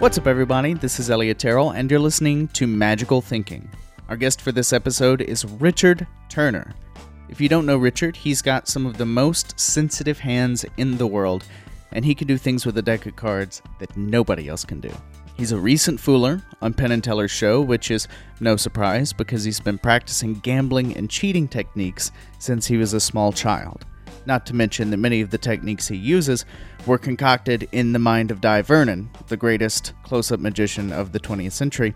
What's up, everybody? This is Elliott Terrell, and you're listening to Magical Thinking. Our guest for this episode is Richard Turner. If you don't know Richard, he's got some of the most sensitive hands in the world, and he can do things with a deck of cards that nobody else can do. He's a recent fooler on Penn & Teller's show, which is no surprise because he's been practicing gambling and cheating techniques since he was a small child. Not to mention that many of the techniques he uses were concocted in the mind of Dai Vernon, the greatest close-up magician of the 20th century,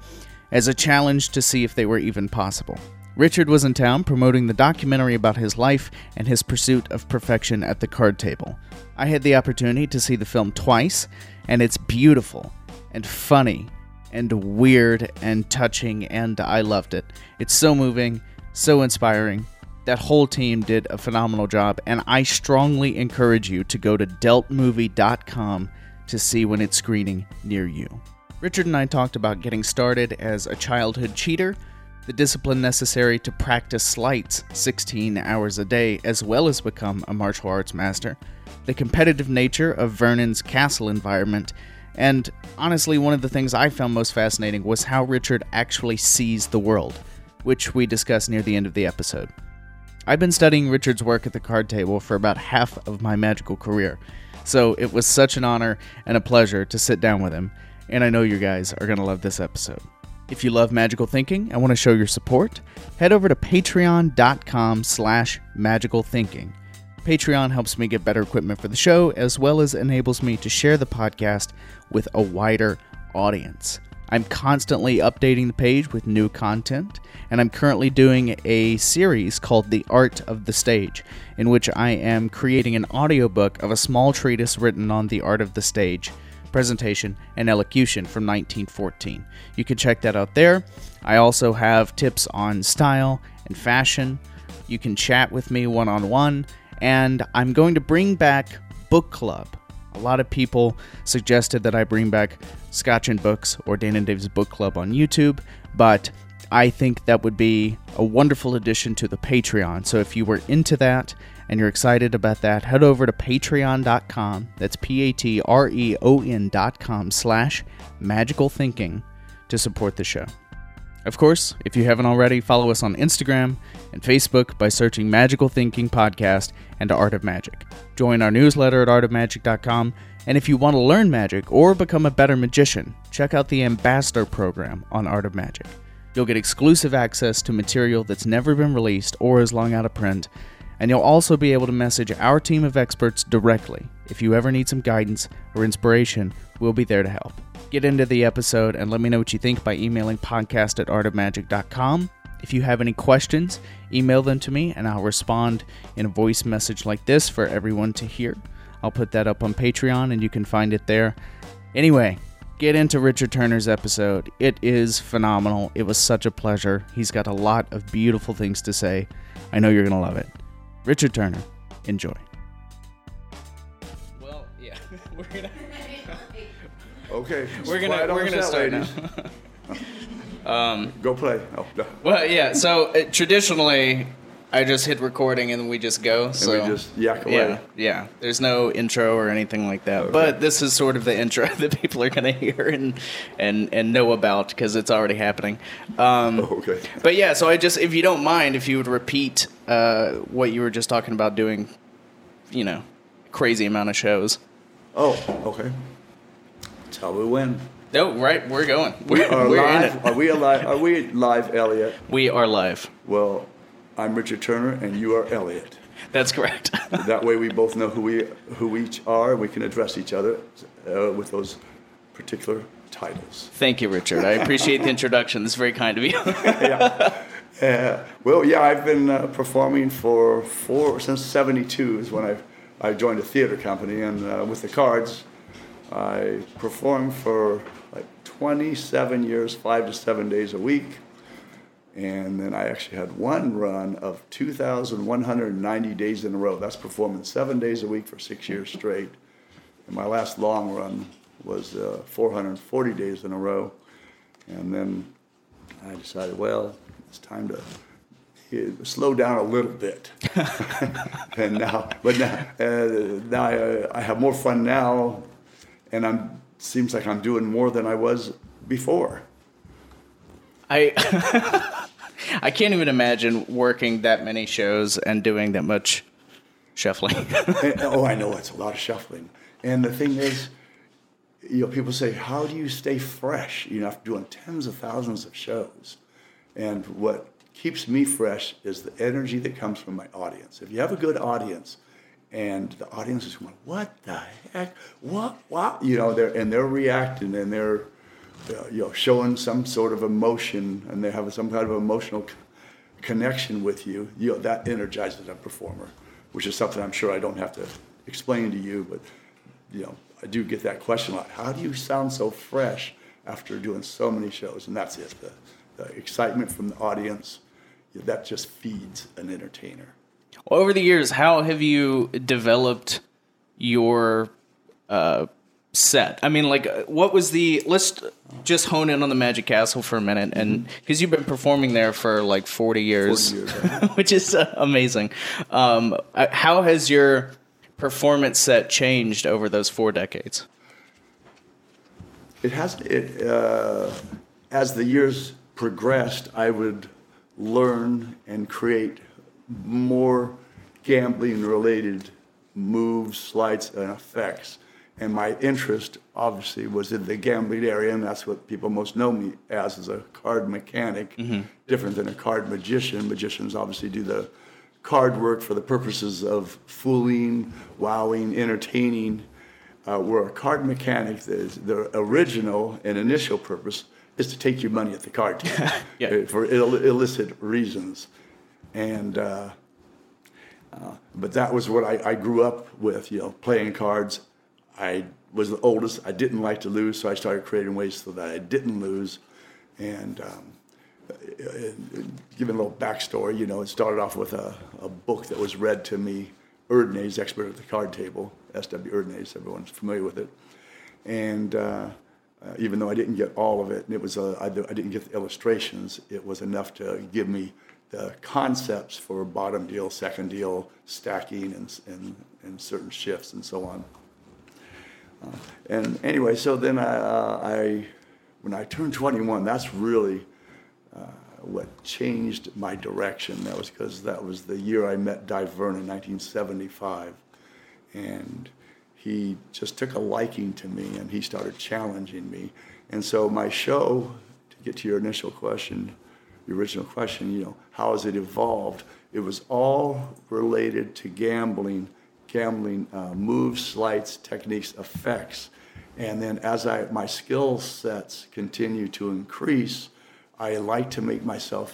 as a challenge to see if they were even possible. Richard was in town promoting the documentary about his life and his pursuit of perfection at the card table. I had the opportunity to see the film twice, and it's beautiful and funny and weird and touching, and I loved it. It's so moving, so inspiring. That whole team did a phenomenal job, and I strongly encourage you to go to DealtMovie.com to see when it's screening near you. Richard and I talked about getting started as a childhood cheater, the discipline necessary to practice sleights 16 hours a day, as well as become a martial arts master, the competitive nature of Vernon's castle environment, and honestly, one of the things I found most fascinating was how Richard actually sees the world, which we discuss near the end of the episode. I've been studying Richard's work at the card table for about half of my magical career, so it was such an honor and a pleasure to sit down with him, and I know you guys are going to love this episode. If you love Magical Thinking and want to show your support, head over to patreon.com/magicalthinking. Patreon helps me get better equipment for the show, as well as enables me to share the podcast with a wider audience. I'm constantly updating the page with new content, and I'm currently doing a series called The Art of the Stage, in which I am creating an audiobook of a small treatise written on the art of the stage, presentation, and elocution from 1914. You can check that out there. I also have tips on style and fashion. You can chat with me one-on-one, and I'm going to bring back Book Club. A lot of people suggested that I bring back Scotch and Books or Dan and Dave's Book Club on YouTube, but I think that would be a wonderful addition to the Patreon. So if you were into that and you're excited about that, head over to patreon.com. That's patreon.com/magicalthinking to support the show. Of course, if you haven't already, follow us on Instagram and Facebook by searching Magical Thinking Podcast and Art of Magic. Join our newsletter at artofmagic.com, and if you want to learn magic or become a better magician, check out the Ambassador Program on Art of Magic. You'll get exclusive access to material that's never been released or is long out of print, and you'll also be able to message our team of experts directly. If you ever need some guidance or inspiration, we'll be there to help. Get into the episode and let me know what you think by emailing podcast@artofmagic.com. If you have any questions, email them to me and I'll respond in a voice message like this for everyone to hear. I'll put that up on Patreon and you can find it there. Anyway, get into Richard Turner's episode. It is phenomenal. It was such a pleasure. He's got a lot of beautiful things to say. I know you're going to love it. Richard Turner, enjoy. Well, yeah, we're going to... Okay, we're gonna start now. Go play. Oh, no. Well, yeah. So traditionally, I just hit recording and we just go. So and we just yak away. Yeah. There's no intro or anything like that. Okay. But this is sort of the intro that people are gonna hear and know about because it's already happening. Okay. But yeah, so I just, if you don't mind, if you would repeat what you were just talking about doing, you know, crazy amount of shows. Oh, okay. Tell me when. No, right. We're going. We're live. In it. Are we live, Elliott? We are live. Well, I'm Richard Turner, and you are Elliott. That's correct. That way, we both know who each are. We can address each other with those particular titles. Thank you, Richard. I appreciate the introduction. That's very kind of you. Yeah. Well, yeah. I've been performing for since '72 is when I joined a theater company, and with the cards. I performed for like 27 years, 5 to 7 days a week. And then I actually had one run of 2,190 days in a row. That's performing 7 days a week for 6 years straight. And my last long run was 440 days in a row. And then I decided, well, it's time to slow down a little bit, and now I have more fun now. And I'm seems like I'm doing more than I was before. I can't even imagine working that many shows and doing that much shuffling. I know. It's a lot of shuffling. And the thing is, people say, how do you stay fresh? After doing tens of thousands of shows. And what keeps me fresh is the energy that comes from my audience. If you have a good audience, and the audience is going, what the heck? What? They're reacting, and they're showing some sort of emotion, and they have some kind of emotional connection with you. That energizes a performer, which is something I'm sure I don't have to explain to you, but I do get that question a lot. How do you sound so fresh after doing so many shows? And that's it. The excitement from the audience, that just feeds an entertainer. Over the years, how have you developed your set? I mean, what was the... Let's just hone in on the Magic Castle for a minute, and because you've been performing there for 40 years, which is amazing. How has your performance set changed over those 4 decades? It has... as the years progressed, I would learn and create more gambling-related moves, slides, and effects. And my interest, obviously, was in the gambling area, and that's what people most know me as a card mechanic, different than a card magician. Magicians obviously do the card work for the purposes of fooling, wowing, entertaining, where a card mechanic, the original and initial purpose is to take your money at the card table for illicit reasons. And but that was what I grew up with, playing cards. I was the oldest. I didn't like to lose, so I started creating ways so that I didn't lose. And giving a little backstory, it started off with a book that was read to me, Erdnase, Expert at the Card Table, S.W. Erdnase, everyone's familiar with it. And even though I didn't get all of it, and it was I didn't get the illustrations, it was enough to give me the concepts for bottom deal, second deal, stacking, and certain shifts and so on. And anyway, so then when I turned 21, that's really what changed my direction. That was because that was the year I met Dai Vernon in 1975, and he just took a liking to me, and he started challenging me. And so my show, to get to your initial question, the original question, how has it evolved? It was all related to gambling moves, slights, techniques, effects. And then as my skill sets continue to increase, I like to make my show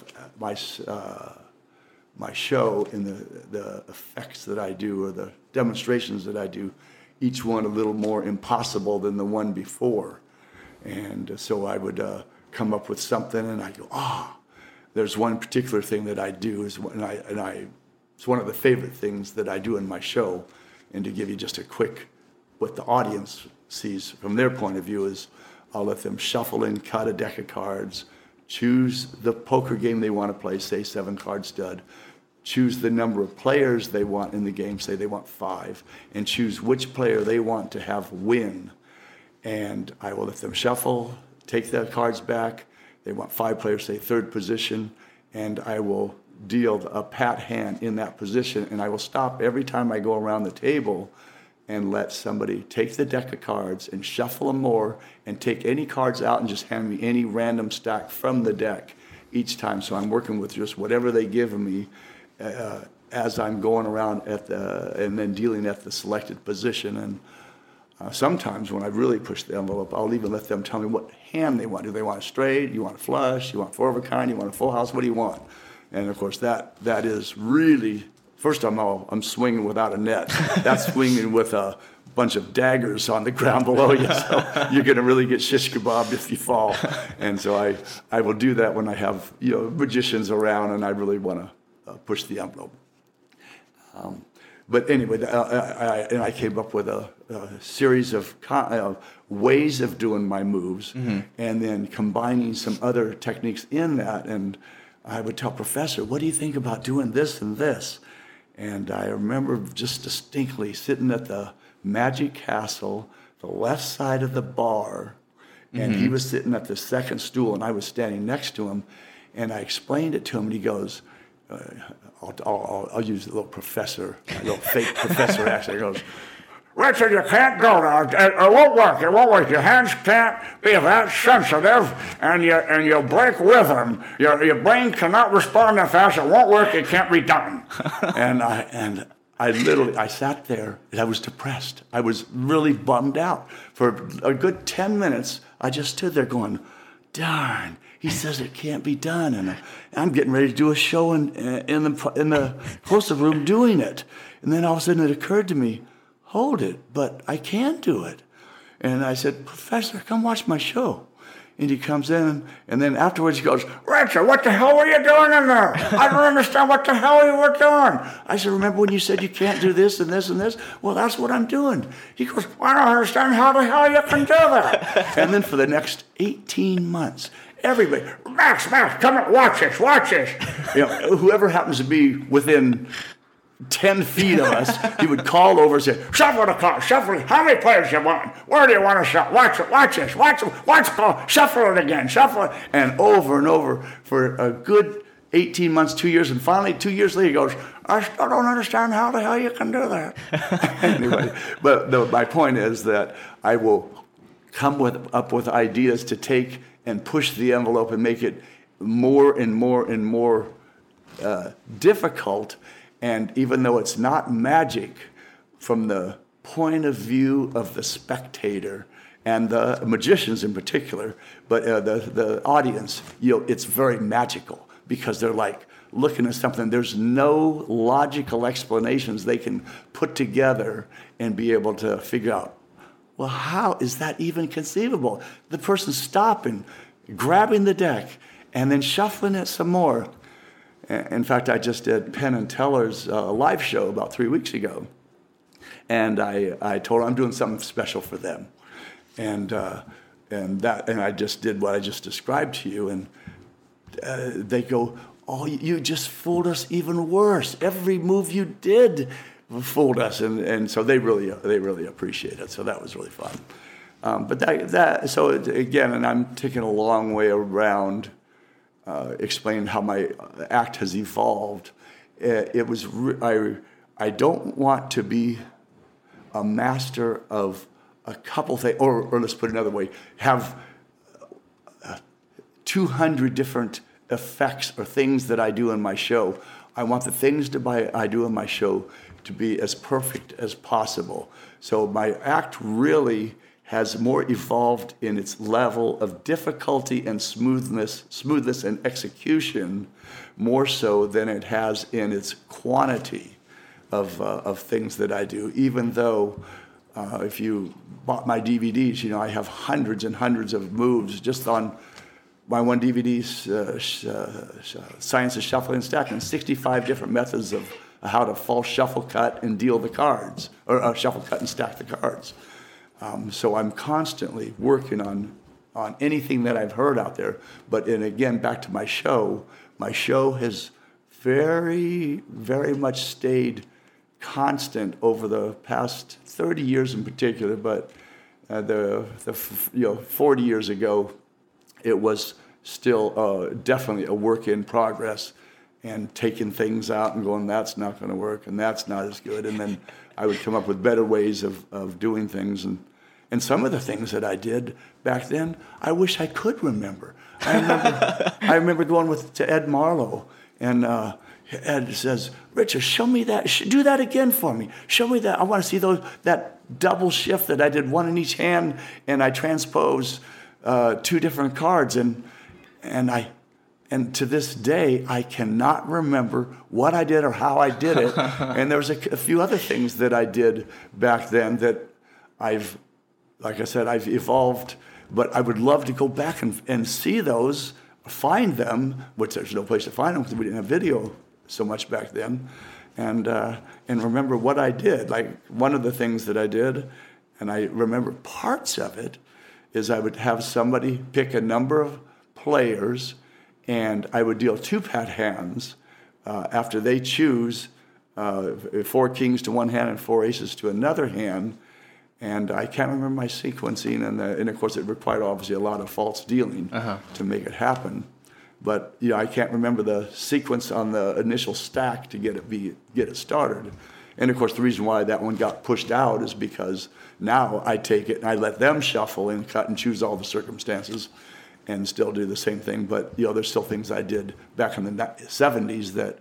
and the effects that I do, or the demonstrations that I do, each one a little more impossible than the one before. And so I would come up with something, and I go, there's one particular thing that I do, it's one of the favorite things that I do in my show. And to give you just a quick, what the audience sees from their point of view is, I'll let them shuffle in, cut a deck of cards, choose the poker game they want to play, say 7-card stud, choose the number of players they want in the game, say they want 5, and choose which player they want to have win. And I will let them shuffle, take their cards back. They want 5 players, say 3rd position, and I will deal a pat hand in that position, and I will stop every time I go around the table and let somebody take the deck of cards and shuffle them more and take any cards out and just hand me any random stack from the deck each time. So I'm working with just whatever they give me as I'm going around and then dealing at the selected position. And sometimes when I really push the envelope, I'll even let them tell me what hand they want. Do they want a straight? Do you want a flush? Do you want 4 of a kind? Do you want a full house? What do you want? And, of course, that is really, first of all, I'm swinging without a net. That's swinging with a bunch of daggers on the ground below you. So you're going to really get shish kebabbed if you fall. And so I will do that when I have, magicians around, and I really want to push the envelope. But anyway, I came up with a series of ways of doing my moves, and then combining some other techniques in that. And I would tell Professor, what do you think about doing this and this? And I remember just distinctly sitting at the Magic Castle the left side of the bar, and he was sitting at the second stool, and I was standing next to him, and I explained it to him, and he goes, I'll use the little professor, a little fake professor accent. He goes, "Richard, you can't go now. It won't work. It won't work. Your hands can't be that sensitive, and you'll break rhythm. Your brain cannot respond that fast. It won't work. It can't be done." And I sat there, and I was depressed. I was really bummed out. For a good 10 minutes, I just stood there going, darn, he says it can't be done. And I'm getting ready to do a show in the close-up room doing it. And then all of a sudden it occurred to me, hold it, but I can do it. And I said, "Professor, come watch my show." And he comes in, and then afterwards he goes, "Richard, what the hell were you doing in there? I don't understand what the hell you were doing." I said, "Remember when you said you can't do this and this and this? Well, that's what I'm doing." He goes, "I don't understand how the hell you can do that." And then for the next 18 months, everybody, Max, come on, watch this. You know, whoever happens to be within 10 feet of us, he would call over and say, "Shuffle the card, shuffle it. How many players you want? Where do you want to shuffle? Watch it, shuffle it again, shuffle it." And over for a good 18 months, 2 years. And finally, 2 years later, he goes, "I still don't understand how the hell you can do that." Anyway, but my point is that I will come up with ideas to take and push the envelope and make it more and more difficult. And even though it's not magic, from the point of view of the spectator and the magicians in particular, but the audience, it's very magical because they're like looking at something. There's no logical explanations they can put together and be able to figure out, well, how is that even conceivable? The person stopping, grabbing the deck, and then shuffling it some more. In fact, I just did Penn & Teller's live show about 3 weeks ago, and I told them I'm doing something special for them, and I just did what I just described to you, and they go, "Oh, you just fooled us even worse. Every move you did fooled us," and so they really appreciate it. So that was really fun. So again, and I'm taking a long way around. Explain how my act has evolved. I don't want to be a master of a couple things, or let's put it another way, have 200 different effects or things that I do in my show. I want the things I do in my show to be as perfect as possible. So my act really has more evolved in its level of difficulty and smoothness and execution, more so than it has in its quantity of things that I do. Even though, if you bought my DVDs, I have hundreds and hundreds of moves just on my one DVD, Science of Shuffling and Stacking, 65 different methods of how to false shuffle cut and deal the cards, or shuffle cut and stack the cards. So I'm constantly working on anything that I've heard out there. But, and again, back to my show has very, very much stayed constant over the past 30 years in particular. But 40 years ago, it was still definitely a work in progress, and taking things out and going, that's not going to work, and that's not as good. And then I would come up with better ways of doing things. And some of the things that I did back then, I wish I could remember. I remember going to Ed Marlowe, and Ed says, "Richard, show me that. Do that again for me. Show me that. I want to see that double shift that I did, one in each hand, and I transposed two different cards." And to this day, I cannot remember what I did or how I did it. And there was a few other things that I did back then that I've evolved. But I would love to go back and see those, find them, which there's no place to find them because we didn't have video so much back then, and remember what I did. Like one of the things that I did, and I remember parts of it, is I would have somebody pick a number of players, and I would deal two pat hands after they choose four kings to one hand and four aces to another hand. And I can't remember my sequencing, and of course it required obviously a lot of false dealing to make it happen. But you know, I can't remember the sequence on the initial stack to get it started. And of course the reason why that one got pushed out is because now I take it and I let them shuffle and cut and choose all the circumstances and still do the same thing. But you know, there's still things I did back in the 70s that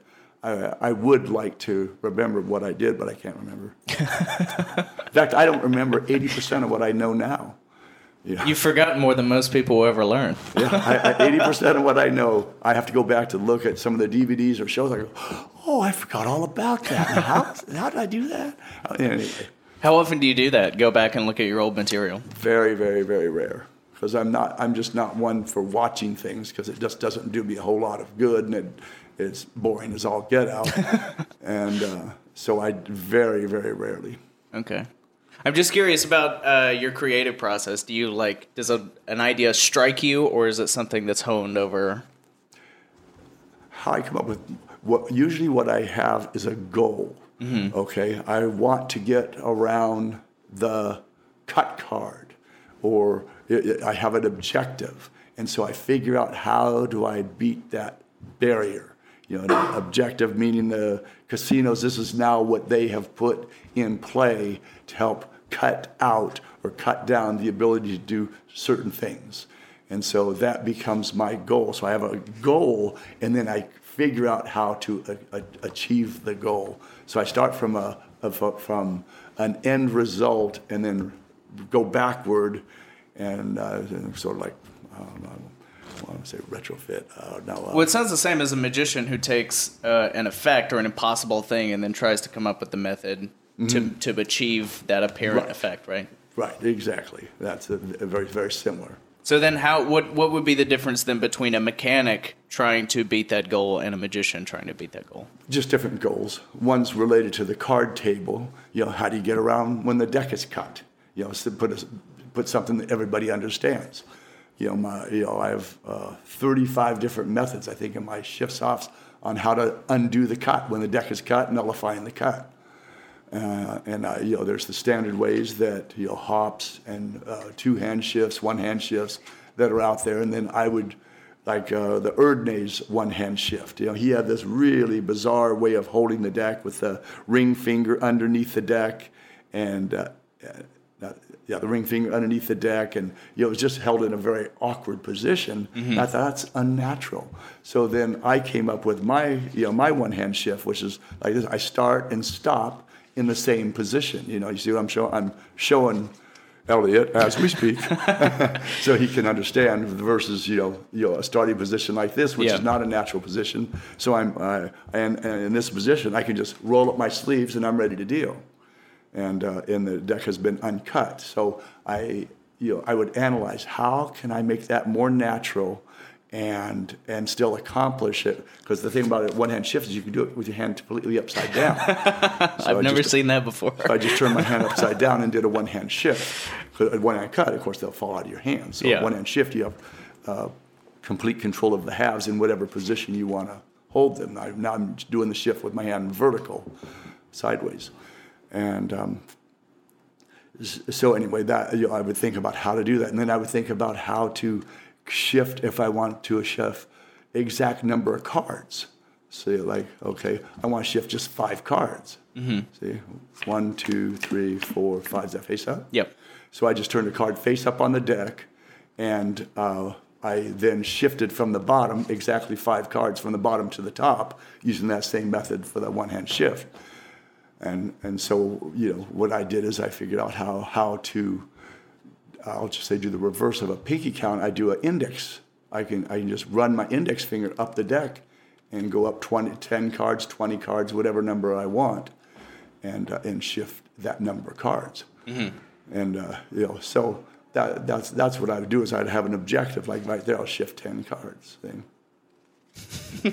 I would like to remember what I did, but I can't remember. In fact, I don't remember 80% of what I know now. Yeah. You've forgotten more than most people will ever learn. Yeah, 80% of what I know, I have to go back to look at some of the DVDs or shows. I go, oh, I forgot all about that. How did I do that? Anyway. How often do you do that? Go back and look at your old material? Very, very, very rare. Because I'm just not one for watching things, because it just doesn't do me a whole lot of good, and it's boring as all get out. And so I very, very rarely. Okay. I'm just curious about your creative process. Do you does an idea strike you, or is it something that's honed over? How I come up with what I have is a goal. Mm-hmm. Okay. I want to get around the cut card, or I have an objective, and so I figure out how do I beat that barrier. You know, an objective meaning the casinos. This is now what they have put in play to help cut out or cut down the ability to do certain things, and so that becomes my goal. So I have a goal, and then I figure out how to achieve the goal. So I start from an end result, and then go backward. And sort of I don't want to say retrofit. Well, it sounds the same as a magician who takes an effect or an impossible thing and then tries to come up with the method to achieve that apparent effect, right? Right, exactly. That's a very, very similar. So then what would be the difference then between a mechanic trying to beat that goal and a magician trying to beat that goal? Just different goals. One's related to the card table. You know, how do you get around when the deck is cut? You know, so put something that everybody understands. You know, I have 35 different methods, I think, in my shifts-offs on how to undo the cut when the deck is cut, nullifying the cut. And there's the standard ways that, you know, hops and two-hand shifts, one-hand shifts that are out there. And then I would, the Erdnase one-hand shift. You know, he had this really bizarre way of holding the deck with the ring finger underneath the deck and... the ring finger underneath the deck, and you know, it was just held in a very awkward position. Mm-hmm. I thought, that's unnatural. So then I came up with my one-hand shift, which is like this. I start and stop in the same position. You know, you see what I'm showing? I'm showing Elliott as we speak, so he can understand, versus a starting position like this, which is not a natural position. So I'm and in this position, I can just roll up my sleeves and I'm ready to deal. And the deck has been uncut. So I would analyze, how can I make that more natural and still accomplish it? Because the thing about it, one-hand shift, is you can do it with your hand completely upside down. So I've never seen that before. So I just turned my hand upside down and did a one-hand shift. A one-hand cut, of course, they'll fall out of your hand. So one-hand shift, you have complete control of the halves in whatever position you want to hold them. Now I'm doing the shift with my hand vertical, sideways. And so anyway, that I would think about how to do that. And then I would think about how to shift, if I want to shift exact number of cards. So you're like, okay, I want to shift just 5 cards. Mm-hmm. See, 1, 2, 3, 4, 5. Is that face up? Yep. So I just turned the card face up on the deck, and I then shifted from the bottom, exactly 5 cards from the bottom to the top, using that same method for that one-hand shift. And so, you know, what I did is I figured out how to, I'll just say, do the reverse of a pinky count. I do an index. I can just run my index finger up the deck and go up 10 cards, 20 cards, whatever number I want, and shift that number of cards. Mm-hmm. And, so that's what I would do, is I'd have an objective. Like right there, I'll shift 10 cards. See?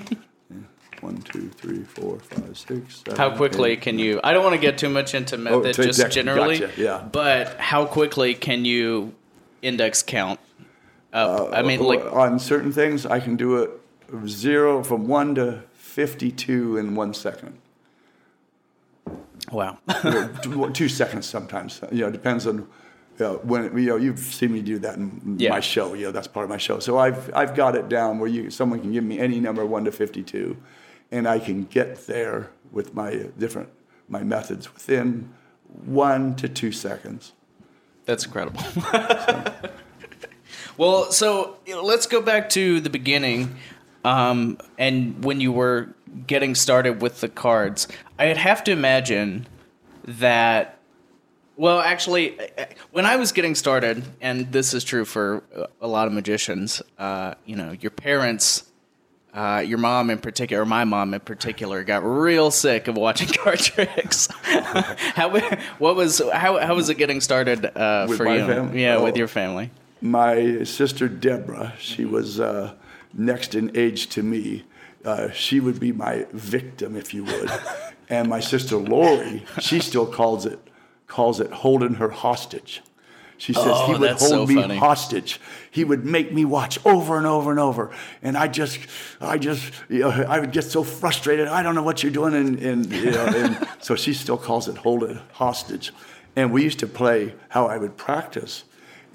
1, 2, 3, 4, 5, 6, 7. How quickly 8, can you? I don't want to get too much into method, just generally. Gotcha, yeah. But how quickly can you index count up? On certain things, I can do it from 1 to 52 in 1 second. Wow. Two seconds sometimes. You know, it depends on when you know, you've seen me do that in my show. You know, that's part of my show. So I've got it down where someone can give me any number 1 to 52, and I can get there with my different methods within 1 to 2 seconds. That's incredible. Well, so let's go back to the beginning, and when you were getting started with the cards. I'd have to imagine that, well, actually, when I was getting started, and this is true for a lot of magicians, you know, your parents, your mom in particular, or my mom in particular, got real sick of watching card tricks. How was it getting started for you? Family? Yeah, with your family. My sister Deborah, she was next in age to me. She would be my victim, if you would. And my sister Lori, she still calls it holding her hostage. She says he would hold me hostage. He would make me watch over and over and over, and I just, you know, I would get so frustrated. I don't know what you're doing, and you know, and so she still calls it holding hostage. And we used to play. How I would practice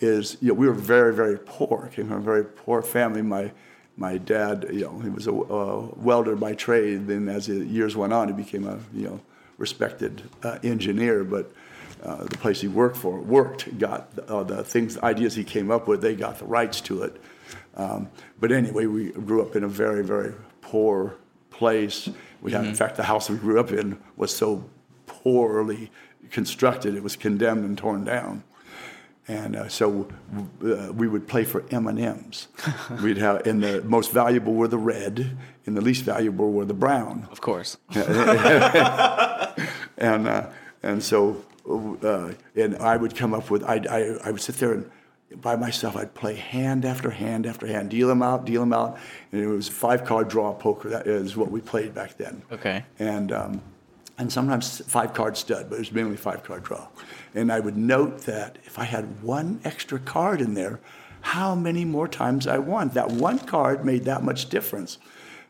is, you know, we were very, very poor. Came from a very poor family. My dad, you know, he was a welder by trade. Then as the years went on, he became a, you know, respected engineer. But the place he worked got the things, the ideas he came up with. They got the rights to it. But anyway, we grew up in a very, very poor place. We had, in fact, the house we grew up in was so poorly constructed, it was condemned and torn down. And so we would play for M&Ms. We'd have, and the most valuable were the red, and the least valuable were the brown. Of course. And I would come up with, I would sit there and by myself, I'd play hand after hand after hand, deal them out, and it was 5-card draw poker. That is what we played back then. Okay. And sometimes 5-card stud, but it was mainly 5-card draw. And I would note that if I had one extra card in there, how many more times I won. That one card made that much difference.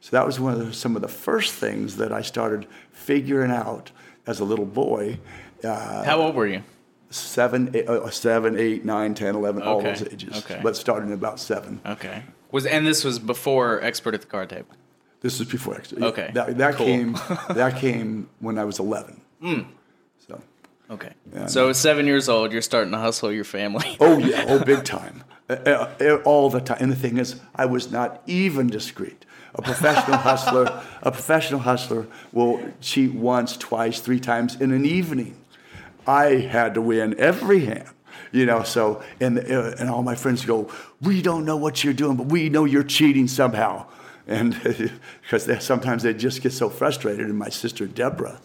So that was some of the first things that I started figuring out as a little boy. How old were you? 7, 8, 9, 10, 11, all those ages. Okay. But starting about 7. Okay. And this was before Expert at the Card Table? This was before actually. Okay. That cool. came when I was 11. Mm. So. Okay. So at 7 years old, you're starting to hustle your family. Oh yeah. Oh, big time. All the time. And the thing is, I was not even discreet. A professional hustler will cheat once, twice, three times in an evening. I had to win every hand. You know, so and all my friends go, "We don't know what you're doing, but we know you're cheating somehow." And because sometimes they just get so frustrated. And my sister Deborah,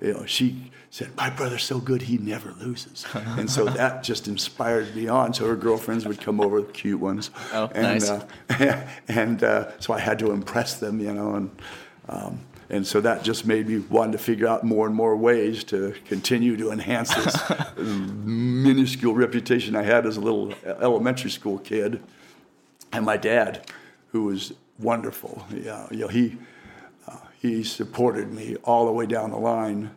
you know, she said, "My brother's so good, he never loses." And so that just inspired me on. So her girlfriends would come over, cute ones. Oh, and, nice. So I had to impress them, you know. And so that just made me want to figure out more and more ways to continue to enhance this minuscule reputation I had as a little elementary school kid. And my dad, who was wonderful. Yeah, you know, he supported me all the way down the line,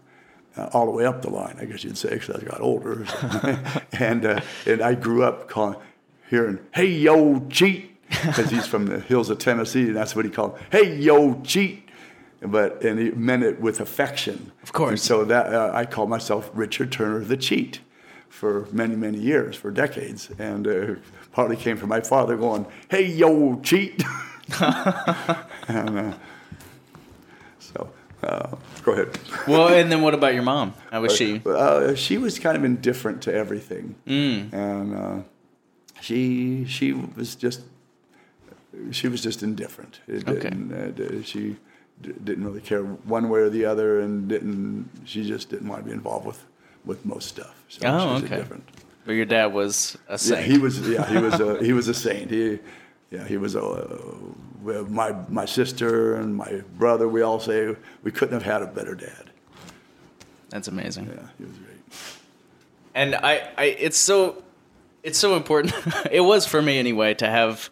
all the way up the line, I guess you'd say, because I got older. And I grew up hearing, "Hey, yo, cheat," because he's from the hills of Tennessee, and that's what he called, "Hey, yo, cheat." And he meant it with affection. Of course. And so that I called myself Richard Turner the Cheat for many, many years, for decades. And partly came from my father going, "Hey, yo, cheat." Go ahead. Well, and then what about your mom? How was she? She was kind of indifferent to everything, and she was just indifferent. She didn't really care one way or the other, and she just didn't want to be involved with most stuff. So she was indifferent. But your dad was a saint. Yeah, he was a saint. My sister and my brother, we all say we couldn't have had a better dad. That's amazing. Yeah, he was great. And it's so important. It was for me anyway to have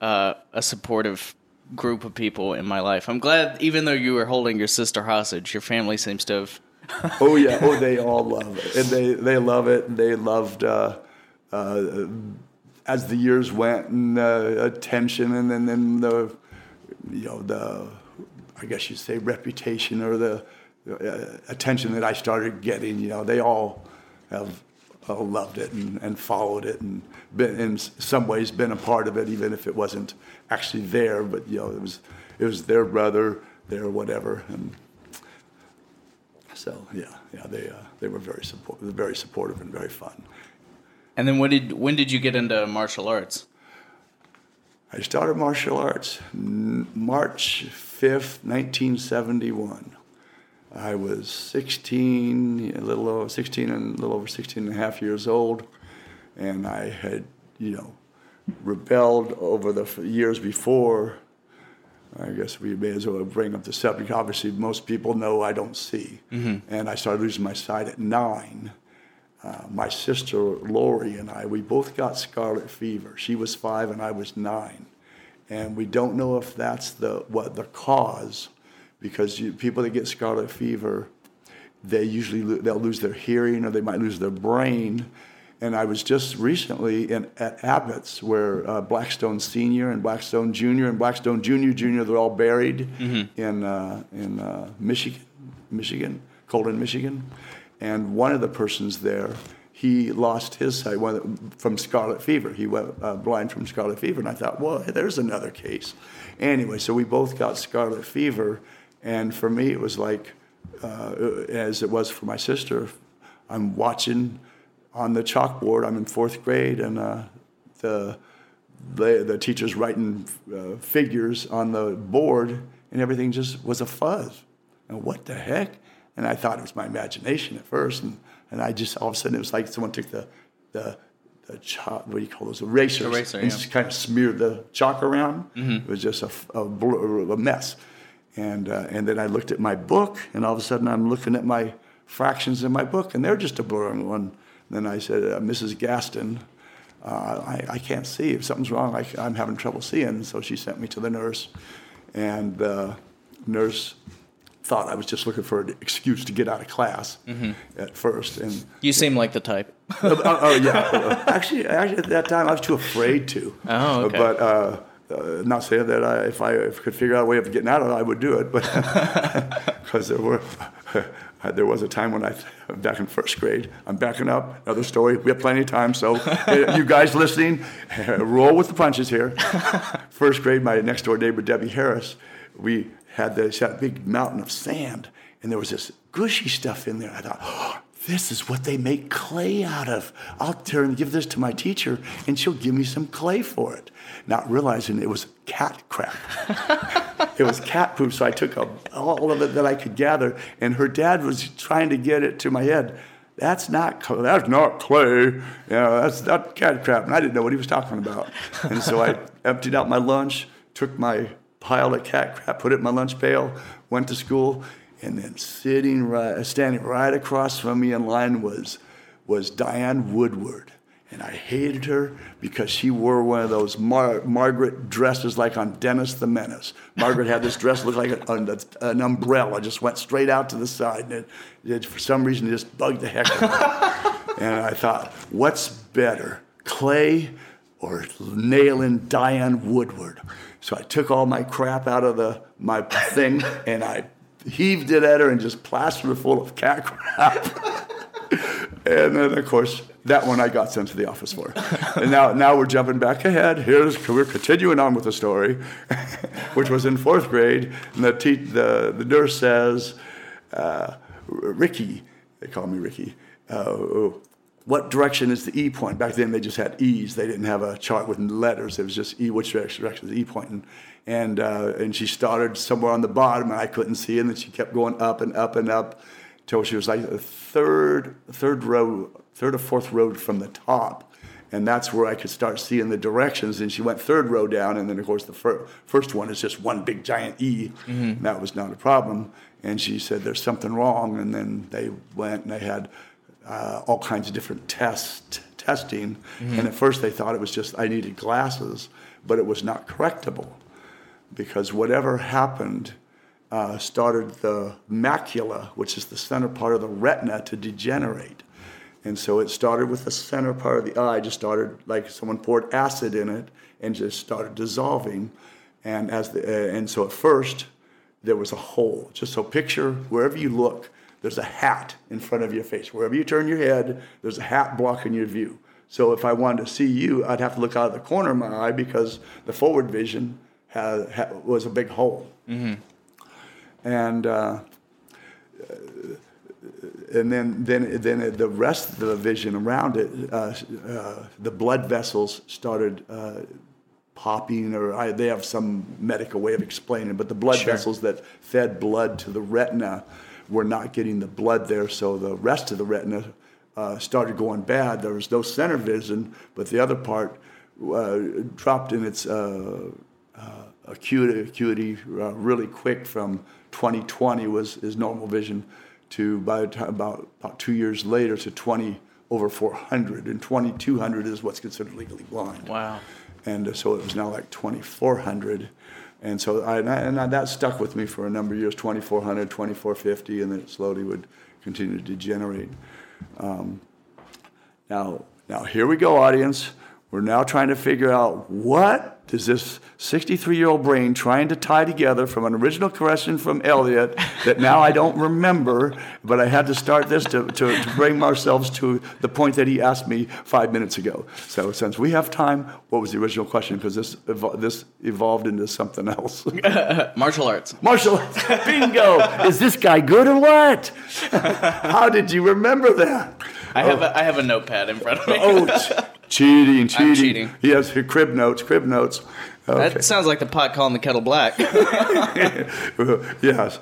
a supportive group of people in my life. I'm glad, even though you were holding your sister hostage, your family seems to have Oh yeah, oh they all love it, and they love it, and they loved as the years went, and attention, and then the, you know, the, I guess you'd say reputation, or the attention that I started getting. You know, they all have loved it and followed it, and been in some ways been a part of it, even if it wasn't actually there. But you know, it was their brother, their whatever, and so yeah, they were very supportive and very fun. And then when did you get into martial arts? I started martial arts March 5th, 1971. I was 16 and a half years old, and I had, you know, rebelled over the years before. I guess we may as well bring up the subject. Obviously, most people know I don't see, and I started losing my sight at 9. My sister Lori and I, we both got scarlet fever. She was 5 and I was 9, and we don't know if that's the cause, because people that get scarlet fever, they'll lose their hearing, or they might lose their brain. And I was just recently at Abbott's, where Blackstone Senior and Blackstone Junior and Blackstone Junior, they're all buried in Michigan, Colon, Michigan. And one of the persons there, he lost his sight from scarlet fever. He went blind from scarlet fever. And I thought, well, there's another case. Anyway, so we both got scarlet fever. And for me, it was like, as it was for my sister, I'm watching on the chalkboard. I'm in 4th grade, and the teacher's writing figures on the board, and everything just was a fuzz. And what the heck? And I thought it was my imagination at first, and I just, all of a sudden, it was like someone took the chalk, what do you call those, erasers, and just kind of smeared the chalk around. It was just a mess. And then I looked at my book, and all of a sudden, I'm looking at my fractions in my book, and they're just a blurring one. Then I said, Mrs. Gaston, I can't see. If something's wrong, I'm having trouble seeing. So she sent me to the nurse, and the nurse thought I was just looking for an excuse to get out of class at first. And you seem like the type. Actually, at that time, I was too afraid to. Oh, okay. But not saying that if I could figure out a way of getting out of it, I would do it. But because there was a time when back in 1st grade, I'm backing up, another story. We have plenty of time, so you guys listening, roll with the punches here. 1st grade, my next door neighbor, Debbie Harris, we had this big mountain of sand, and there was this gushy stuff in there. I thought, oh, this is what they make clay out of. I'll turn and give this to my teacher, and she'll give me some clay for it. Not realizing it was cat crap. It was cat poop, so I took all of it that I could gather, and her dad was trying to get it to my head. That's not clay. You know, that's not cat crap. And I didn't know what he was talking about. And so I emptied out my lunch, took my pile of cat crap, put it in my lunch pail, went to school, and then standing right across from me in line was Diane Woodward. And I hated her because she wore one of those Margaret dresses like on Dennis the Menace. Margaret had this dress, looked like an umbrella, just went straight out to the side. And it for some reason, it just bugged the heck out of me. And I thought, what's better, clay or nailing Diane Woodward? So I took all my crap out of my thing, and I heaved it at her and just plastered her full of cat crap. And then, of course, that one I got sent to the office for. And now we're jumping back ahead. We're continuing on with the story, which was in 4th grade. And the nurse says, Ricky, they call me Ricky, what direction is the E point? Back then they just had E's. They didn't have a chart with letters. It was just E, which direction is the E point? And she started somewhere on the bottom, and I couldn't see. And then she kept going up and up and up, till she was like the third or fourth row from the top. And that's where I could start seeing the directions. And she went 3rd row down. And then, of course, the first one is just one big giant E. And that was not a problem. And she said, there's something wrong. And then they went and they had all kinds of different testing. And at first they thought it was just I needed glasses. But it was not correctable, because whatever happened started the macula, which is the center part of the retina, to degenerate. And so it started with the center part of the eye, just started like someone poured acid in it and just started dissolving. And as the, and so at first there was a hole. Just so picture wherever you look, there's a hat in front of your face. Wherever you turn your head, there's a hat blocking your view. So if I wanted to see you, I'd have to look out of the corner of my eye because the forward vision was a big hole. Mm-hmm. And then the rest of the vision around it, the blood vessels started popping, they have some medical way of explaining it, but the blood Sure. vessels that fed blood to the retina were not getting the blood there, so the rest of the retina started going bad. There was no center vision, but the other part dropped in its acuity really quick from 20/20 was his normal vision, to by about 2 years later to 20/400, and 2200 is what's considered legally blind. Wow! And so it was now like 2400, and so I that stuck with me for a number of years, 2400, 2450, and then it slowly would continue to degenerate. Now here we go, audience. We're now trying to figure out what does this 63-year-old brain trying to tie together from an original question from Elliott that now I don't remember, but I had to start this to bring ourselves to the point that he asked me 5 minutes ago. So since we have time, what was the original question? Because this evolved into something else. Martial arts. Martial arts. Bingo. Is this guy good or what? How did you remember that? I have a notepad in front of me. Cheating. I'm cheating. He has crib notes. Okay. That sounds like the pot calling the kettle black. Yes.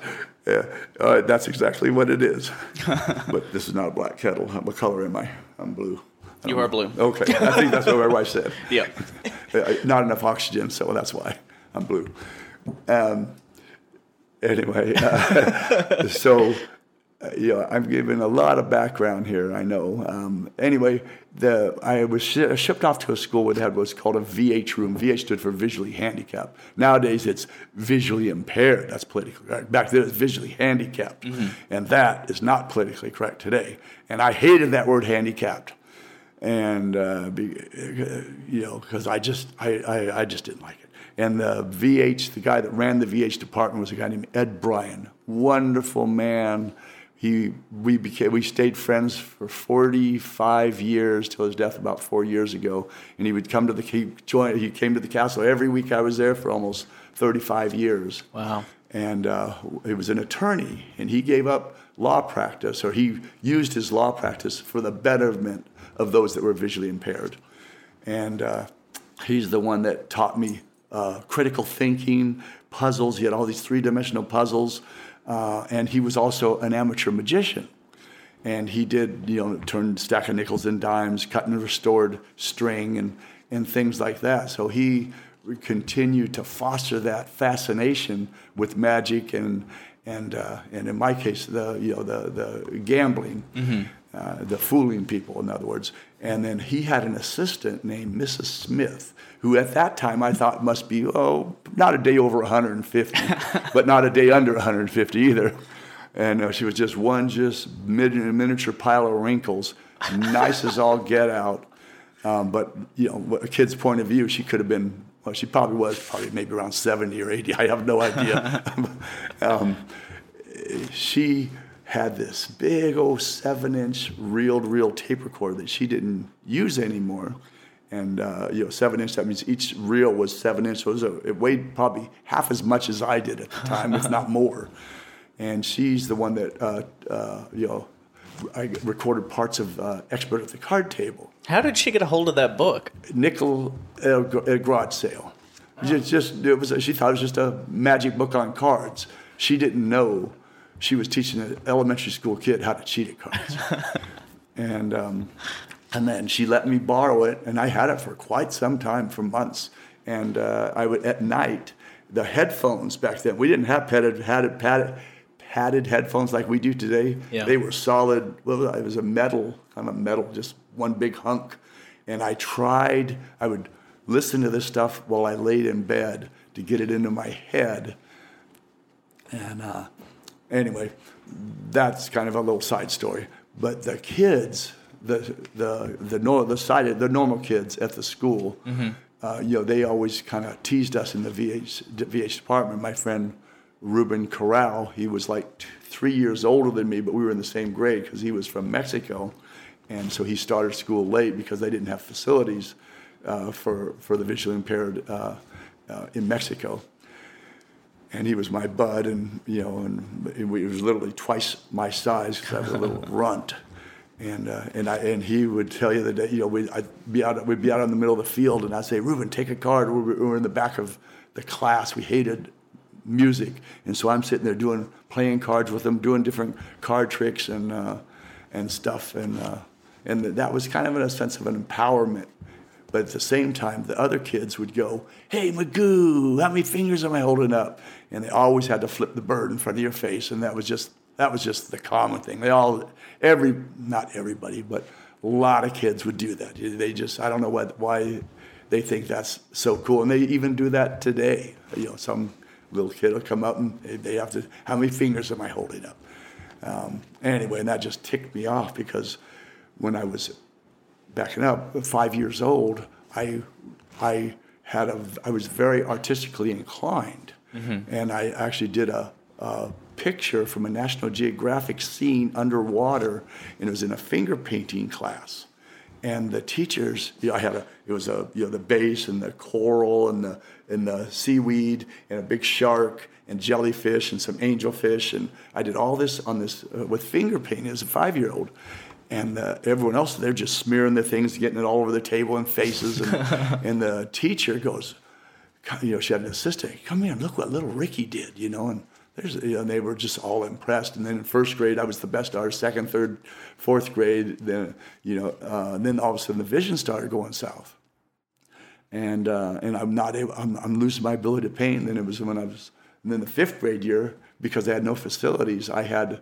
Yeah. That's exactly what it is. But this is not a black kettle. What color am I? I'm blue. You are blue. Okay. I think that's what my wife said. Yeah. Not enough oxygen, so that's why I'm blue. Anyway, so... I'm giving a lot of background here, I know. Anyway, I was shipped off to a school that had what's called a VH room. VH stood for visually handicapped. Nowadays, it's visually impaired. That's politically correct. Back then, it was visually handicapped. Mm-hmm. And that is not politically correct today. And I hated that word handicapped. And, because I just didn't like it. And the guy that ran the VH department was a guy named Ed Bryan. Wonderful man. We stayed friends for 45 years till his death about 4 years ago, and he came to the castle every week. I was there for almost 35 years. Wow! And he was an attorney, and he gave up law practice, or he used his law practice for the betterment of those that were visually impaired. And he's the one that taught me critical thinking, puzzles. He had all these three-dimensional puzzles. And he was also an amateur magician, and he did, turned stack of nickels and dimes, cut and restored string and things like that. So he continued to foster that fascination with magic and in my case, the gambling, mm-hmm. The fooling people, in other words. And then he had an assistant named Mrs. Smith, who at that time I thought must be, not a day over 150, but not a day under 150 either. And she was just miniature pile of wrinkles, nice as all get out. But, a kid's point of view, she could have been, well, she probably was maybe around 70 or 80. I have no idea. She had this big old 7-inch reel-to-reel tape recorder that she didn't use anymore. And, 7-inch, that means each reel was 7-inch. So it weighed probably half as much as I did at the time, if not more. And she's the one that, I recorded parts of Expert at the Card Table. How did she get a hold of that book? Nickel at a garage sale. Oh. She thought it was just a magic book on cards. She didn't know she was teaching an elementary school kid how to cheat at cards. And then she let me borrow it, and I had it for quite some time, for months. And I would, at night, the headphones back then, we didn't have padded headphones like we do today. Yeah. They were solid. Well, it was a metal, just one big hunk. And I would listen to this stuff while I laid in bed to get it into my head. And anyway, that's kind of a little side story. But the kids, the normal kids at the school, mm-hmm. You know, they always kind of teased us in the VH department. My friend Ruben Corral, he was like 3 years older than me, but we were in the same grade because he was from Mexico. And so he started school late because they didn't have facilities for the visually impaired in Mexico. And he was my bud, and, you know, and he was literally twice my size because I was a little runt. And he would tell you that, you know, we'd be out in the middle of the field, and I'd say, Ruben, take a card. We're in the back of the class. We hated music, and so I'm sitting there playing cards with them, doing different card tricks and stuff, and that was kind of in a sense of an empowerment. But at the same time, the other kids would go, hey, Magoo, how many fingers am I holding up? And they always had to flip the bird in front of your face, and that was just the common thing. They all, not everybody, but a lot of kids would do that. They just, I don't know why they think that's so cool. And they even do that today. You know, some little kid will come up and they have to, how many fingers am I holding up? Anyway, and that just ticked me off because when I was backing up, 5 years old, I was very artistically inclined. Mm-hmm. And I actually did a picture from a National Geographic scene underwater, and it was in a finger painting class. And the teachers, you know, the bass and the coral and the seaweed and a big shark and jellyfish and some angelfish, and I did all this on this with finger painting as a 5-year-old. And everyone else, they're just smearing their things, getting it all over the table and faces. And, and the teacher goes, you know, she had an assistant, come here, look what little Ricky did, you know, and. You know, they were just all impressed. And then in first grade, I was the best artist. Second, third, fourth grade, then, you know, then all of a sudden the vision started going south, and I'm not able. I'm losing my ability to paint. And then it was when I was. And then the fifth grade year, because they had no facilities, I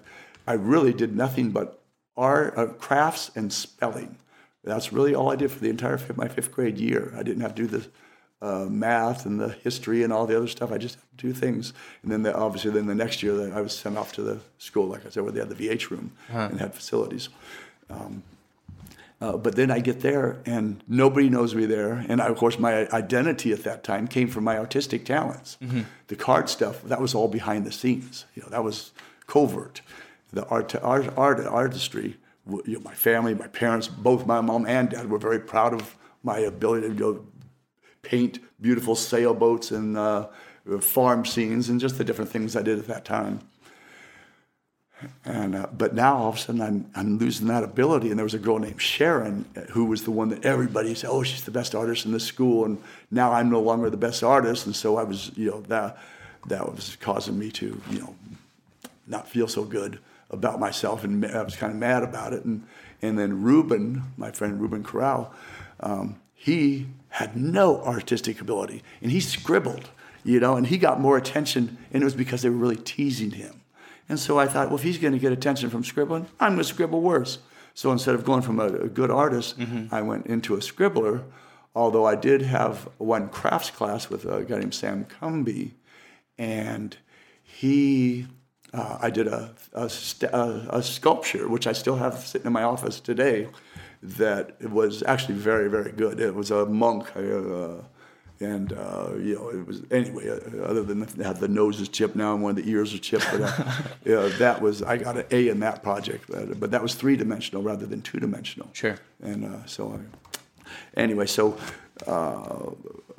really did nothing but art, crafts, and spelling. That's really all I did for the entire my fifth grade year. I didn't have to do the math and the history and all the other stuff. I just do things. And then obviously the next year I was sent off to the school, like I said, where they had the VH room and had facilities. But then I get there and nobody knows me there. And of course my identity at that time came from my artistic talents. Mm-hmm. The card stuff, that was all behind the scenes. You know, that was covert. The artistry, you know, my family, my parents, both my mom and dad were very proud of my ability to go paint beautiful sailboats and farm scenes and just the different things I did at that time. And but now all of a sudden I'm losing that ability. And there was a girl named Sharon who was the one that everybody said, oh, she's the best artist in this school. And now I'm no longer the best artist. And so I was, you know, that was causing me to, you know, not feel so good about myself, and I was kind of mad about it. And then Ruben, my friend Ruben Corral, he had no artistic ability, and he scribbled, you know, and he got more attention, and it was because they were really teasing him. And so I thought, well, if he's going to get attention from scribbling, I'm going to scribble worse. So instead of going from a good artist, mm-hmm. I went into a scribbler, although I did have one crafts class with a guy named Sam Cumby, and he, I did a sculpture, which I still have sitting in my office today, that was actually very, very good. It was a monk, you know, it was, anyway, other than the nose is chipped now and one of the ears are chipped, but you know, I got an A in that project, but that was three-dimensional rather than two-dimensional. Sure. And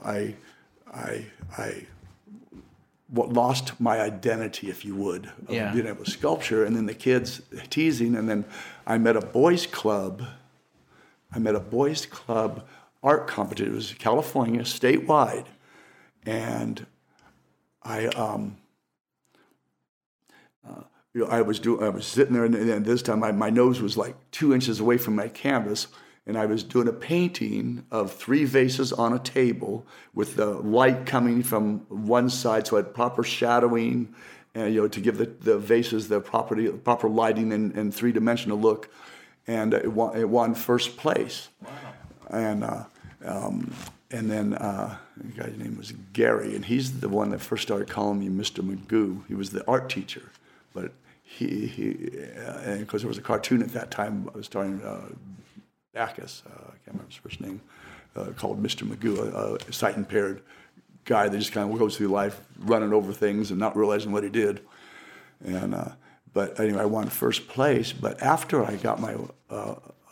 I lost my identity, if you would, of being able to sculpture, and then the kids teasing, and then I met a boys' club art competition. It was California, statewide, and I was sitting there, and this time my nose was like 2 inches away from my canvas, and I was doing a painting of three vases on a table with the light coming from one side, so I had proper shadowing, you know, to give the vases the proper lighting and three-dimensional look. And it won first place, wow. And And then the guy's name was Gary, and he's the one that first started calling me Mr. Magoo. He was the art teacher, but and of course there was a cartoon at that time starring Bacchus, I can't remember his first name, called Mr. Magoo, a sight-impaired guy that just kind of goes through life running over things and not realizing what he did. And but anyway, I won first place. But after I got my,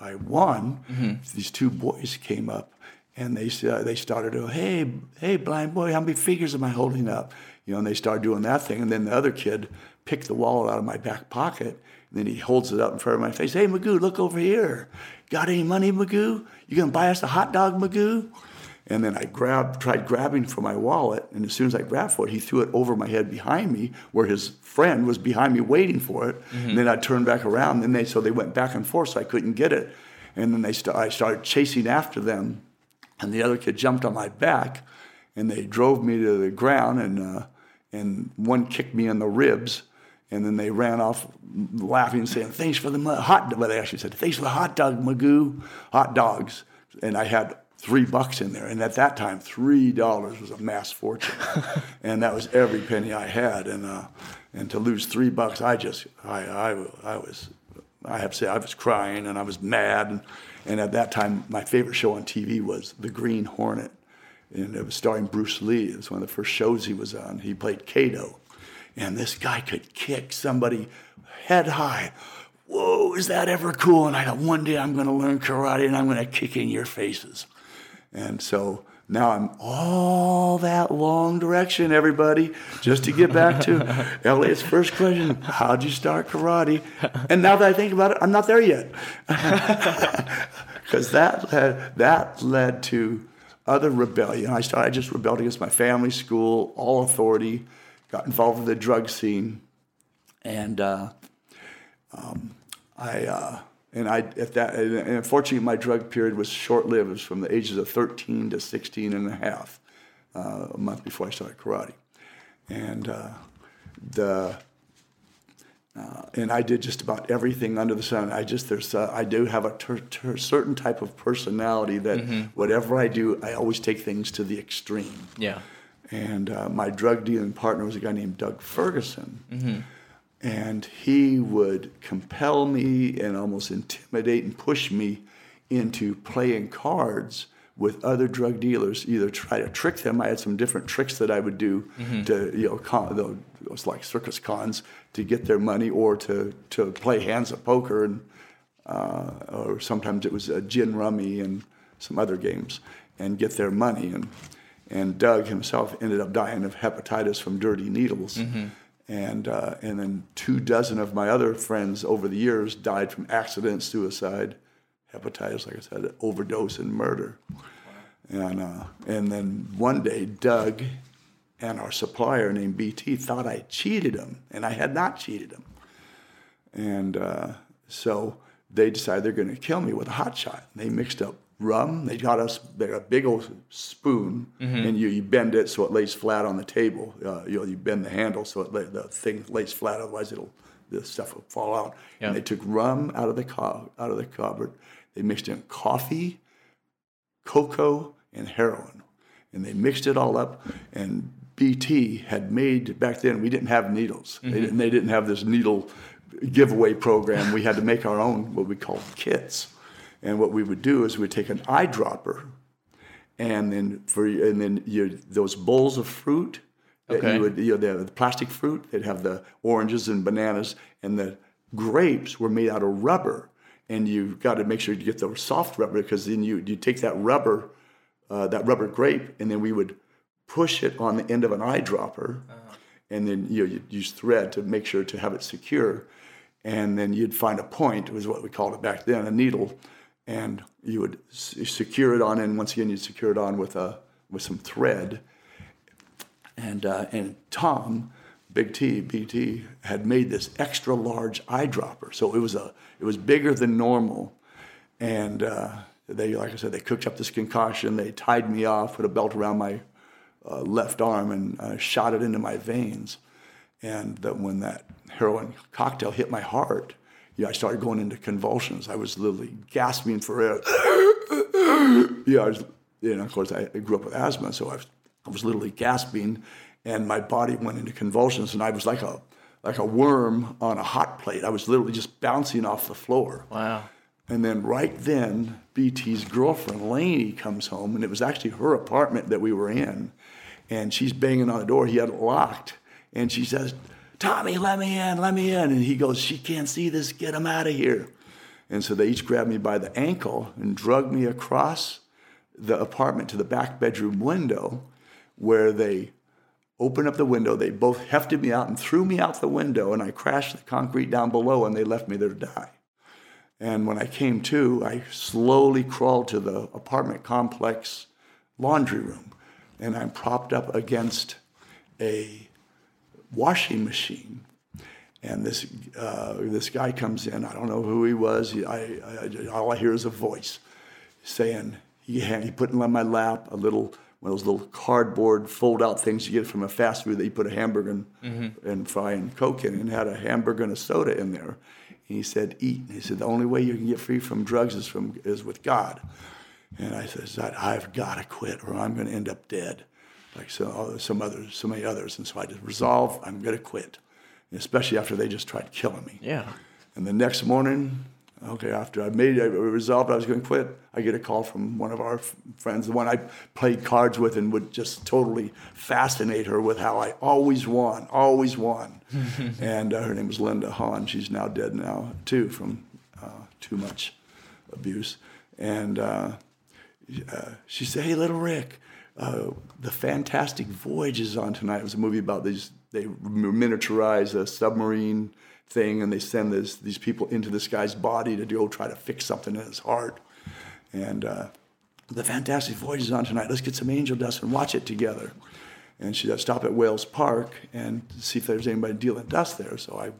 I won. Mm-hmm. These two boys came up and they started to, hey, blind boy, how many figures am I holding up? You know, and they started doing that thing. And then the other kid picked the wallet out of my back pocket. And then he holds it up in front of my face. Hey, Magoo, look over here. Got any money, Magoo? You gonna buy us a hot dog, Magoo? And then I tried grabbing for my wallet, and as soon as I grabbed for it, he threw it over my head behind me, where his friend was behind me waiting for it. Mm-hmm. And then I turned back around, and they went back and forth, so I couldn't get it. And then I started chasing after them, and the other kid jumped on my back, and they drove me to the ground, and one kicked me in the ribs, and then they ran off laughing and saying, "Thanks for the hot dog." Well, they actually said, "Thanks for the hot dog, Magoo, hot dogs," and I had $3 in there. And at that time, $3 was a mass fortune. And that was every penny I had. And to lose $3, I was crying and I was mad. And at that time, my favorite show on TV was The Green Hornet. And it was starring Bruce Lee. It was one of the first shows he was on. He played Kato. And this guy could kick somebody head high. Whoa, is that ever cool? And I thought, one day I'm going to learn karate and I'm going to kick in your faces. And so now I'm all that long direction, everybody, just to get back to Elliott's first question, how'd you start karate? And now that I think about it, I'm not there yet. Because that led to other rebellion. I just rebelled against my family, school, all authority, got involved with the drug scene, and and unfortunately my drug period was short-lived. It was from the ages of 13 to 16 and a half, a month before I started karate. And and I did just about everything under the sun. I do have a certain type of personality that whatever I do, I always take things to the extreme. Yeah. And my drug dealing partner was a guy named Doug Ferguson. Mm-hmm. And he would compel me and almost intimidate and push me into playing cards with other drug dealers, either try to trick them. I had some different tricks that I would do to, it was like circus cons, to get their money or to play hands of poker. And or sometimes it was a gin rummy and some other games and get their money. And Doug himself ended up dying of hepatitis from dirty needles. Mm-hmm. And then 24 of my other friends over the years died from accident, suicide, hepatitis, like I said, overdose, and murder. And then one day, Doug and our supplier named BT thought I cheated him, and I had not cheated him. And so they decided they're going to kill me with a hot shot. They mixed up rum. They got us a big old spoon, and you bend it so it lays flat on the table. You bend the handle so the thing lays flat. Otherwise, the stuff will fall out. Yeah. And they took rum out of the cupboard. They mixed in coffee, cocoa, and heroin, and they mixed it all up. And BT had made back then. We didn't have needles. Mm-hmm. They didn't have this needle giveaway program. We had to make our own what we called kits. And what we would do is we'd take an eyedropper, and then those bowls of fruit that you would, they have the plastic fruit, they'd have the oranges and bananas, and the grapes were made out of rubber, and you got to make sure you get the soft rubber, because then you take that rubber grape, and then we would push it on the end of an eyedropper, and then you'd use thread to make sure to have it secure, and then you'd find a point, was what we called it back then, a needle. And you would secure it on, and once again, you'd secure it on with some thread. And Tom, Big T, BT, had made this extra large eyedropper, so it was bigger than normal. And they, like I said, they cooked up this concoction. They tied me off, put a belt around my left arm, and shot it into my veins. And when that heroin cocktail hit my heart, I started going into convulsions. I was literally gasping for air. I was you know, of course, I grew up with asthma, so I was literally gasping, and my body went into convulsions, and I was like a worm on a hot plate. I was literally just bouncing off the floor. Wow. And then right then, BT's girlfriend, Lainey, comes home, and it was actually her apartment that we were in. And she's banging on the door. He had it locked. And she says, "Tommy, let me in. And he goes, "She can't see this. Get him out of here." And so they each grabbed me by the ankle and dragged me across the apartment to the back bedroom window, where they opened up the window. They both hefted me out and threw me out the window, and I crashed the concrete down below, and they left me there to die. And when I came to, I slowly crawled to the apartment complex laundry room, and I'm propped up against a washing machine. And this guy comes in. I don't know who he was. All I hear is a voice saying, he put in my lap a little, one of those little cardboard fold-out things you get from a fast food that you put a hamburger in, and fry and Coke in, and had a hamburger and a soda in there. And he said, "Eat." And he said, "The only way you can get free from drugs is with God." And I said, "I've got to quit, or I'm going to end up dead, like so many others." And so I just resolved, I'm going to quit, and especially after they just tried killing me. Yeah. And the next morning, after I resolved I was going to quit, I get a call from one of our friends, the one I played cards with and would just totally fascinate her with how I always won. And her name was Linda Hahn. She's now dead now, too, from too much abuse. And she said, "Hey, little Rick, The Fantastic Voyage is on tonight." It was a movie about they miniaturize a submarine thing, and they send these people into this guy's body to go try to fix something in his heart. And "The Fantastic Voyage is on tonight. Let's get some angel dust and watch it together." And she said, "Stop at Wales Park and see if there's anybody dealing dust there." So I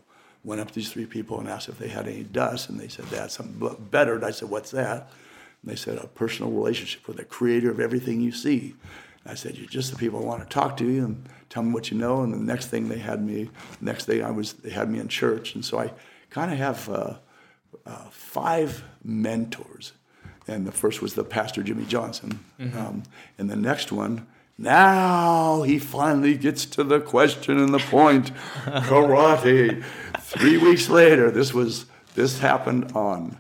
went up to these three people and asked if they had any dust, and they said they had something better. And I said, "What's that?" And they said, "A personal relationship with the creator of everything you see." And I said, "You're just the people I want to talk to, and tell them what you know." And the next thing they had me in church. And so I kind of have five mentors. And the first was the pastor, Jimmy Johnson. Mm-hmm. And the next one, now he finally gets to the question and the point. Karate. 3 weeks later, this happened on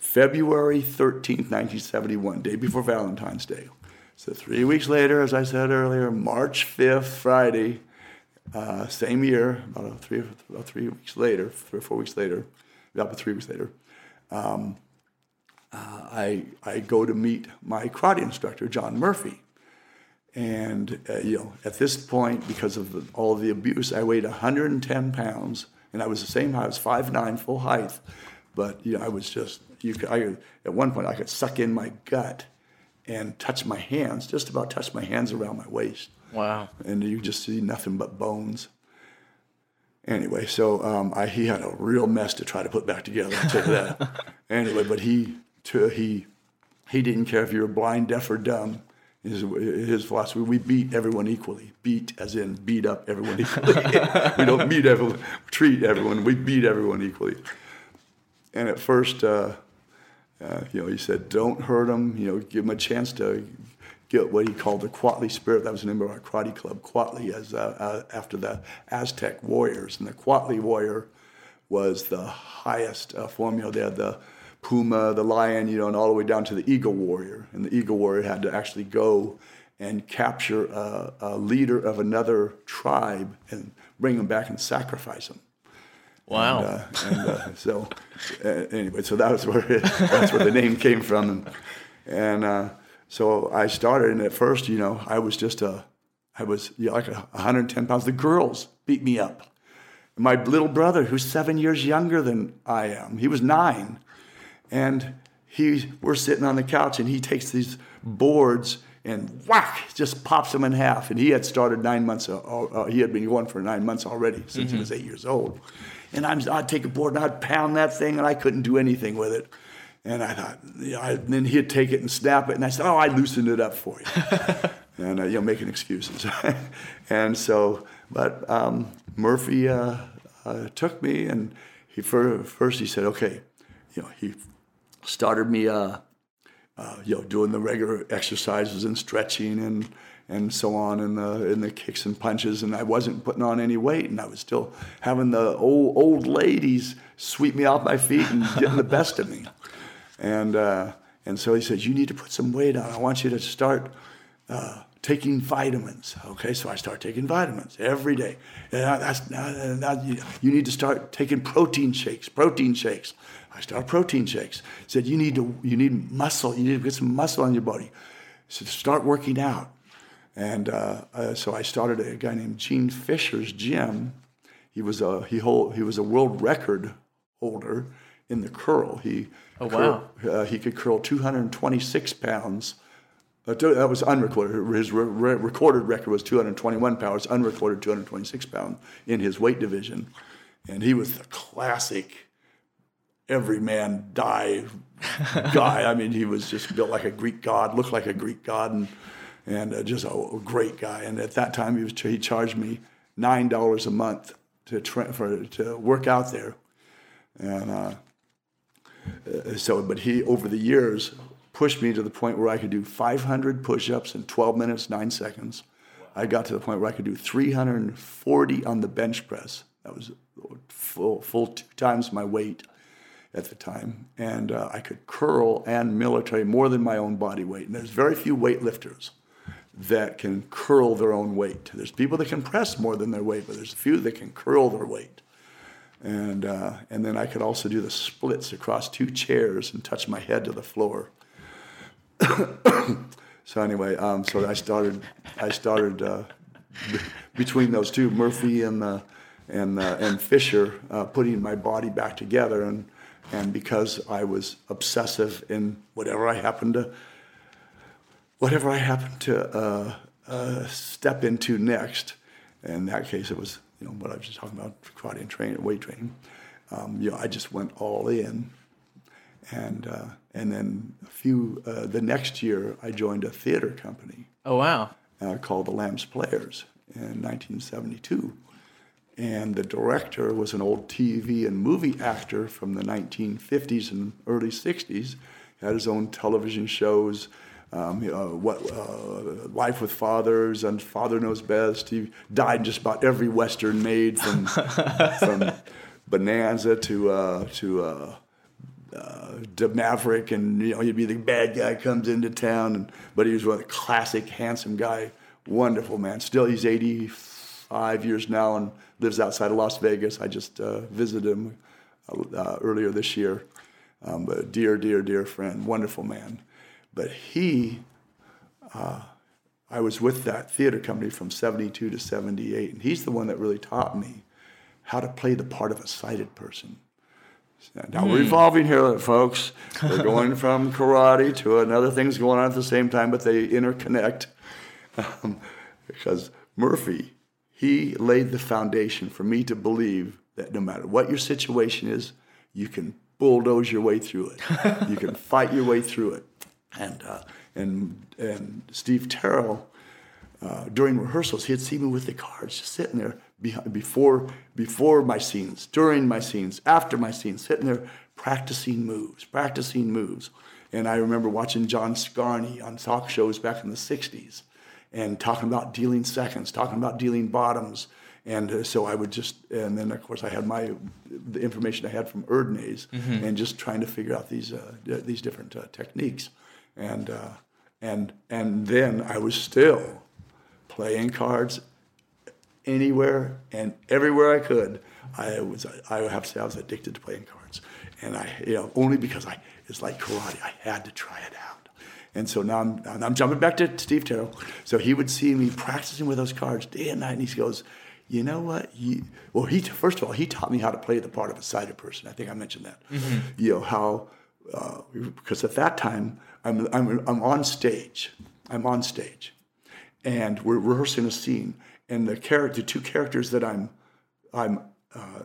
February 13th, 1971, day before Valentine's Day. So 3 weeks later, as I said earlier, March 5th, Friday, same year, about 3 weeks later, I go to meet my karate instructor, John Murphy. And at this point, because of all the abuse, I weighed 110 pounds, and I was the same height. I was 5'9", full height, but I was just at one point I could suck in my gut and touch my hands around my waist. Wow. And you just see nothing but bones. Anyway, so he had a real mess to try to put back together. I'll tell you that. Anyway, but he didn't care if you were blind, deaf, or dumb. His philosophy, we beat everyone equally. Beat as in beat up everyone equally. We don't beat everyone, treat everyone. We beat everyone equally. And at first, he said, "Don't hurt him. Give him a chance to get what he called the Cuauhtli spirit." That was the name of our karate club, Cuauhtli, as after the Aztec warriors. And the Cuauhtli warrior was the highest form. They had the puma, the lion, and all the way down to the eagle warrior. And the eagle warrior had to actually go and capture a leader of another tribe and bring him back and sacrifice him. Wow. So that's where the name came from. So I started, and at first, I was like 110 pounds. The girls beat me up. My little brother, who's 7 years younger than I am, he was 9, and we're sitting on the couch, and he takes these boards and whack, just pops them in half. And he had started 9 months. He had been going for 9 months already since he was 8 years old. And I'd take a board and I'd pound that thing, and I couldn't do anything with it. And I thought, then he'd take it and snap it. And I said, "I loosened it up for you." And, making excuses. And so, but Murphy took me, and he first he said, okay, he started me doing the regular exercises and stretching and so on, and the kicks and punches, and I wasn't putting on any weight, and I was still having the old ladies sweep me off my feet and getting the best of me. And so he says, you need to put some weight on. I want you to start taking vitamins. Okay, so I start taking vitamins every day. And you need to start taking protein shakes. I start protein shakes. He said, you need muscle. You need to get some muscle on your body. He said, start working out. And so I started a guy named Gene Fisher's gym. He was a world record holder in the curl. He could curl 226 pounds. That was unrecorded. His recorded record was 221 pounds, unrecorded 226 pounds in his weight division. And he was the classic everyman Dai guy. I mean, he was just built like a Greek god, looked like a Greek god, and just a great guy. And at that time, he charged me $9 a month to work out there. And but he, over the years, pushed me to the point where I could do 500 push-ups in 12 minutes, 9 seconds. I got to the point where I could do 340 on the bench press. That was full 2 times my weight at the time. And I could curl and military more than my own body weight. And there's very few weightlifters that can curl their own weight. There's people that can press more than their weight, but there's a few that can curl their weight. And then I could also do the splits across 2 chairs and touch my head to the floor. So anyway, so I started between those two, Murphy and Fisher, putting my body back together, and because I was obsessive in whatever I happened to step into next. In that case, it was, you know, what I was just talking about, karate and training, weight training. I just went all in. And then the next year, I joined a theater company. Oh, wow. Called the Lambs Players in 1972. And the director was an old TV and movie actor from the 1950s and early 60s. He had his own television shows, Life with Fathers and Father Knows Best. He died just about every Western made, from Bonanza to De Maverick, and he'd be the bad guy comes into town. But he was one of the classic, handsome guy, wonderful man. Still, he's 85 years now and lives outside of Las Vegas. I just visited him earlier this year. But a dear friend, wonderful man. But I was with that theater company from 72 to 78, and he's the one that really taught me how to play the part of a sighted person. Now we're evolving here, folks. We're going from karate to another thing's going on at the same time, but they interconnect. Because Murphy, he laid the foundation for me to believe that no matter what your situation is, you can bulldoze your way through it. You can fight your way through it. And Steve Terrell, during rehearsals, he'd see me with the cards just sitting there before my scenes, during my scenes, after my scenes, sitting there practicing moves. And I remember watching John Scarne on talk shows back in the 60s and talking about dealing seconds, talking about dealing bottoms. And so I would just, and then of course I had the information I had from Erdnase, mm-hmm. and just trying to figure out these different techniques. And then I was still playing cards anywhere and everywhere I could. I would have to say I was addicted to playing cards, and only because it's like karate. I had to try it out. And so now I'm jumping back to Steve Terrell. So he would see me practicing with those cards day and night, and he goes, you know what? First of all, he taught me how to play the part of a sighted person. I think I mentioned that. Mm-hmm. Because at that time I'm on stage. And we're rehearsing a scene, and the two characters that I'm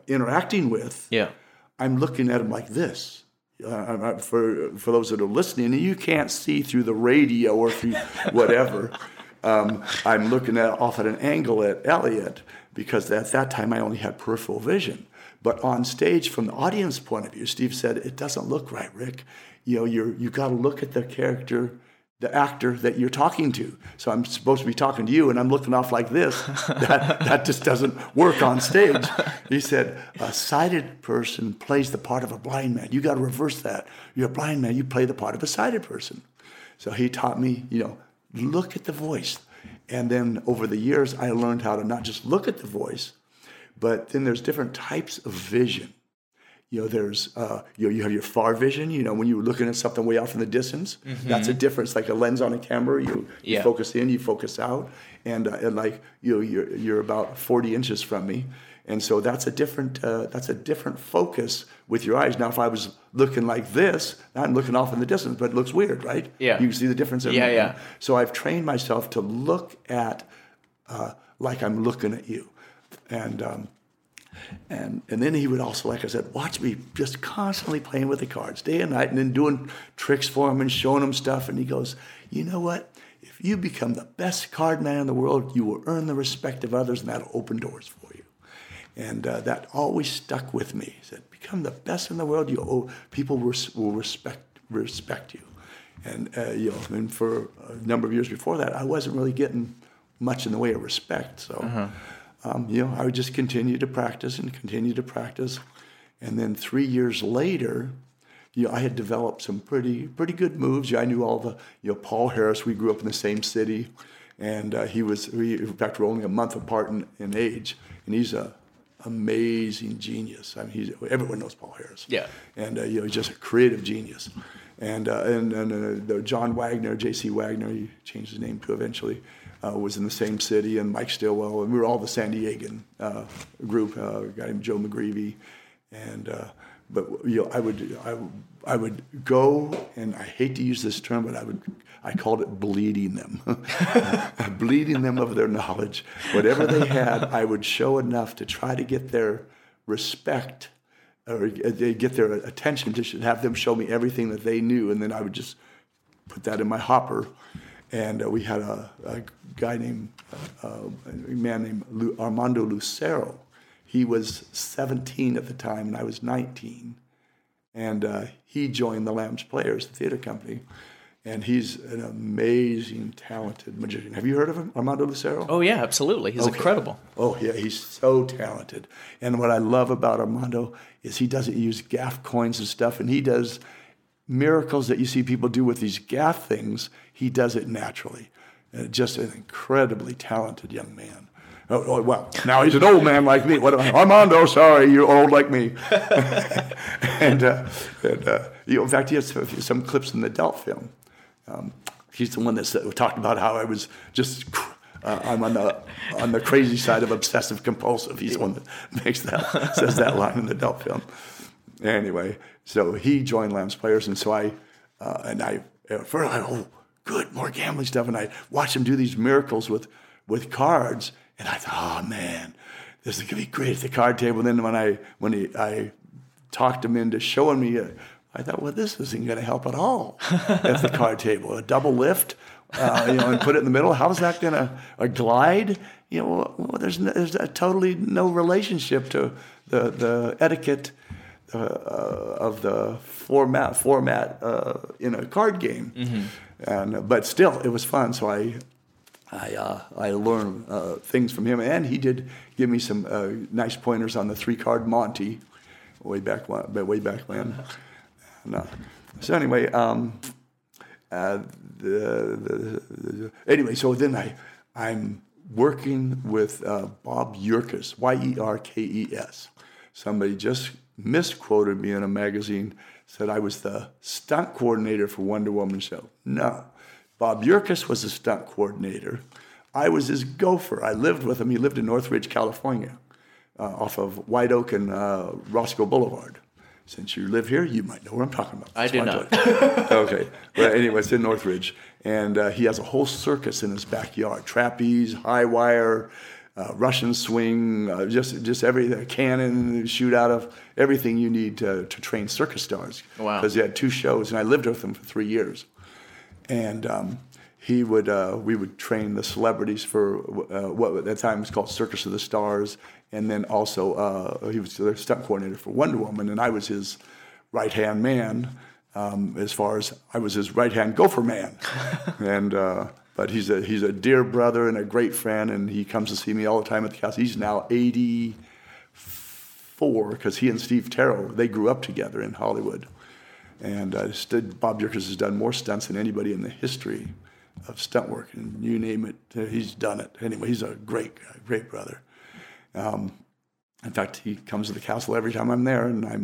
interacting with, yeah. I'm looking at them like this. For those that are listening, you can't see through the radio or through whatever. I'm looking off at an angle at Elliott, because at that time I only had peripheral vision. But on stage, from the audience point of view, Steve said, it doesn't look right, Rick. You know, you got to look at the character, the actor that you're talking to. So I'm supposed to be talking to you, and I'm looking off like this. That just doesn't work on stage. He said, a sighted person plays the part of a blind man. You got to reverse that. You're a blind man. You play the part of a sighted person. So he taught me, you know, look at the voice. And then over the years, I learned how to not just look at the voice, but then there's different types of vision. You know, there's, you have your far vision, you know, when you're looking at something way off in the distance, mm-hmm. That's a difference. Like a lens on a camera, you focus in, you focus out. And like, you know, you're about 40 inches from me. And so that's a different focus with your eyes. Now, if I was looking like this, I'm looking off in the distance, but it looks weird, right? Yeah. You can see the difference. Yeah. So I've trained myself to look at, like I'm looking at you. And then he would also, like I said, watch me just constantly playing with the cards day and night and then doing tricks for him and showing him stuff. And he goes, you know what? If you become the best card man in the world, you will earn the respect of others, and that'll open doors for you. And that always stuck with me. He said, become the best in the world. People will respect you. And and for a number of years before that, I wasn't really getting much in the way of respect. So. Uh-huh. I would just continue to practice. And then 3 years later, I had developed some pretty good moves. I knew all the, Paul Harris, we grew up in the same city. And in fact, we're only a month apart in age. And he's an amazing genius. I mean, everyone knows Paul Harris. Yeah. And, he's just a creative genius. And John Wagner, J.C. Wagner, he changed his name to eventually. Was in the same city, and Mike Stilwell, and we were all the San Diegan group. A guy named Joe McGreevy, I would go, and I hate to use this term, but I called it bleeding them, bleeding them of their knowledge. Whatever they had, I would show enough to try to get their respect or get their attention, to have them show me everything that they knew, and then I would just put that in my hopper. And we had a man named Armando Lucero. He was 17 at the time, and I was 19. And he joined the Lambs Players, the theater company. And he's an amazing, talented magician. Have you heard of him, Armando Lucero? Oh, yeah, absolutely. He's incredible. Oh, yeah, he's so talented. And what I love about Armando is he doesn't use gaff coins and stuff, and he does miracles that you see people do with these gaff things. He does it naturally. Just an incredibly talented young man. Oh, well, now he's an old man like me. What am I? Armando, sorry, you're old like me. In fact, he has some clips in the Delt film. He's the one that talked about how I was just... I'm on the crazy side of obsessive compulsive. He's the one that says that line in the Delt film. Anyway, so he joined Lambs Players, and so good, more gambling stuff. And I watched him do these miracles with cards, and I thought, oh man, this is gonna be great at the card table. And then when I talked him into showing me, I thought, well, this isn't gonna help at all at the card table. A double lift, and put it in the middle. How's that gonna glide? There's a totally no relationship to the etiquette. Of the format in a card game, mm-hmm. But still it was fun. So I learned things from him, and he did give me some nice pointers on the 3-card Monty, way back when. So anyway, so then I'm working with Bob Yerkes, Yerkes. Somebody just misquoted me in a magazine, said I was the stunt coordinator for Wonder Woman show. No, Bob Yerkes was the stunt coordinator. I was his gopher. I lived with him. He lived in Northridge, California, off of White Oak and Roscoe Boulevard. Since you live here, you might know what I'm talking about. That's I do not. Okay. Well, anyway, it's in Northridge. And he has a whole circus in his backyard, trapeze, high wire, Russian swing, just every cannon, shoot out of everything you need to train circus stars. Wow! Because he had 2 shows, and I lived with him for 3 years. And we would train the celebrities for what at that time was called Circus of the Stars, And then also he was their stunt coordinator for Wonder Woman, and I was his right-hand man. As far as I was his right-hand gopher man. And but he's a dear brother and a great friend, and he comes to see me all the time at the house. He's now 84 because he and Steve Terrell, they grew up together in Hollywood. And Bob Yerkes has done more stunts than anybody in the history of stunt work, and you name it, he's done it. Anyway, he's a great, great brother. In fact, he comes to the castle every time I'm there, and I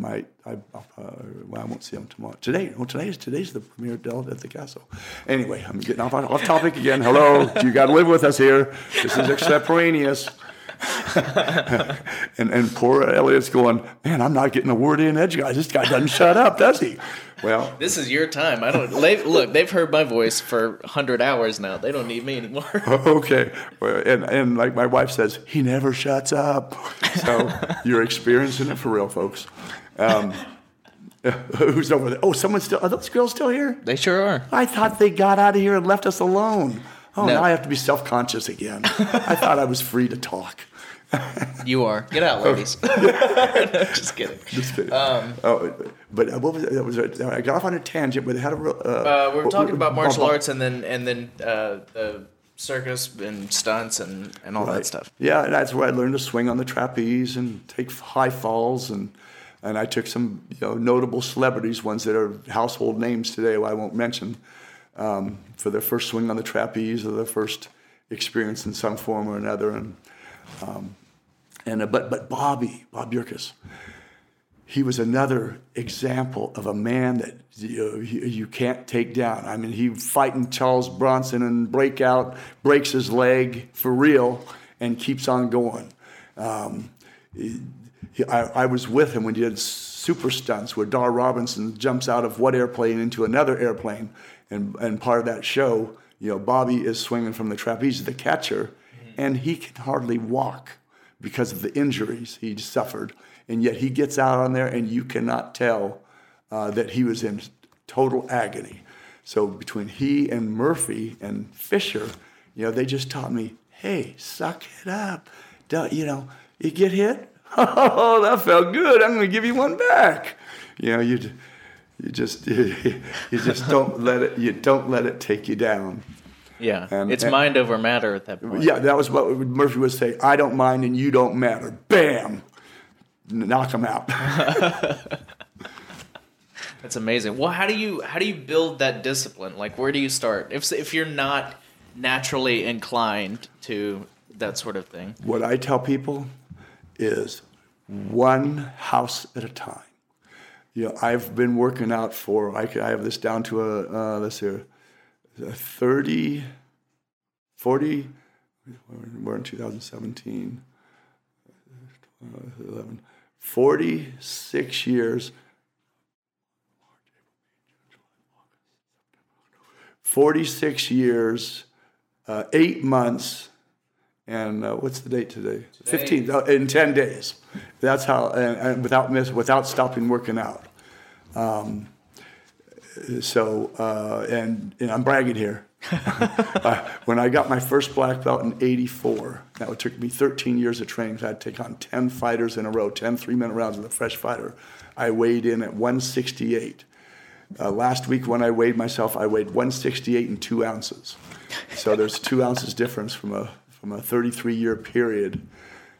won't see him tomorrow. Today's the premiere of Dell at the castle. Anyway, I'm getting off topic again. Hello, you got to live with us here. This is extemporaneous. and poor Elliott's going, man, I'm not getting a word in edgewise. This guy doesn't shut up, does he? Well, this is your time. They've heard my voice for 100 hours now. They don't need me anymore. Okay. And like my wife says, he never shuts up. So you're experiencing it for real, folks. Who's over there? Oh, are those girls still here? They sure are. I thought they got out of here and left us alone. Oh, no. Now I have to be self-conscious again. I thought I was free to talk. You are. Get out, ladies. No, just kidding. But what was it? I got off on a tangent, but it had a real... we were talking about martial arts and then the circus and stunts and all that stuff. Yeah, and that's where I learned to swing on the trapeze and take high falls. And I took some notable celebrities, ones that are household names today I won't mention, for their first swing on the trapeze or their first experience in some form or another. But Bob Yerkes, he was another example of a man that you can't take down. I mean, he fighting Charles Bronson and breaks his leg for real and keeps on going. I was with him when he did super stunts where Dar Robinson jumps out of one airplane into another airplane. And part of that show, Bobby is swinging from the trapeze, the catcher, and he can hardly walk because of the injuries he suffered. And yet he gets out on there, and you cannot tell that he was in total agony. So between he and Murphy and Fisher, they just taught me, hey, suck it up. You get hit? Oh, that felt good. I'm going to give you one back. You just don't let it. You don't let it take you down. Yeah, it's mind over matter at that point. Yeah, that was what Murphy would say. I don't mind, and you don't matter. Bam, knock them out. That's amazing. Well, how do you build that discipline? Like, where do you start? If you're not naturally inclined to that sort of thing, what I tell people is one house at a time. I've been working out I have this down to let's see, 30, 40, we're in 2017, 11, 46 years, 8 months, and what's the date today? 15th, in 10 days. That's how, and without stopping working out. So I'm bragging here. When I got my first black belt in 84, it took me 13 years of training because I had to take on 10 fighters in a row, 10 three-minute rounds with a fresh fighter. I weighed in at 168. Last week when I weighed myself, I weighed 168 and 2 ounces. So there's 2 ounces difference from a 33-year period.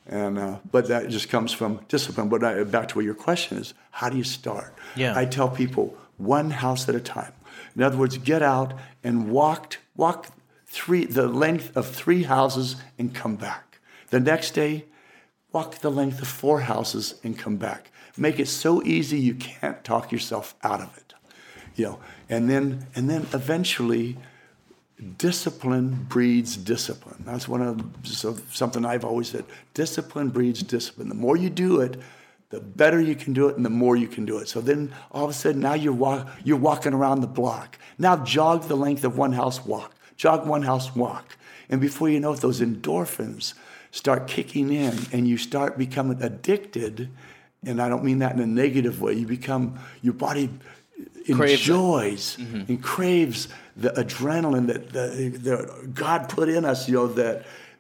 And but that just comes from discipline. But back to what your question is, how do you start? Yeah. I tell people one house at a time. In other words, get out and walk the length of 3 houses and come back. The next day, walk the length of 4 houses and come back. Make it so easy you can't talk yourself out of it. And then eventually, discipline breeds discipline. That's something I've always said. Discipline breeds discipline. The more you do it, the better you can do it, and the more you can do it. So then, all of a sudden, now you're walking around the block. Now jog the length of one house, walk. Jog one house, walk. And before you know it, those endorphins start kicking in, and you start becoming addicted. And I don't mean that in a negative way. You become your body enjoys and craves the adrenaline that God put in us,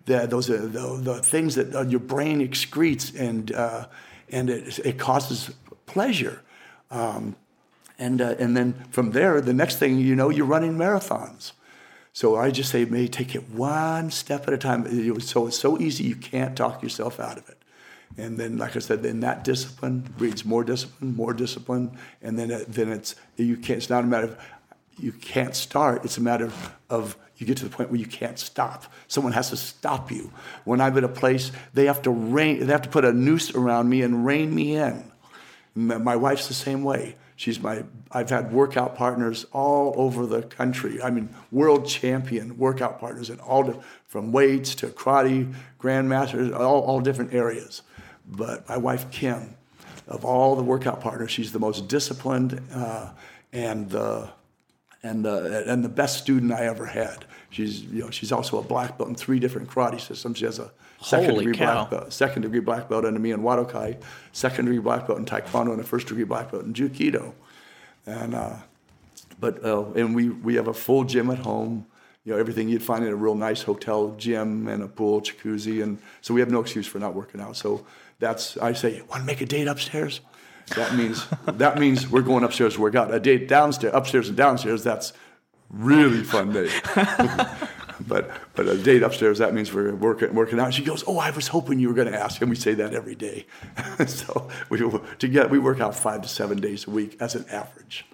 Those are the things that your brain excretes, and it causes pleasure. And then from there, the next thing you know, you're running marathons. So I just say, may take it one step at a time. So it's so easy, you can't talk yourself out of it. And then, like I said, then that discipline breeds more discipline, and then it's you can't. It's not a matter of you can't start. It's a matter of you get to the point where you can't stop. Someone has to stop you. When I'm at a place, they have to put a noose around me and rein me in. My wife's the same way. I've had workout partners all over the country. I mean, world champion workout partners in from weights to karate, grandmasters, all different areas. But my wife, Kim, of all the workout partners, she's the most disciplined and the best student I ever had. She's also a black belt in 3 different karate systems. She has a second degree black belt under me in Wadokai, second degree black belt in Taekwondo, and a first degree black belt in Jukido. And we have a full gym at home. Everything you'd find in a real nice hotel gym and a pool, jacuzzi, and so we have no excuse for not working out. So I say, want to make a date upstairs? That means we're going upstairs to work out. A date downstairs, upstairs and downstairs, that's really fun day. but a date upstairs, that means we're working out. She goes, oh, I was hoping you were going to ask. And we say that every day. So we work out 5 to 7 days a week as an average.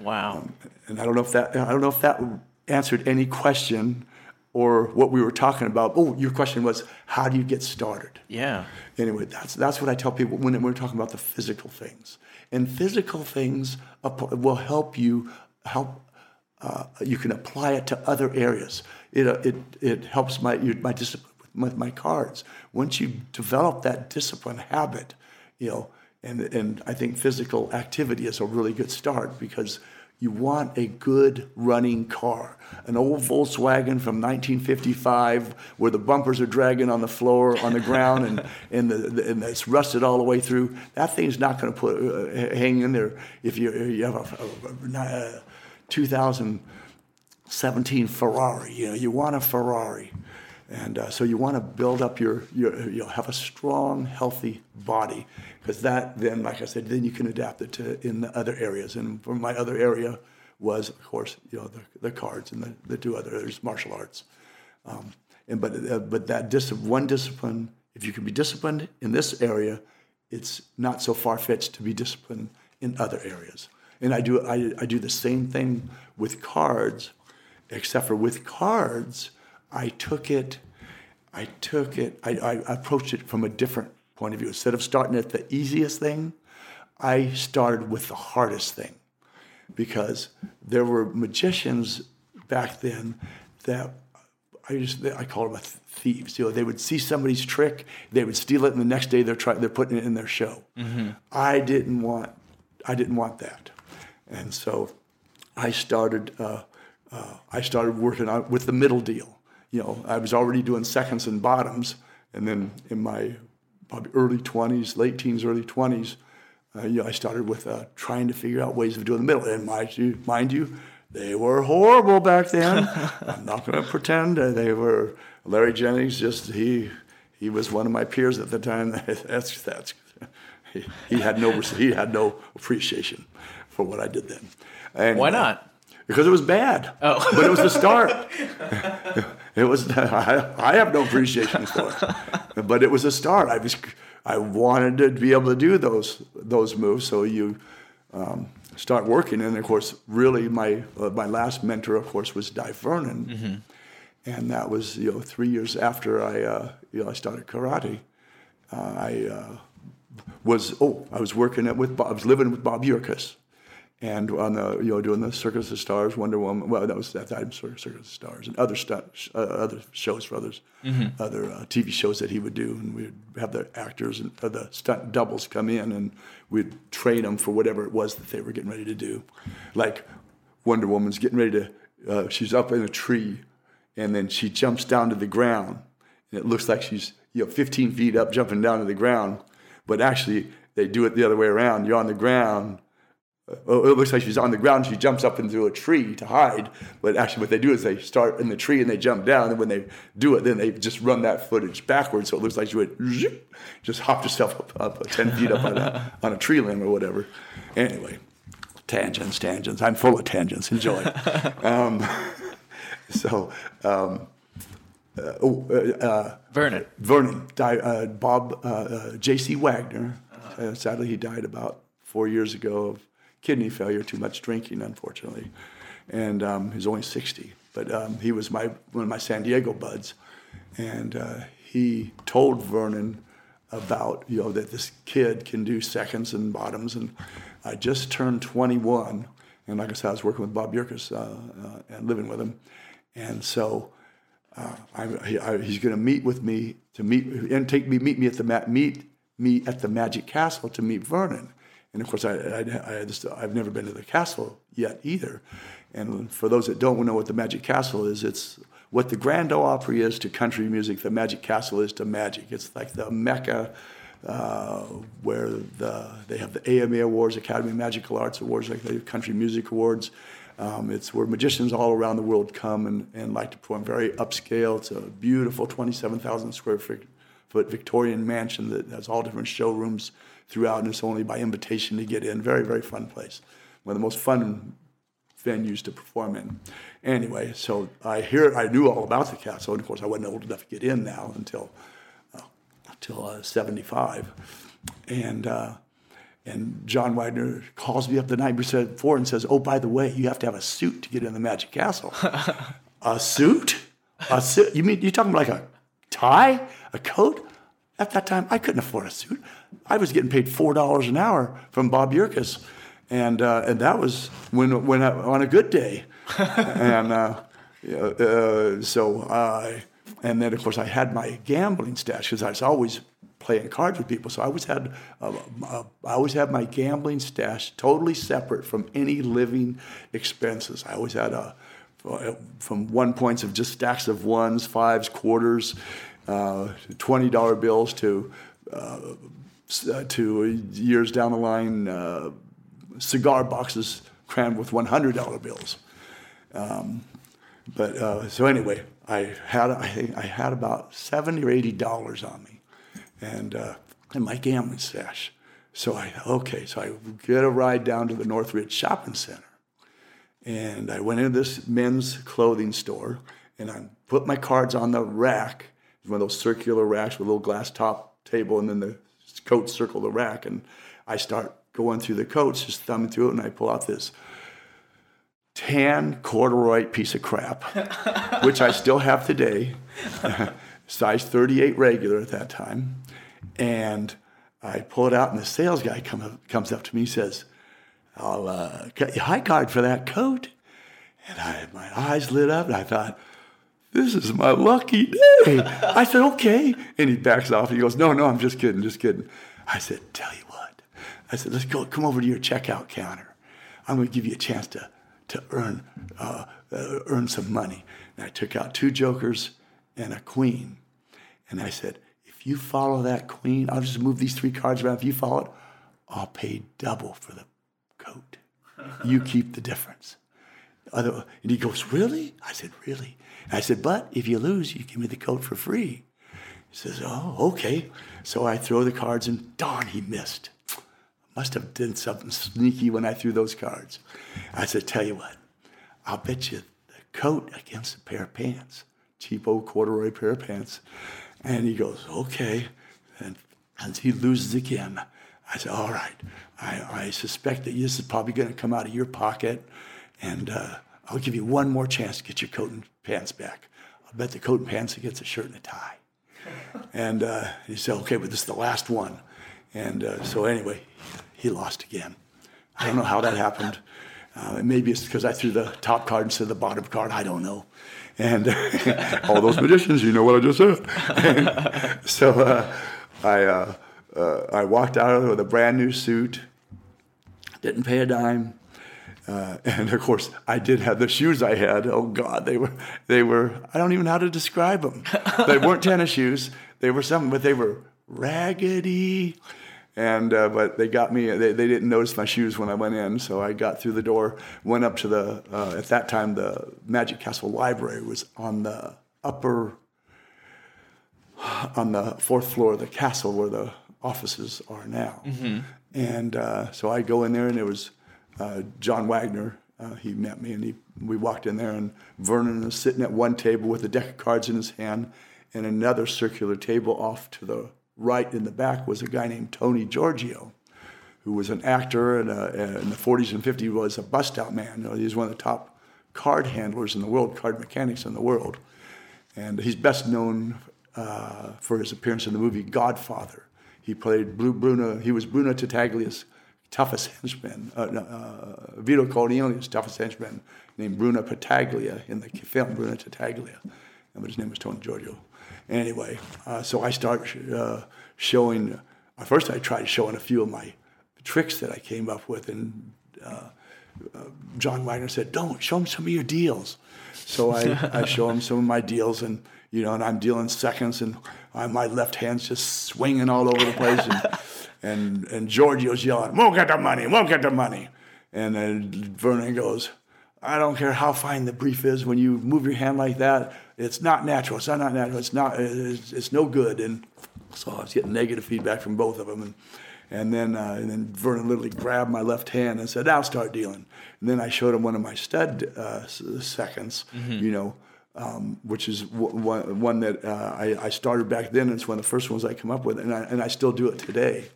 Wow. And I don't know if that answered any question or what we were talking about. Oh, your question was, how do you get started? Yeah. Anyway, that's what I tell people when we're talking about the physical things. And physical things will help you you can apply it to other areas. It helps my discipline with my cards. Once you develop that discipline habit, and I think physical activity is a really good start, because you want a good running car, an old Volkswagen from 1955 where the bumpers are dragging on the floor, on the ground, and it's rusted all the way through. That thing's not going to hang in there if you have a 2017 Ferrari. You want a Ferrari, and so you want to build up you'll have a strong, healthy body, because that then, like I said, then you can adapt it to in the other areas. And from my other area was, of course, the cards and the 2 others, martial arts. But that one discipline, if you can be disciplined in this area, it's not so far-fetched to be disciplined in other areas. And I do the same thing with cards, except for with cards, I approached it from a different point of view. Instead of starting at the easiest thing, I started with the hardest thing, because there were magicians back then that I call them thieves. They would see somebody's trick, they would steal it, and the next day they're putting it in their show. Mm-hmm. I didn't want that. And so I started working out with the middle deal. I was already doing seconds and bottoms, and then in my probably late teens, early 20s, I started with trying to figure out ways of doing the middle. And mind you, they were horrible back then. I'm not going to pretend they were. Larry Jennings, he was one of my peers at the time. That's he had no appreciation for what I did then. And, why not? Because it was bad. Oh. But it was the start. It was. I have no appreciation for it. But it was a start. I wanted to be able to do those moves. So you start working, and of course, really, my last mentor, of course, was Dai Vernon, mm-hmm. and that was 3 years after I started karate. I was living with Bob Yerkes. And on doing the Circus of Stars, Wonder Woman. Well, that was that time, Circus of Stars, and other other shows for others, mm-hmm. other TV shows that he would do, and we'd have the actors and the stunt doubles come in, and we'd train them for whatever it was that they were getting ready to do. Like Wonder Woman's getting ready to, she's up in a tree, and then she jumps down to the ground, and it looks like she's 15 feet up, jumping down to the ground, but actually they do it the other way around. You're on the ground. It looks like she's on the ground. She jumps up into a tree to hide. But actually what they do is they start in the tree and they jump down. And when they do it, then they just run that footage backwards. So it looks like she would just hop herself up 10 feet up on a tree limb or whatever. Anyway, tangents. I'm full of tangents. Enjoy. Vernon. J.C. Wagner. Sadly, he died about 4 years ago of kidney failure, too much drinking, unfortunately. And he's only 60. But he was one of my San Diego buds. And he told Vernon about, that this kid can do seconds and bottoms. And I just turned 21. And like I said, I was working with Bob Yerkes and living with him. And so he's going to meet with me meet me at the Magic Castle to meet Vernon. And of course, I've never been to the castle yet either. And for those that don't know what the Magic Castle is, it's what the Grand Ole Opry is to country music. The Magic Castle is to magic. It's like the Mecca where they have the AMA Awards, Academy of Magical Arts Awards, like the Country Music Awards. It's where magicians all around the world come and like to perform. Very upscale. It's a beautiful 27,000 square foot Victorian mansion that has all different showrooms throughout, and it's only by invitation to get in. Very, very fun place. One of the most fun venues to perform in. Anyway, so I knew all about the castle, and of course I wasn't old enough to get in now until 75. And John Wagner calls me up the night before and says, "Oh, by the way, you have to have a suit to get in the Magic Castle." A suit? A suit? You mean you're talking like a tie? A coat? At that time, I couldn't afford a suit. I was getting paid $4 an hour from Bob Yerkes, and that was when on a good day. And then of course I had my gambling stash because I was always playing cards with people. So I always had my gambling stash totally separate from any living expenses. I always had from 1 points of just stacks of ones, fives, quarters. $20 bills to years down the line, cigar boxes crammed with $100 bills. So anyway, I had about $70 or $80 on me, and my gambling stash. So I get a ride down to the Northridge Shopping Center, and I went into this men's clothing store, and I put my cards on the rack. One of those circular racks with a little glass top table, and then the coats circle the rack. And I start going through the coats, just thumbing through it, and I pull out this tan corduroy piece of crap, which I still have today, size 38 regular at that time. And I pull it out, and the sales guy comes up to me and says, "I'll get you high card for that coat." And my eyes lit up, and I thought, "This is my lucky day." I said, "Okay." And he backs off. He goes, No, I'm just kidding. I said, "Tell you what." I said, "Let's go. Come over to your checkout counter. I'm going to give you a chance to earn some money." And I took out two jokers and a queen. And I said, "If you follow that queen, I'll just move these three cards around. If you follow it, I'll pay double for the coat. You keep the difference." And he goes, "Really?" I said, "Really." And I said, "But if you lose, you give me the coat for free." He says, "Oh, okay." So I throw the cards, and darn, he missed. Must have done something sneaky when I threw those cards. I said, "Tell you what, I'll bet you the coat against a pair of pants, cheapo corduroy pair of pants." And he goes, "Okay." And he loses again. I said, "All right, I suspect that this is probably going to come out of your pocket. And I'll give you one more chance to get your coat and pants back. I'll bet the coat and pants against a shirt and a tie." And he said, "Okay, but this is the last one." And so anyway, he lost again. I don't know how that happened. Maybe it's because I threw the top card instead of the bottom card. I don't know. And all those magicians, you know what I just said. So I walked out of it with a brand new suit. Didn't pay a dime. And of course, I did have the shoes I had. Oh God, they were. I don't even know how to describe them. They weren't tennis shoes. They were something, but they were raggedy, And but they got me. They didn't notice my shoes when I went in, so I got through the door, went up to the at that time the Magic Castle Library was on the fourth floor of the castle where the offices are now. Mm-hmm. And so I go in there, and it was John Wagner. He met me, and we walked in there, and Vernon was sitting at one table with a deck of cards in his hand, and another circular table off to the right in the back was a guy named Tony Giorgio, who was an actor and in the 40s and 50s was a bust-out man. You know, he was one of the top card handlers in the world, card mechanics in the world. And he's best known for his appearance in the movie Godfather. He played Bruno. He was Bruno Tattaglia's toughest henchman, Vito Corleone's toughest henchman, named Bruno Tattaglia in the film Bruno Tattaglia. But his name was Tony Giorgio. Anyway, so I start showing. First, I tried showing a few of my tricks that I came up with, and John Wagner said, "Don't show him some of your deals." So I show him some of my deals, and and I'm dealing seconds, and my left hand's just swinging all over the place, and Giorgio's yelling, "Won't get the money! Won't get the money!" And then Vernon goes, "I don't care how fine the brief is. When you move your hand like that, it's not natural. It's not natural. It's not. It's no good." And so I was getting negative feedback from both of them. And then Vernon literally grabbed my left hand and said, "Now start dealing." And then I showed him one of my stud seconds, mm-hmm. Which is one that I started back then. And it's one of the first ones I come up with, and I still do it today.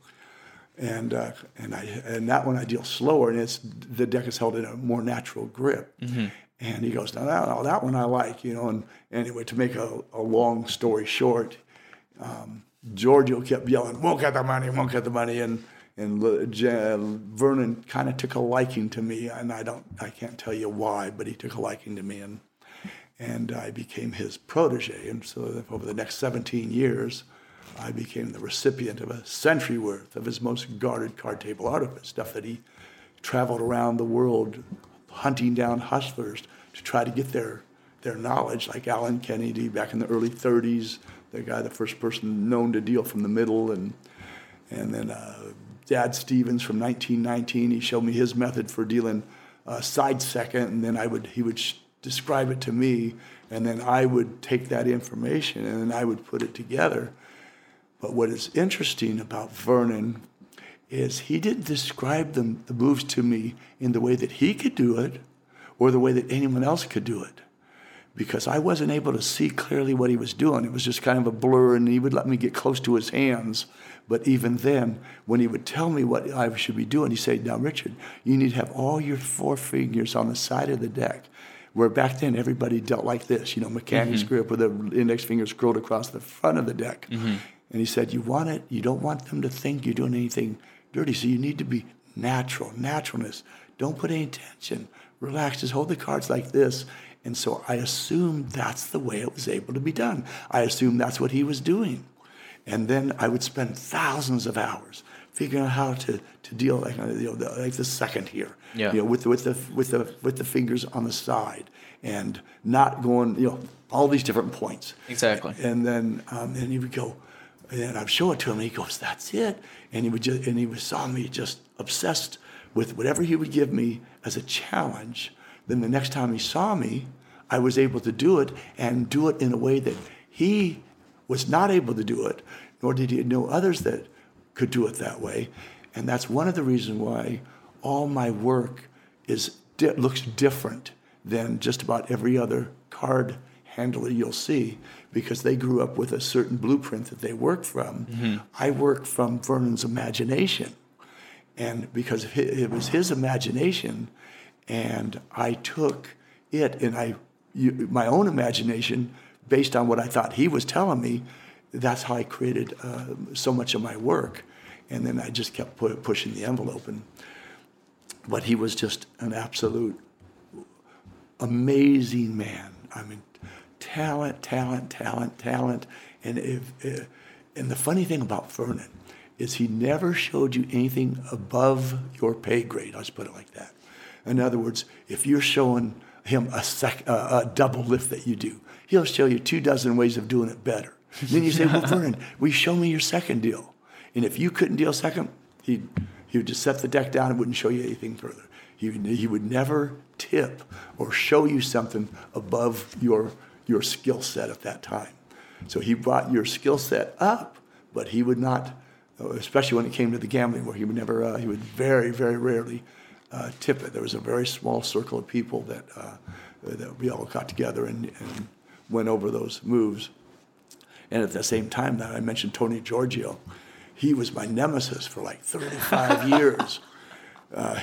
And that one I deal slower, and it's the deck is held in a more natural grip. Mm-hmm. And he goes, no, that one I like, And anyway, to make a long story short, Giorgio kept yelling, "Won't get the money, won't get the money," and Vernon kind of took a liking to me, and I can't tell you why, but he took a liking to me, and I became his protege, and so over the next 17 years. I became the recipient of a century worth of his most guarded card table artifacts, stuff that he traveled around the world hunting down hustlers to try to get their knowledge, like Alan Kennedy back in the early 30s, the guy, the first person known to deal from the middle, and then Dad Stevens from 1919, he showed me his method for dealing side second, and then he would describe it to me, and then I would take that information and then I would put it together. But what is interesting about Vernon is he didn't describe the moves to me in the way that he could do it or the way that anyone else could do it, because I wasn't able to see clearly what he was doing. It was just kind of a blur, and he would let me get close to his hands. But even then, when he would tell me what I should be doing, he'd say, "Now, Richard, you need to have all your four fingers on the side of the deck." Where back then everybody dealt like this, mechanic's mm-hmm. grip with the index finger scrolled across the front of the deck. Mm-hmm. And he said, you don't want them to think you're doing anything dirty, so you need to be natural, naturalness. Don't put any tension. Relax, just hold the cards like this. And so I assumed that's the way it was able to be done. I assumed that's what he was doing. And then I would spend thousands of hours figuring out how to deal like the second here, yeah. With the fingers on the side and not going, all these different points. Exactly. And then and he would go, and then I'd show it to him, and he goes, "That's it." And he saw me just obsessed with whatever he would give me as a challenge. Then the next time he saw me, I was able to do it and do it in a way that he was not able to do it, nor did he know others that could do it that way. And that's one of the reasons why all my work looks different than just about every other card handler you'll see, because they grew up with a certain blueprint that they work from. Mm-hmm. I work from Vernon's imagination, and because it was his imagination, and I took it and my own imagination based on what I thought he was telling me. That's how I created so much of my work, and then I just kept pushing the envelope. But he was just an absolute amazing man. I mean, talent. And and the funny thing about Vernon is he never showed you anything above your pay grade. I'll just put it like that. In other words, if you're showing him a double lift that you do, he'll show you 24 ways of doing it better. Then you say, "Well, Vernon, show me your second deal." And if you couldn't deal second, he would just set the deck down and wouldn't show you anything further. He would never tip or show you something above your skill set at that time. So he brought your skill set up, but he would not, especially when it came to the gambling, where he would never, he would very, very rarely tip it. There was a very small circle of people that that we all got together and went over those moves. And at the same time that I mentioned Tony Giorgio, he was my nemesis for like 35 years.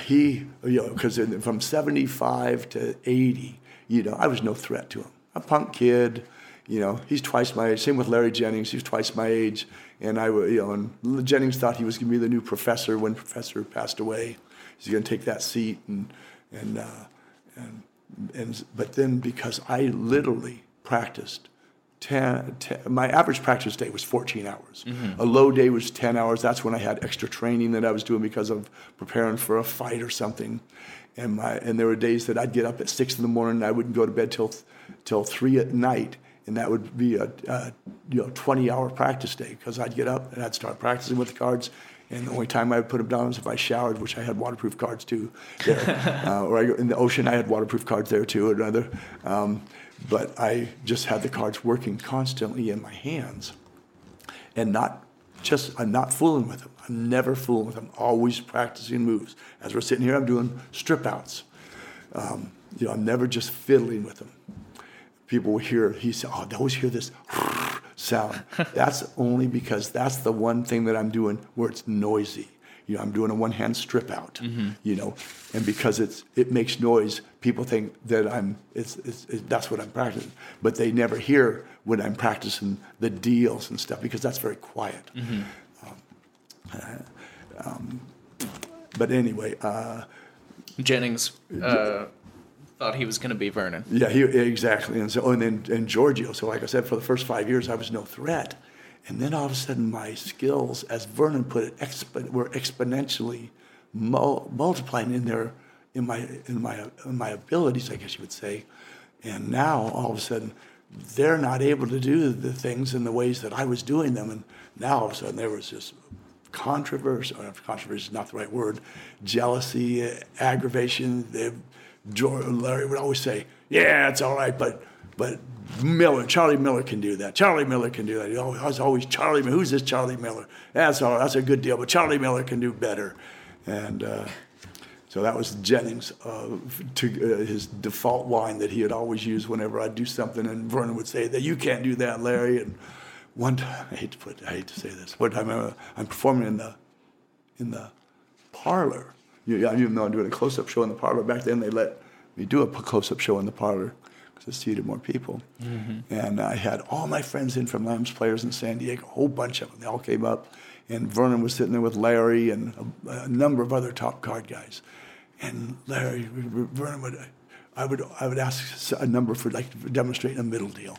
He, you know, because from 75 to 80, you know, I was no threat to him. A punk kid, you know, he's twice my age. Same with Larry Jennings, he's twice my age. And I, you know, and Jennings thought he was going to be the new professor when Professor passed away. He's going to take that seat and but then because I literally practiced. My average practice day was 14 hours. Mm-hmm. A low day was 10 hours. That's when I had extra training that I was doing because of preparing for a fight or something. And there were days that I'd get up at 6 in the morning and I wouldn't go to bed till 3 at night. And that would be a 20-hour practice day because I'd get up and I'd start practicing with the cards. And the only time I would put them down was if I showered, which I had waterproof cards too. There. Or I go in the ocean, I had waterproof cards there too. Another. But I just had the cards working constantly in my hands, and I'm not fooling with them. I'm never fooling with them. Always practicing moves. As we're sitting here, I'm doing strip outs. You know, I'm never just fiddling with them. People will hear. He said, "Oh, they always hear this sound." That's only because that's the one thing that I'm doing where it's noisy. You know, I'm doing a one-hand strip out, mm-hmm. you know, and because it makes noise, people think that that's what I'm practicing, but they never hear when I'm practicing the deals and stuff because that's very quiet. Mm-hmm. But anyway, Jennings thought he was going to be Vernon. Yeah, exactly, and so and Giorgio. So, like I said, for the first 5 years, I was no threat. And then all of a sudden my skills, as Vernon put it, were exponentially multiplying in my abilities, I guess you would say. And now all of a sudden they're not able to do the things in the ways that I was doing them. And now all of a sudden there was this controversy, or controversy is not the right word, jealousy, aggravation. Larry would always say, "Yeah, it's all right, but Charlie Miller can do that. Charlie Miller can do that." He was always Charlie. Who's this Charlie Miller? That's all. That's a good deal. But Charlie Miller can do better. And so that was Jennings, his default line that he had always used whenever I'd do something. And Vernon would say that you can't do that, Larry. And one time, I hate to say this. One time I'm performing in the parlor. Even though I'm doing a close-up show in the parlor back then, they let me do a close-up show in the parlor. To see to more people. Mm-hmm. And I had all my friends in from Lambs Players in San Diego, a whole bunch of them. They all came up, and Vernon was sitting there with Larry and a number of other top card guys. And Vernon would, I would ask a number for like demonstrating a middle deal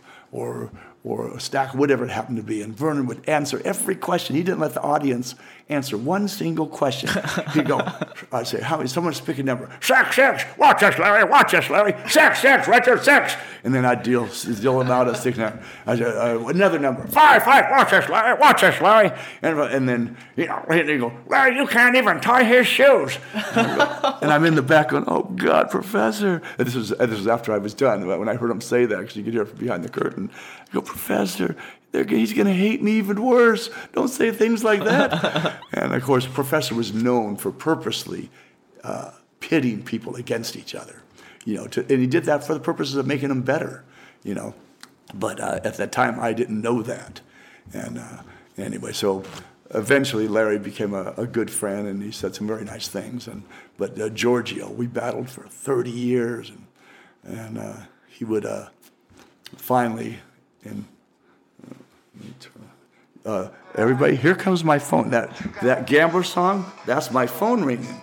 or a stack, whatever it happened to be. And Vernon would answer every question. He didn't let the audience answer one single question. He'd go, I'd say, "How many?" Someone's picking a number. Six. Watch this, Larry. Six, Richard, six. And then I'd deal them out at 6 9. I'd say, another number. Five. Watch this, Larry. And then, you know, he'd go, "Larry, you can't even tie his shoes." And I'm in the back going, "Oh, God, Professor." And this was after I was done. When I heard him say that, because you could hear it from behind the curtain, I go, "Professor, he's going to hate me even worse. Don't say things like that." And, of course, Professor was known for purposely pitting people against each other. You know, and he did that for the purposes of making them better, you know. But at that time, I didn't know that. And anyway, so eventually Larry became a good friend, and he said some very nice things. But Giorgio, we battled for 30 years, and he would... Finally, everybody, here comes my phone. That gambler song, that's my phone ringing.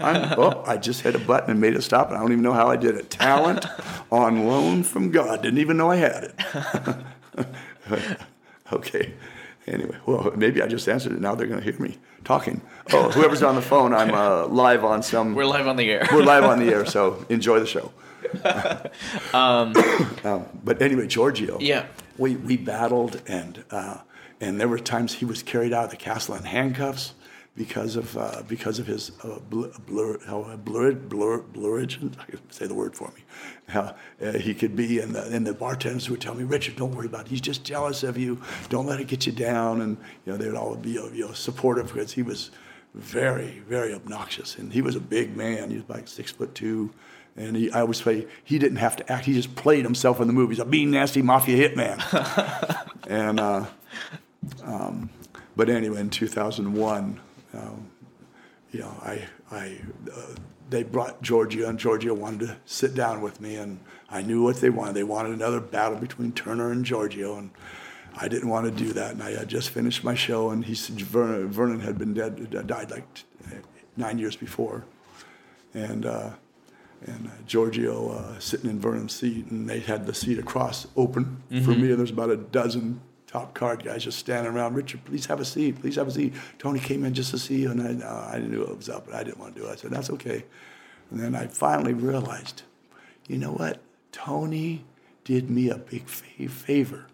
I just hit a button and made it stop, and I don't even know how I did it. Talent on loan from God. Didn't even know I had it. Okay. Anyway, well, maybe I just answered it. Now they're going to hear me talking. Oh, whoever's on the phone, I'm live on some... We're live on the air. We're live on the air, so enjoy the show. But anyway, Giorgio, yeah, we battled, and And there were times he was carried out of the castle in handcuffs because of his blurrage. Say the word for me. He could be, and the bartenders would tell me, Richard, don't worry about it. He's just jealous of you. Don't let it get you down. And they'd all be supportive because he was very, very obnoxious. And he was a big man. He was like 6'2". And I always say he didn't have to act. He just played himself in the movies. A mean, nasty mafia hitman. And but anyway, in 2001, they brought Giorgio, and Giorgio wanted to sit down with me, and I knew what they wanted. They wanted another battle between Turner and Giorgio, and I didn't want to do that. And I had just finished my show, and he said Vernon had been died like 9 years before, and Giorgio sitting in Vernon's seat, and they had the seat across open for me, and there's about a dozen top card guys just standing around. Richard, please have a seat. Please have a seat. Tony came in just to see you, and I knew it was up, but I didn't want to do it. I said, that's okay. And then I finally realized, you know what? Tony did me a big favor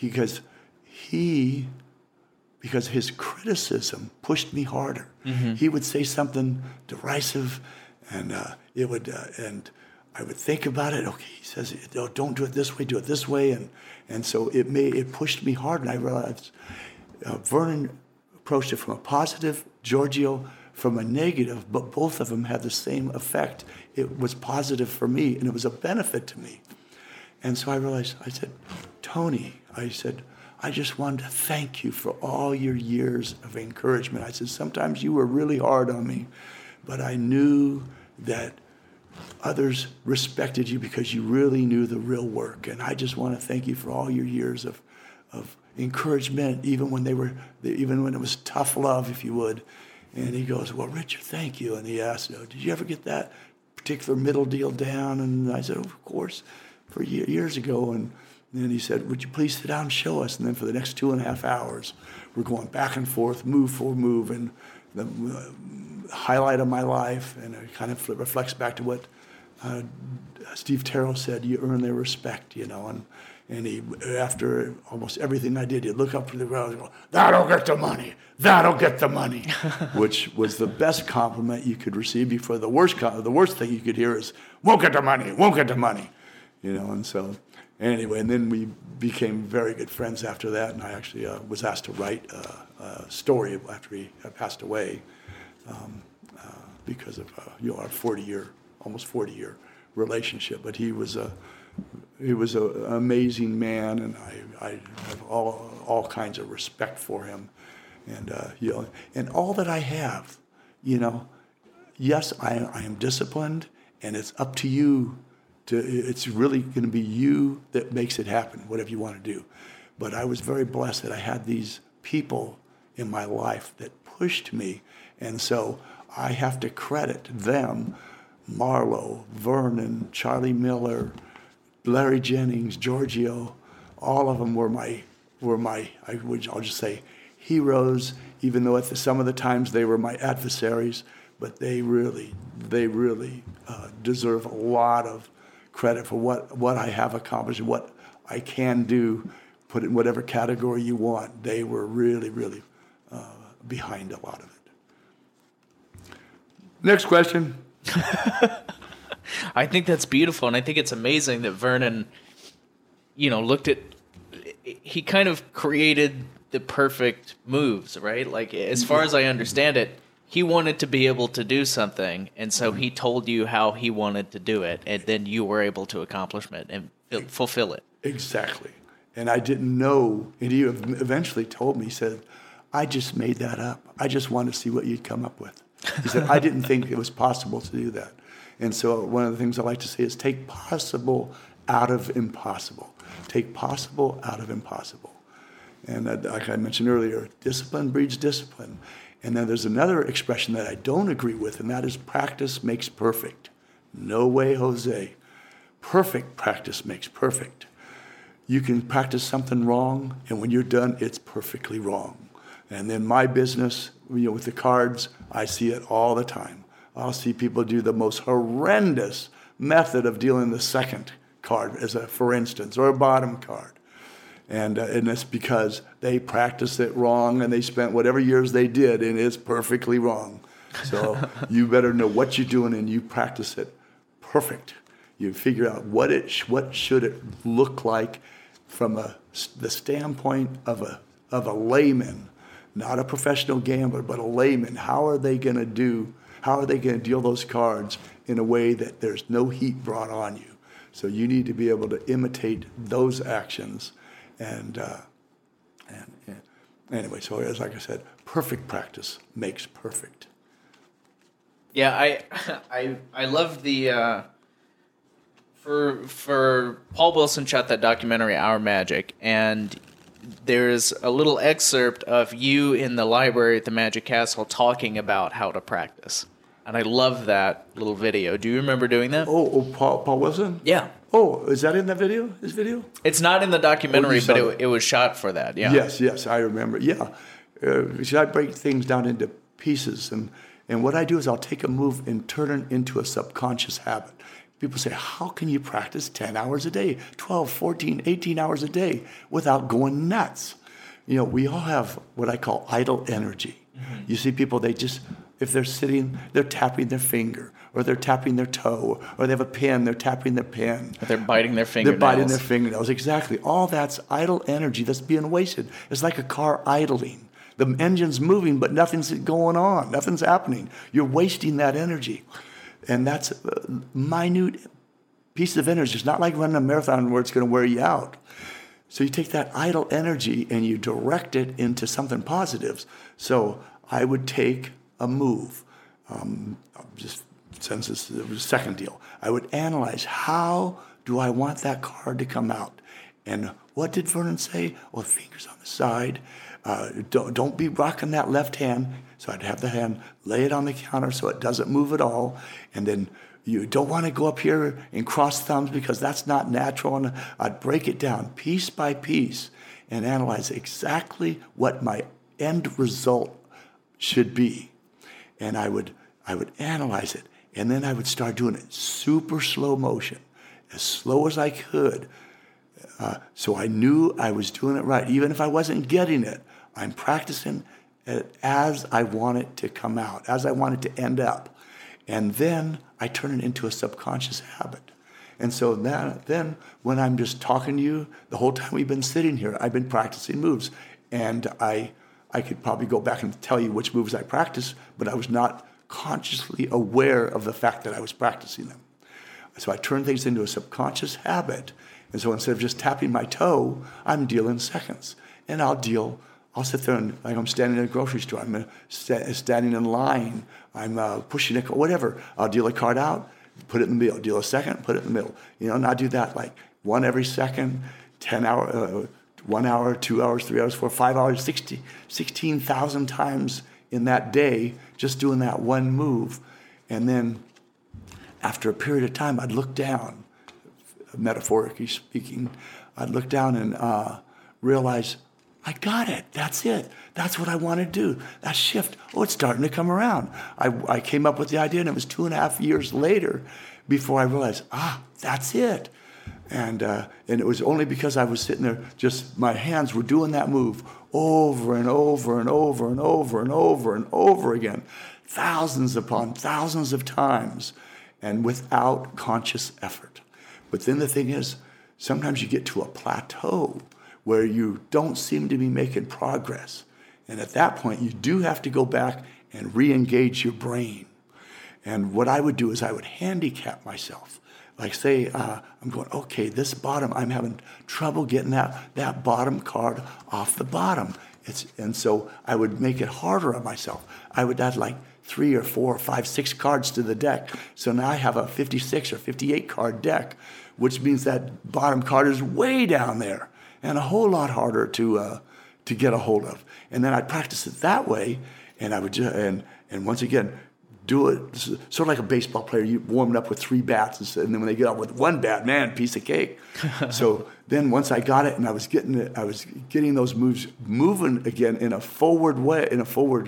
because his criticism pushed me harder. Mm-hmm. He would say something derisive, and it would and I would think about it. Okay, he says, oh, don't do it this way, do it this way. And so it pushed me hard, and I realized Vernon approached it from a positive, Giorgio from a negative, but both of them had the same effect. It was positive for me, and it was a benefit to me. And so I realized, I said, Tony, I just wanted to thank you for all your years of encouragement. I said, sometimes you were really hard on me, but I knew that others respected you because you really knew the real work. And I just want to thank you for all your years of encouragement, even when it was tough love, if you would. And he goes, well, Richard, thank you. And he asked, did you ever get that particular middle deal down? And I said, oh, of course, for years ago. And then he said, would you please sit down and show us? And then for the next 2.5 hours, we're going back and forth, move for move, and the highlight of my life, and it kind of reflects back to what Steve Terrell said, you earn their respect, and he, after almost everything I did, he'd look up to the crowd and go, that'll get the money, which was the best compliment you could receive before the worst thing you could hear is, won't get the money, and so anyway, and then we became very good friends after that, and I actually was asked to write a story after he passed away, because of our almost 40-year relationship. But he was an amazing man, and I have all kinds of respect for him, and and all that I have, Yes, I am disciplined, and it's up to you. It's really going to be you that makes it happen, whatever you want to do. But I was very blessed that I had these people in my life that pushed me. And so I have to credit them, Marlowe, Vernon, Charlie Miller, Larry Jennings, Giorgio, all of them were my I'll just say heroes, even though some of the times they were my adversaries, but they really deserve a lot of credit for what I have accomplished, what I can do, put it in whatever category you want. They were really, really behind a lot of it. Next question. I think that's beautiful, and I think it's amazing that Vernon, looked at... He kind of created the perfect moves, right? Like, as far as I understand it, he wanted to be able to do something, and so he told you how he wanted to do it, and then you were able to accomplish it and fulfill it. Exactly. And I didn't know, and he eventually told me, he said, I just made that up. I just wanted to see what you'd come up with. He said, I didn't think it was possible to do that. And so one of the things I like to say is take possible out of impossible. Take possible out of impossible. And like I mentioned earlier, discipline breeds discipline. And then there's another expression that I don't agree with, and that is practice makes perfect. No way, Jose. Perfect practice makes perfect. You can practice something wrong, and when you're done, it's perfectly wrong. And then my business, with the cards, I see it all the time. I'll see people do the most horrendous method of dealing the second card, for instance, or a bottom card. And that's because they practiced it wrong, and they spent whatever years they did, and it's perfectly wrong. So you better know what you're doing, and you practice it perfect. You figure out what should it look like from the standpoint of a layman, not a professional gambler, but a layman. How are they going to deal those cards in a way that there's no heat brought on you? So you need to be able to imitate those actions. And anyway, so as like I said, perfect practice makes perfect. Yeah, I love the for Paul Wilson shot that documentary Our Magic, and there's a little excerpt of you in the library at the Magic Castle talking about how to practice. And I love that little video. Do you remember doing that? Paul Wilson? Yeah. Oh, is that in that video? This video? It's not in the documentary, but it was shot for that. Yeah. Yes, I remember. Yeah. I break things down into pieces. And what I do is I'll take a move and turn it into a subconscious habit. People say, how can you practice 10 hours a day, 12, 14, 18 hours a day without going nuts? You know, we all have what I call idle energy. Mm-hmm. You see people, they just... If they're sitting, they're tapping their finger, or they're tapping their toe, or they have a pen, they're tapping their pen. Or they're biting their fingernails. They're biting their fingernails, exactly. All that's idle energy that's being wasted. It's like a car idling. The engine's moving, but nothing's going on. Nothing's happening. You're wasting that energy. And that's a minute piece of energy. It's not like running a marathon where it's going to wear you out. So you take that idle energy and you direct it into something positive. So I would take... a move, just since this was a second deal, I would analyze how do I want that card to come out, and what did Vernon say? Well, fingers on the side, don't be rocking that left hand. So I'd have the hand, lay it on the counter so it doesn't move at all, and then you don't want to go up here and cross thumbs because that's not natural, and I'd break it down piece by piece and analyze exactly what my end result should be. And I would analyze it, and then I would start doing it super slow motion, as slow as I could. So I knew I was doing it right. Even if I wasn't getting it, I'm practicing it as I want it to come out, as I want it to end up. And then I turn it into a subconscious habit. And so then when I'm just talking to you, the whole time we've been sitting here, I've been practicing moves, and I could probably go back and tell you which moves I practiced, but I was not consciously aware of the fact that I was practicing them. So I turned things into a subconscious habit. And so instead of just tapping my toe, I'm dealing seconds. And I'll sit there and like I'm standing in a grocery store, I'm standing in line, I'm pushing a card, whatever. I'll deal a card out, put it in the middle, deal a second, put it in the middle. You know, and I do that like one every second, 1 hour, 2 hours, 3 hours, 4, 5 hours, 16,000 times in that day, just doing that one move. And then after a period of time, I'd look down, metaphorically speaking, I'd look down and realize, I got it. That's it. That's what I want to do. That shift. Oh, it's starting to come around. I came up with the idea, and it was 2.5 years later before I realized, that's it. And it was only because I was sitting there, just my hands were doing that move over and over and over and over and over and over again, thousands upon thousands of times, and without conscious effort. But then the thing is, sometimes you get to a plateau where you don't seem to be making progress. And at that point, you do have to go back and re-engage your brain. And what I would do is I would handicap myself. Like say, I'm going, okay, this bottom, I'm having trouble getting that bottom card off the bottom. And so I would make it harder on myself. I would add like 3 or 4 or 5, 6 cards to the deck. So now I have a 56 or 58 card deck, which means that bottom card is way down there and a whole lot harder to get a hold of. And then I'd practice it that way, and I would and once again, do it sort of like a baseball player. You warm it up with 3 bats, and then when they get out with 1 bat, man, piece of cake. So then once I got it, and I was getting those moves moving again in a forward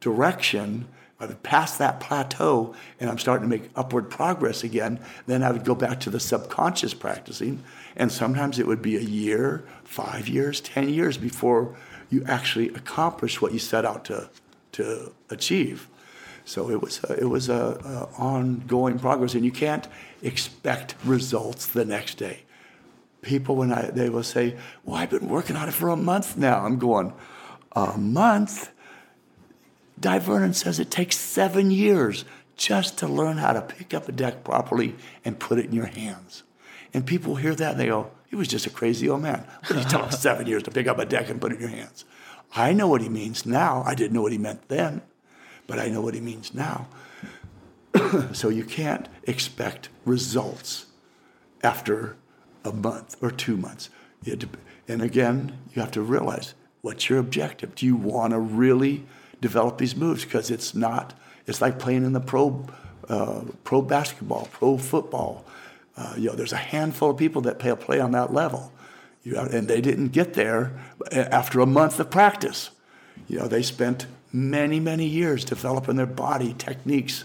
direction. I've passed that plateau and I'm starting to make upward progress again, then I would go back to the subconscious practicing. And sometimes it would be a year, 5 years, 10 years before you actually accomplish what you set out to achieve. So it was a ongoing progress, and you can't expect results the next day. People, they will say, well, I've been working on it for a month now. I'm going, a month? Dai Vernon says it takes 7 years just to learn how to pick up a deck properly and put it in your hands. And people hear that and they go, he was just a crazy old man. What are you talking about, 7 years to pick up a deck and put it in your hands? I know what he means now. I didn't know what he meant then, but I know what he means now. So you can't expect results after a month or 2 months. And again, you have to realize, what's your objective? Do you want to really develop these moves? Because it's like playing in the pro basketball, pro football. There's a handful of people that play on that level. And they didn't get there after a month of practice. They spent many, many years developing their body, techniques,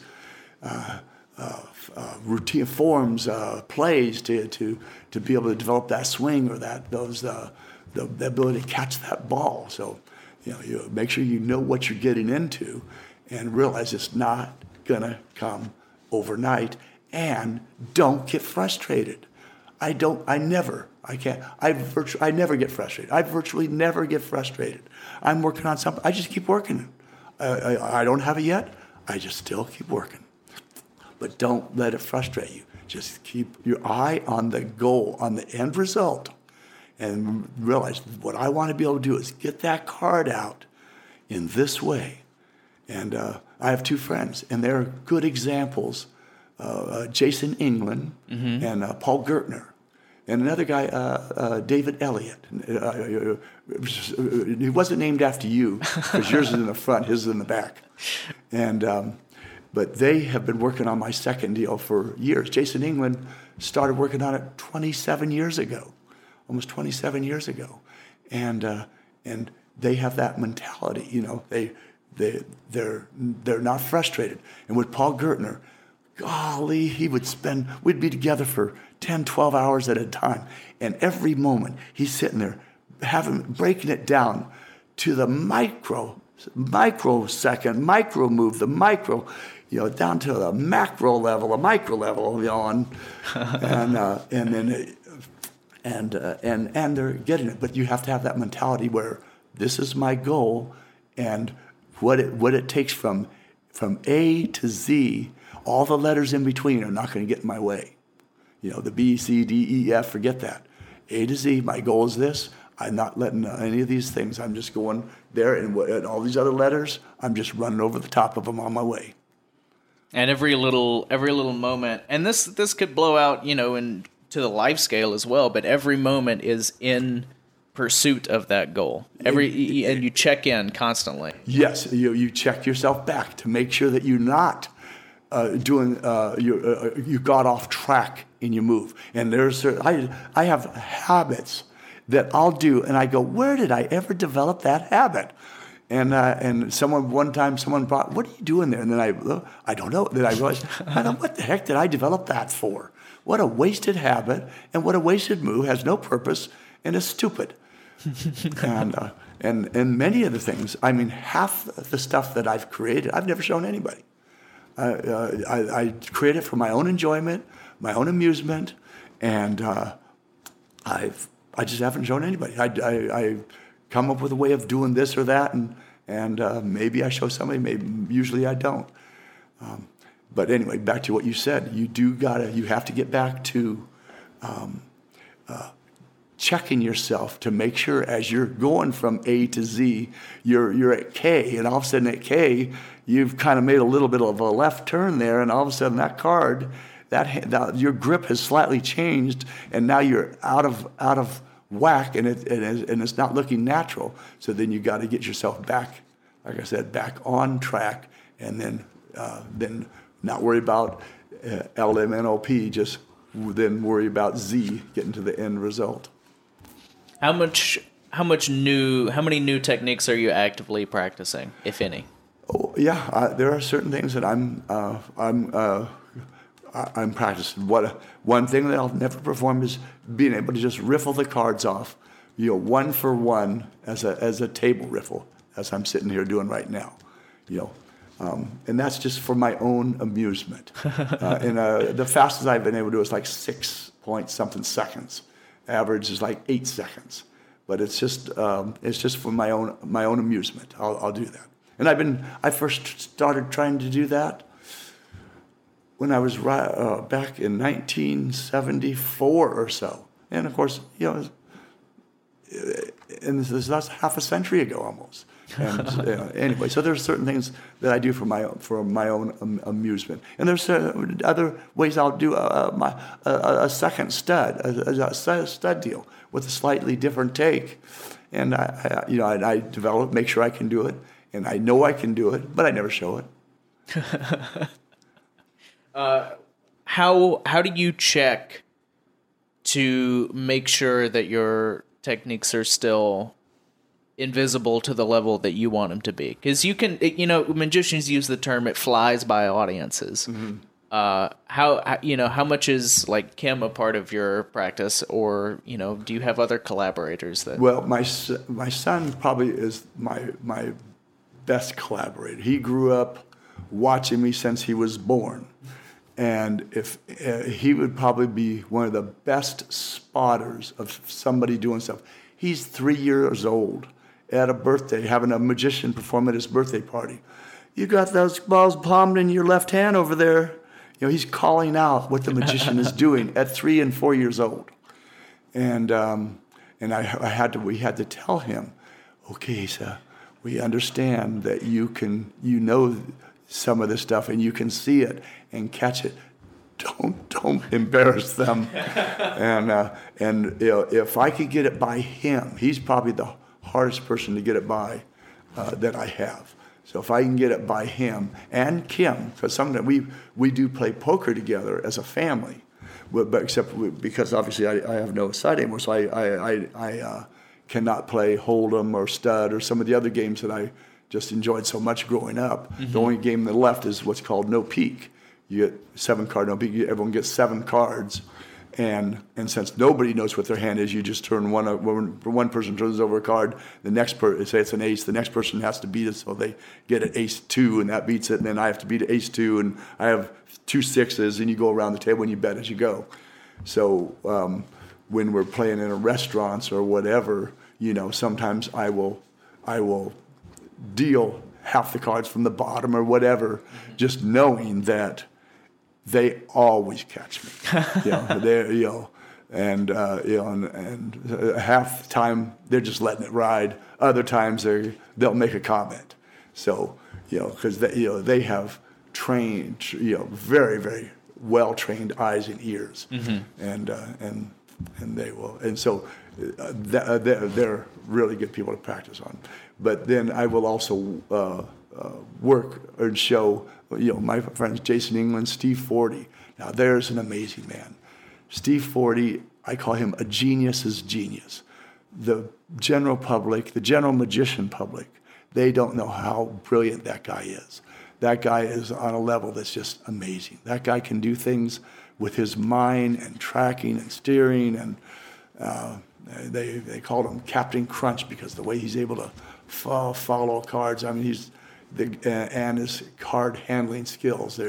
routine forms, plays to be able to develop that swing or the ability to catch that ball. So, you make sure you know what you're getting into and realize it's not going to come overnight, and don't get frustrated. I never get frustrated. I virtually never get frustrated. I'm working on something. I just keep working. I don't have it yet. I just still keep working. But don't let it frustrate you. Just keep your eye on the goal, on the end result, and realize what I want to be able to do is get that card out in this way. And I have two friends, and they're good examples, Jason England mm-hmm. and Paul Gertner. And another guy, David Elliott. He wasn't named after you, because yours is in the front, his is in the back. And but they have been working on my second deal for years. Jason England started working on it 27 years ago, almost 27 years ago. And they have that mentality, they're not frustrated. And with Paul Gertner, golly, we'd be together for 10, 12 hours at a time. And every moment he's sitting there breaking it down to the microsecond, micro move, the micro, down to the macro level, the micro level, and they're getting it. But you have to have that mentality where this is my goal, and what it takes from A to Z, all the letters in between are not going to get in my way. The B, C, D, E, F, forget that. A to Z, my goal is this. I'm not letting any of these things. I'm just going there, and all these other letters, I'm just running over the top of them on my way. And every little moment, and this could blow out, in to the life scale as well. But every moment is in pursuit of that goal. And you check in constantly. Yes, you check yourself back to make sure that you're not you got off track in your move. And I have habits that I'll do, and I go, where did I ever develop that habit? And one time someone brought, what are you doing there? And then I don't know. Then I realized, what the heck did I develop that for? What a wasted habit, and what a wasted move, has no purpose and is stupid. and many of the things, half the stuff that I've created, I've never shown anybody. I create it for my own enjoyment, my own amusement, and I just haven't shown anybody. I come up with a way of doing this or that, and maybe I show somebody. Usually I don't. But anyway, back to what you said. You have to get back to checking yourself to make sure, as you're going from A to Z, you're at K, and all of a sudden at K, you've kind of made a little bit of a left turn there, and all of a sudden that card, your grip has slightly changed, and now you're out of whack, and it's not looking natural. So then you got to get yourself back, like I said, back on track, and then not worry about LMNOP, just then worry about Z, getting to the end result. How many new techniques are you actively practicing, if any? There are certain things that I'm practicing. One thing that I'll never perform is being able to just riffle the cards off, one for one as a table riffle, as I'm sitting here doing right now, and that's just for my own amusement. And the fastest I've been able to do is like 6 point something seconds. Average is like 8 seconds, but it's just for my own amusement. I'll do that. And I first started trying to do that when I was back in 1974 or so. And of course, and that's half a century ago almost. And anyway, so there's certain things that I do for my own amusement. And there's other ways I'll do a second stud, a stud deal with a slightly different take. And I develop, make sure I can do it. And I know I can do it, but I never show it. How do you check to make sure that your techniques are still invisible to the level that you want them to be? Because you can, magicians use the term "it flies by audiences." Mm-hmm. How much is like Kim a part of your practice, or do you have other collaborators that? Well, my son probably is my best collaborator. He grew up watching me since he was born. And if he would probably be one of the best spotters of somebody doing stuff. He's 3 years old at a birthday, having a magician perform at his birthday party. You got those balls palmed in your left hand over there. He's calling out what the magician is doing at 3 and 4 years old. We had to tell him, okay, so we understand that you can, some of this stuff, and you can see it and catch it. Don't embarrass them. And if I could get it by him, he's probably the hardest person to get it by that I have. So if I can get it by him and Kim, because sometimes we do play poker together as a family, because obviously I have no side anymore, so I cannot play Hold'em or Stud or some of the other games that I just enjoyed so much growing up. Mm-hmm. The only game that left is what's called no peek. You get 7 card no peek. Everyone gets 7 cards, and since nobody knows what their hand is, you just turn one person turns over a card. The next person, say it's an ace. The next person has to beat it, so they get an ace 2, and that beats it. And then I have to beat an ace 2, and I have 2 6s, and you go around the table and you bet as you go. So when we're playing in a restaurant or whatever, sometimes I will deal half the cards from the bottom or whatever, just knowing that they always catch me. And half the time they're just letting it ride. Other times they'll make a comment. So because they have trained, very very well trained eyes and ears, mm-hmm. and they will. And so they're really good people to practice on. But then I will also work and show, my friends Jason England, Steve Forty. Now, there's an amazing man. Steve Forty, I call him a genius's genius. The general public, the general magician public, they don't know how brilliant that guy is. That guy is on a level that's just amazing. That guy can do things with his mind and tracking and steering, and they called him Captain Crunch because the way he's able to follow cards. I mean, and his card handling skills.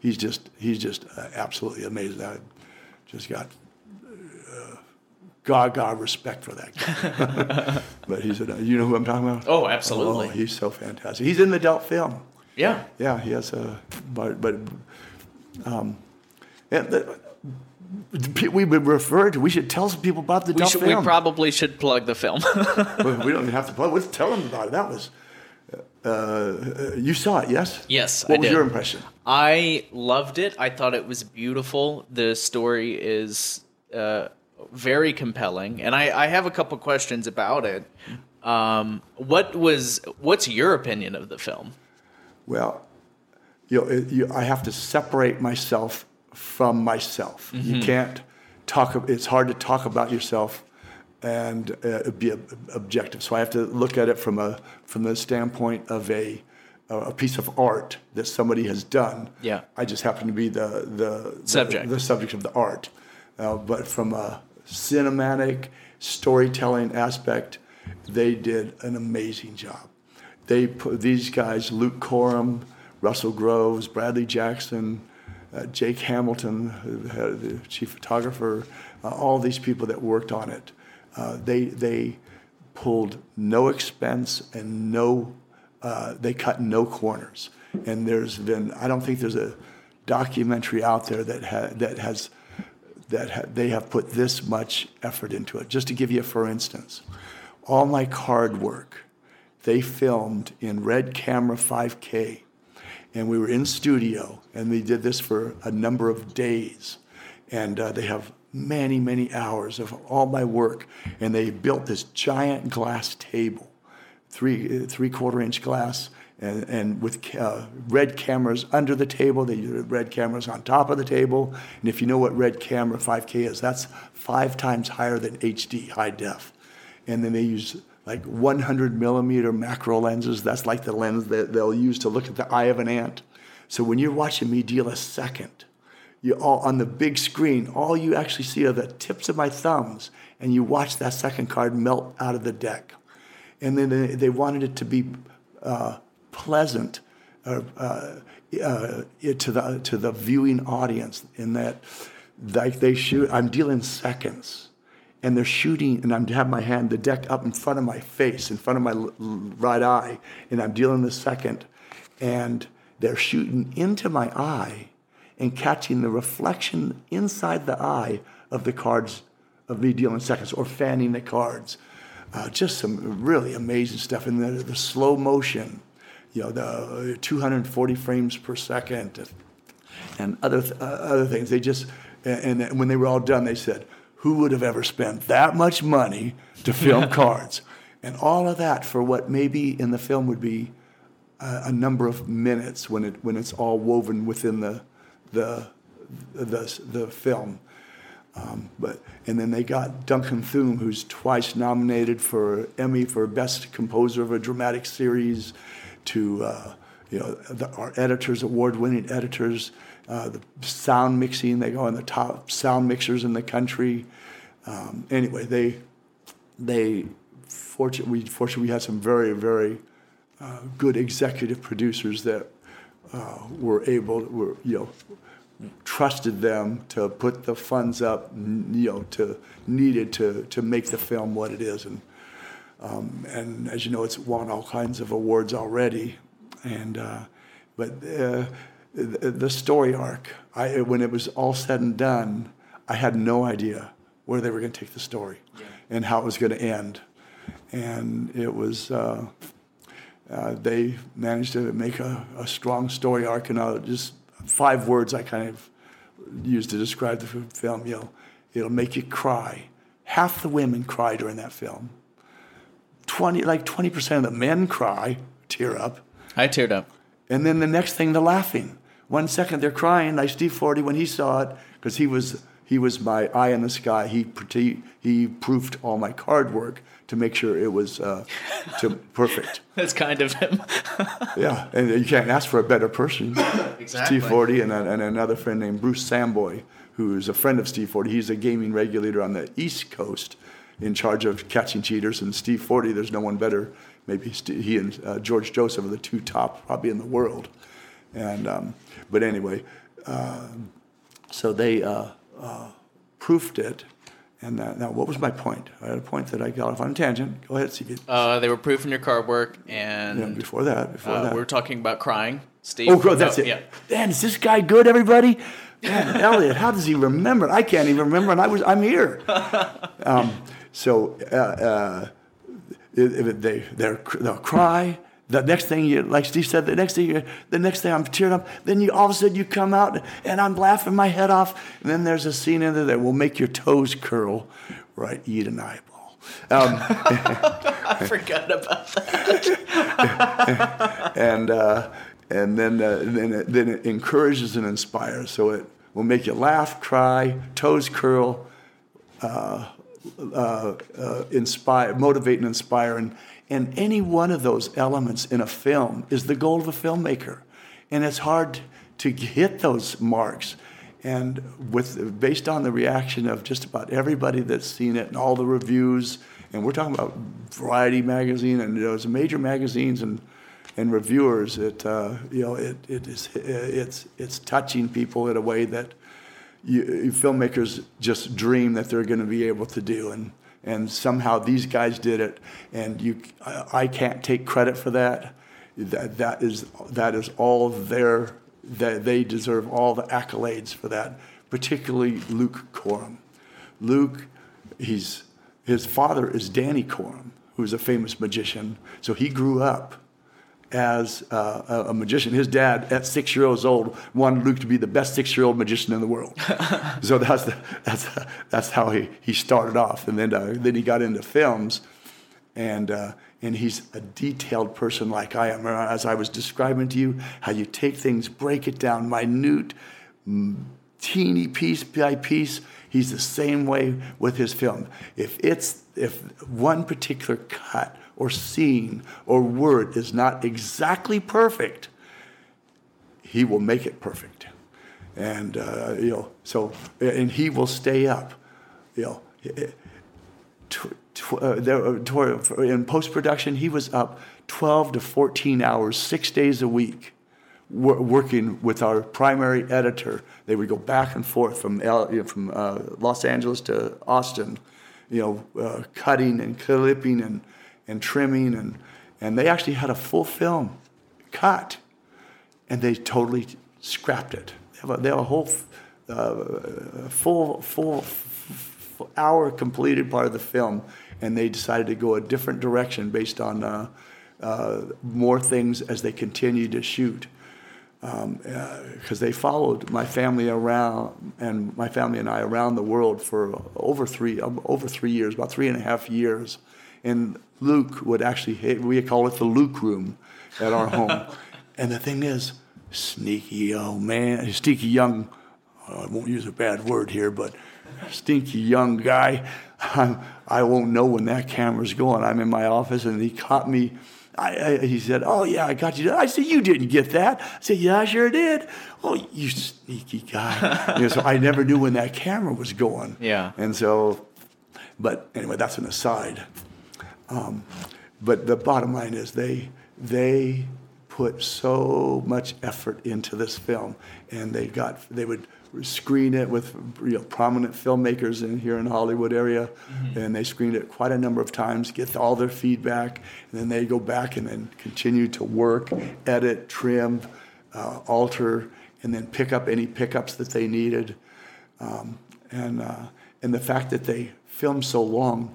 He's just absolutely amazing. I just got gaga respect for that guy. But you know who I'm talking about? Oh, absolutely. Oh, he's so fantastic. He's in the adult film. Yeah. Yeah, he has a we've been referred to. We should tell some people about the adult film. We probably should plug the film. We don't even have to plug. Let's tell them about it. That was. You saw it, yes? Yes, I did. What was your impression? I loved it. I thought it was beautiful. The story is very compelling, and I have a couple questions about it. What's your opinion of the film? Well, I have to separate myself from myself. Mm-hmm. You can't talk. It's hard to talk about yourself and be objective. So I have to look at it from the standpoint of a a piece of art that somebody has done. Yeah. I just happen to be the subject of the art. But from a cinematic storytelling aspect, they did an amazing job. They put these guys, Luke Coram, Russell Groves, Bradley Jackson, Jake Hamilton, the chief photographer, all these people that worked on it. They pulled no expense and they cut no corners. And I don't think there's a documentary out there that they have put this much effort into it. Just to give you, for instance, all my card work, they filmed in Red Camera 5K. And we were in studio, and they did this for a number of days. And they have many, many hours of all my work. And they built this giant glass table, three-quarter-inch glass, and with red cameras under the table. They did red cameras on top of the table. And if you know what Red Camera 5K is, that's 5 times higher than HD, high def. And then they use like 100 millimeter macro lenses. That's like the lens that they'll use to look at the eye of an ant. So when you're watching me deal a second, on the big screen, all you actually see are the tips of my thumbs, and you watch that second card melt out of the deck. And then they wanted it to be pleasant to the viewing audience, in that like they shoot. I'm dealing seconds. And they're shooting, and I'm to have my hand, the deck up in front of my face, in front of my right eye, and I'm dealing the second, and they're shooting into my eye and catching the reflection inside the eye of the cards of me dealing seconds, or fanning the cards. Just some really amazing stuff. And the slow motion, the 240 frames per second, and other things. They just, and when they were all done, they said, "Who would have ever spent that much money to film cards?" And all of that for what maybe in the film would be a number of minutes when it's all woven within the film. And then they got Duncan Thume, who's twice nominated for Emmy for Best Composer of a Dramatic Series, to our editors, award-winning editors. The sound mixing, they go on the top sound mixers in the country. Anyway, we fortunately had some very, very good executive producers that trusted them to put the funds up, needed to make the film what it is. And as you know, it's won all kinds of awards already. But the story arc, when it was all said and done, I had no idea where they were going to take the story and how it was going to end. And it was, they managed to make a strong story arc, and just 5 words I kind of used to describe the film. It'll make you cry. Half the women cry during that film. 20% of the men cry, tear up. I teared up. And then the next thing, they're laughing. 1 second they're crying, like Steve Forte when he saw it, because he was my eye in the sky. He proofed all my card work to make sure it was perfect. That's kind of him. Yeah, and you can't ask for a better person. Exactly. Steve Forte and another friend named Bruce Samboy, who's a friend of Steve Forte. He's a gaming regulator on the East Coast, in charge of catching cheaters. And Steve Forte, there's no one better. Maybe he and George Joseph are the 2 top probably in the world. And but anyway, so they proofed it. And now what was my point? I had a point that I got off on a tangent. Go ahead, Steve. They were proofing your card work. And before that. We were talking about crying. Steve. Oh, that's it. Yeah. Man, is this guy good, everybody? Man, Elliott, how does he remember? I can't even remember, and I'm here. They'll cry. The next thing, like Steve said, the next thing I'm tearing up. Then all of a sudden you come out, and I'm laughing my head off. And then there's a scene in there that will make your toes curl, right? Eat an eyeball. I forgot about that. And then it encourages and inspires. So it will make you laugh, cry, toes curl, motivate and inspire, and And any one of those elements in a film is the goal of a filmmaker. And it's hard to hit those marks. And based on the reaction of just about everybody that's seen it and all the reviews, and we're talking about Variety magazine and those major magazines and reviewers, it's touching people in a way that filmmakers just dream that they're going to be able to do. And somehow these guys did it, and I can't take credit for that. That is all their. They deserve all the accolades for that, particularly Luke Coram. Luke, his father is Danny Coram, who's a famous magician. So he grew up as a magician. His dad, at 6 years old, wanted Luke to be the best 6-year-old magician in the world. So that's how he started off, and then he got into films, and he's a detailed person like I am. As I was describing to you, how you take things, break it down, minute, teeny piece by piece. He's the same way with his film. If one particular cut or scene or word is not exactly perfect, he will make it perfect, and he will stay up, in post-production, he was up 12 to 14 hours, 6 days a week, working with our primary editor. They would go back and forth from Los Angeles to Austin, cutting and clipping and trimming, and they actually had a full film cut, and they totally scrapped it. They have a whole full hour completed part of the film, and they decided to go a different direction based on more things as they continued to shoot. Because they followed my family and I around the world for over 3 years, about 3.5 years. And Luke would we call it the Luke room at our home. And the thing is, I won't use a bad word here, but stinky young guy, I won't know when that camera's going. I'm in my office, and he caught me. He said, "Oh, yeah, I got you." I said, "You didn't get that." I said, "Yeah, I sure did." "Oh, you sneaky guy." So I never knew when that camera was going. Yeah. And so, but anyway, that's an aside. But the bottom line is they put so much effort into this film, and they would screen it with prominent filmmakers here in Hollywood area, mm-hmm. and they screened it quite a number of times, get all their feedback, and then they go back and then continue to work, edit, trim, alter, and then pick up any pickups that they needed. And the fact that they filmed so long,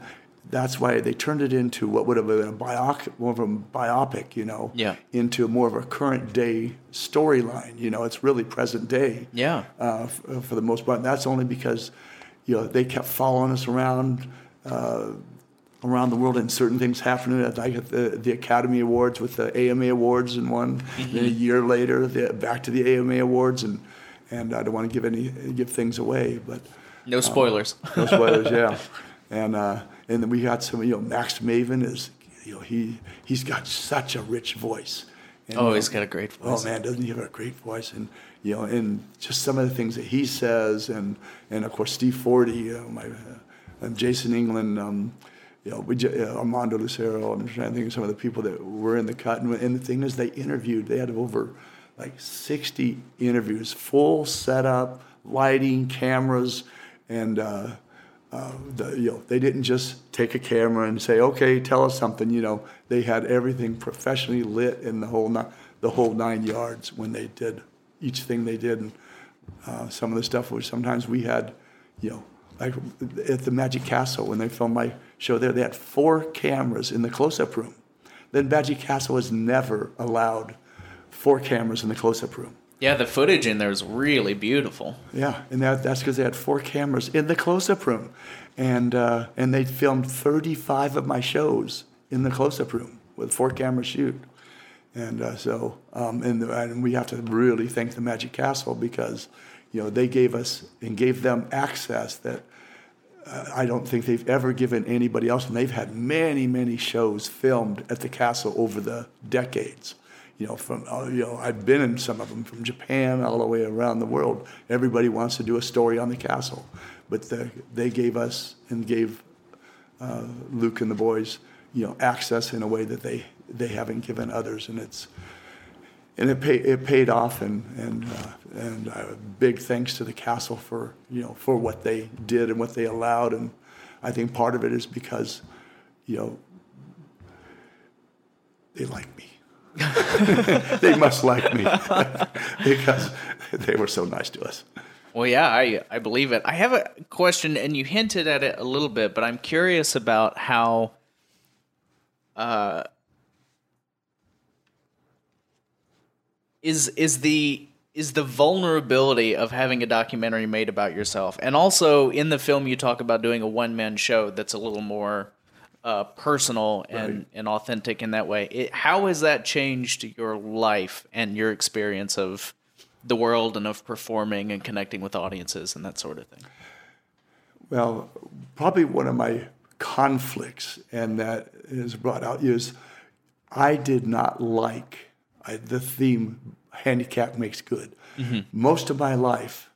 that's why they turned it into what would have been more of a biopic, yeah. into more of a current day storyline. It's really present day. Yeah. For the most part, and that's only because, they kept following us around the world, and certain things happened. I got the Academy Awards with the AMA Awards in one. Mm-hmm. Then a year later, back to the AMA Awards, and I don't want to give things away, but no spoilers. No spoilers. Yeah. And then we got some, Max Maven is, he's got such a rich voice. And, he's got a great voice. Oh man, doesn't he have a great voice? And and just some of the things that he says, and of course Steve Forti, and Jason England, Armando Lucero. I'm trying to think of some of the people that were in the cut. And the thing is, they had over like 60 interviews, full setup, lighting, cameras, and. They didn't just take a camera and say, "Okay, tell us something." They had everything professionally lit in the whole 9 yards when they did each thing they did. And some of the stuff was sometimes we had, like at the Magic Castle when they filmed my show there, they had 4 cameras in the close-up room. Then Magic Castle has never allowed 4 cameras in the close-up room. Yeah, the footage in there was really beautiful. Yeah, and that's because they had 4 cameras in the close-up room, and they filmed 35 of my shows in the close-up room with 4-camera shoot, and we have to really thank the Magic Castle because they gave them access that I don't think they've ever given anybody else, and they've had many, many shows filmed at the castle over the decades. You know, from I've been in some of them from Japan all the way around the world. Everybody wants to do a story on the castle, but they gave us and gave Luke and the boys, access in a way that they haven't given others, and it paid off, and big thanks to the castle for for what they did and what they allowed. And I think part of it is because they like me. They must like me because they were so nice to us. Well, yeah, I believe it. I have a question, and you hinted at it a little bit, but I'm curious about how is the vulnerability of having a documentary made about yourself, and also in the film you talk about doing a one-man show that's a little more personal and, right, and authentic in that way. How has that changed your life and your experience of the world and of performing and connecting with audiences and that sort of thing? Well, probably one of my conflicts, and that is brought out, is I did not like the theme handicap makes good. Mm-hmm. Most of my life,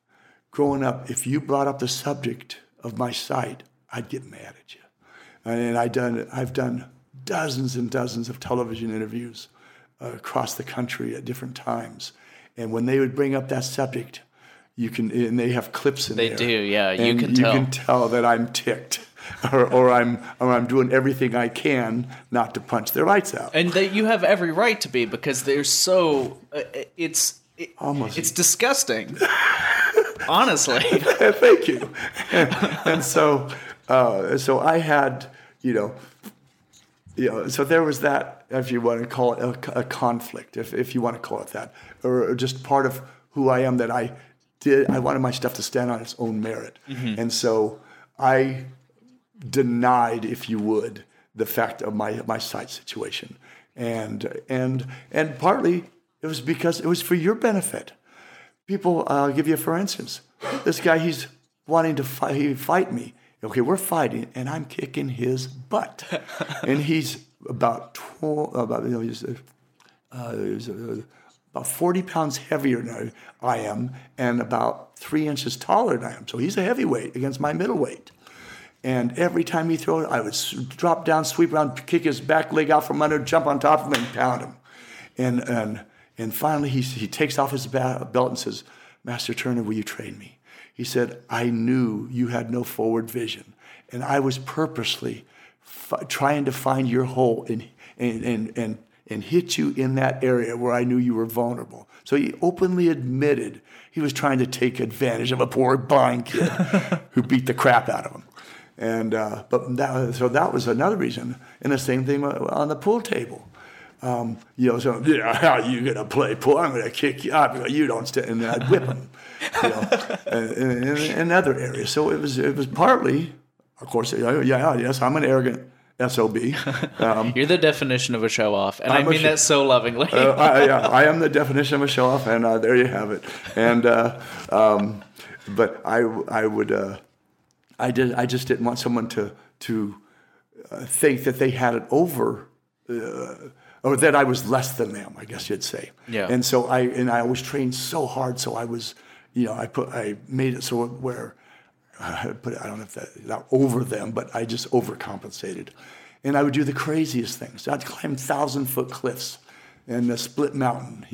growing up, if you brought up the subject of my site, I'd get mad at you. And I've done dozens and dozens of television interviews across the country at different times. And when they would bring up that subject, they have clips in there. They do, yeah. You can tell. You can tell that I'm ticked, or I'm doing everything I can not to punch their lights out. And that you have every right to be, because they're so it's disgusting. Honestly. Thank you. And so. So I had, so there was that, if you want to call it a conflict, if you want to call it that, or just part of who I am, that I wanted my stuff to stand on its own merit. Mm-hmm. And so I denied, if you would, the fact of my site situation. And partly it was because it was for your benefit. People, I'll give you for instance, this guy, he's wanting to fight me. Okay, we're fighting, and I'm kicking his butt, and he's about 40 pounds heavier than I am, and about 3 inches taller than I am. So he's a heavyweight against my middleweight, and every time he threw it, I would drop down, sweep around, kick his back leg out from under, jump on top of him, and pound him, and finally he takes off his belt and says, "Master Turner, will you train me?" He said, "I knew you had no forward vision, and I was purposely trying to find your hole and hit you in that area where I knew you were vulnerable." So he openly admitted he was trying to take advantage of a poor blind kid who beat the crap out of him. And so that was another reason. And the same thing on the pool table. How are you gonna play pool? I'm gonna kick you out. You don't stand, and then I'd whip him. In other areas. So it was partly, of course. Yes, I'm an arrogant SOB. You're the definition of a show off, and I mean that so lovingly. I am the definition of a show off, and there you have it. And but I just didn't want someone to think that they had it over. Or that I was less than them, I guess you'd say. Yeah. And so I always trained so hard, so I was, I made it so where, I don't know if that, not over them, but I just overcompensated. And I would do the craziest things. I'd climb 1,000-foot cliffs and the split mountain,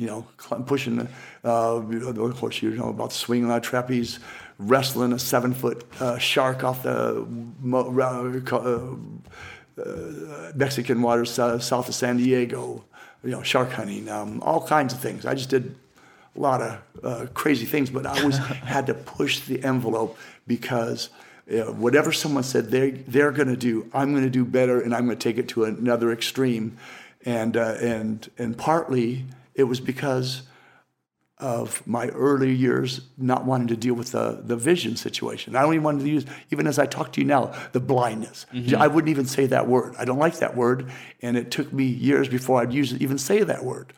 pushing the horseshoe, about swinging on a trapeze, wrestling a 7-foot shark off the Mexican waters south of San Diego, shark hunting, all kinds of things. I just did a lot of crazy things, but I always had to push the envelope because whatever someone said they're going to do, I'm going to do better, and I'm going to take it to another extreme. And partly it was because of my early years not wanting to deal with the vision situation. I don't even want to use, even as I talk to you now, the blindness. Mm-hmm. I wouldn't even say that word. I don't like that word, and it took me years before I'd even say that word.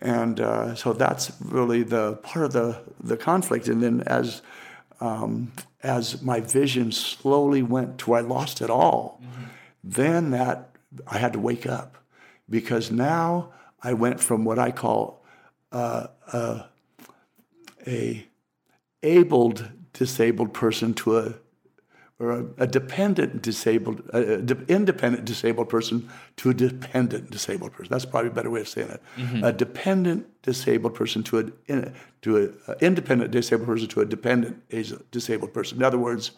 And so that's really the part of the conflict. And then as as my vision slowly went to I lost it all, then that I had to wake up, because now I went from what I call a abled disabled person to a dependent disabled, independent disabled person to a dependent disabled person. That's probably a better way of saying it. Mm-hmm. A dependent disabled person to an independent disabled person to a dependent disabled person. In other words,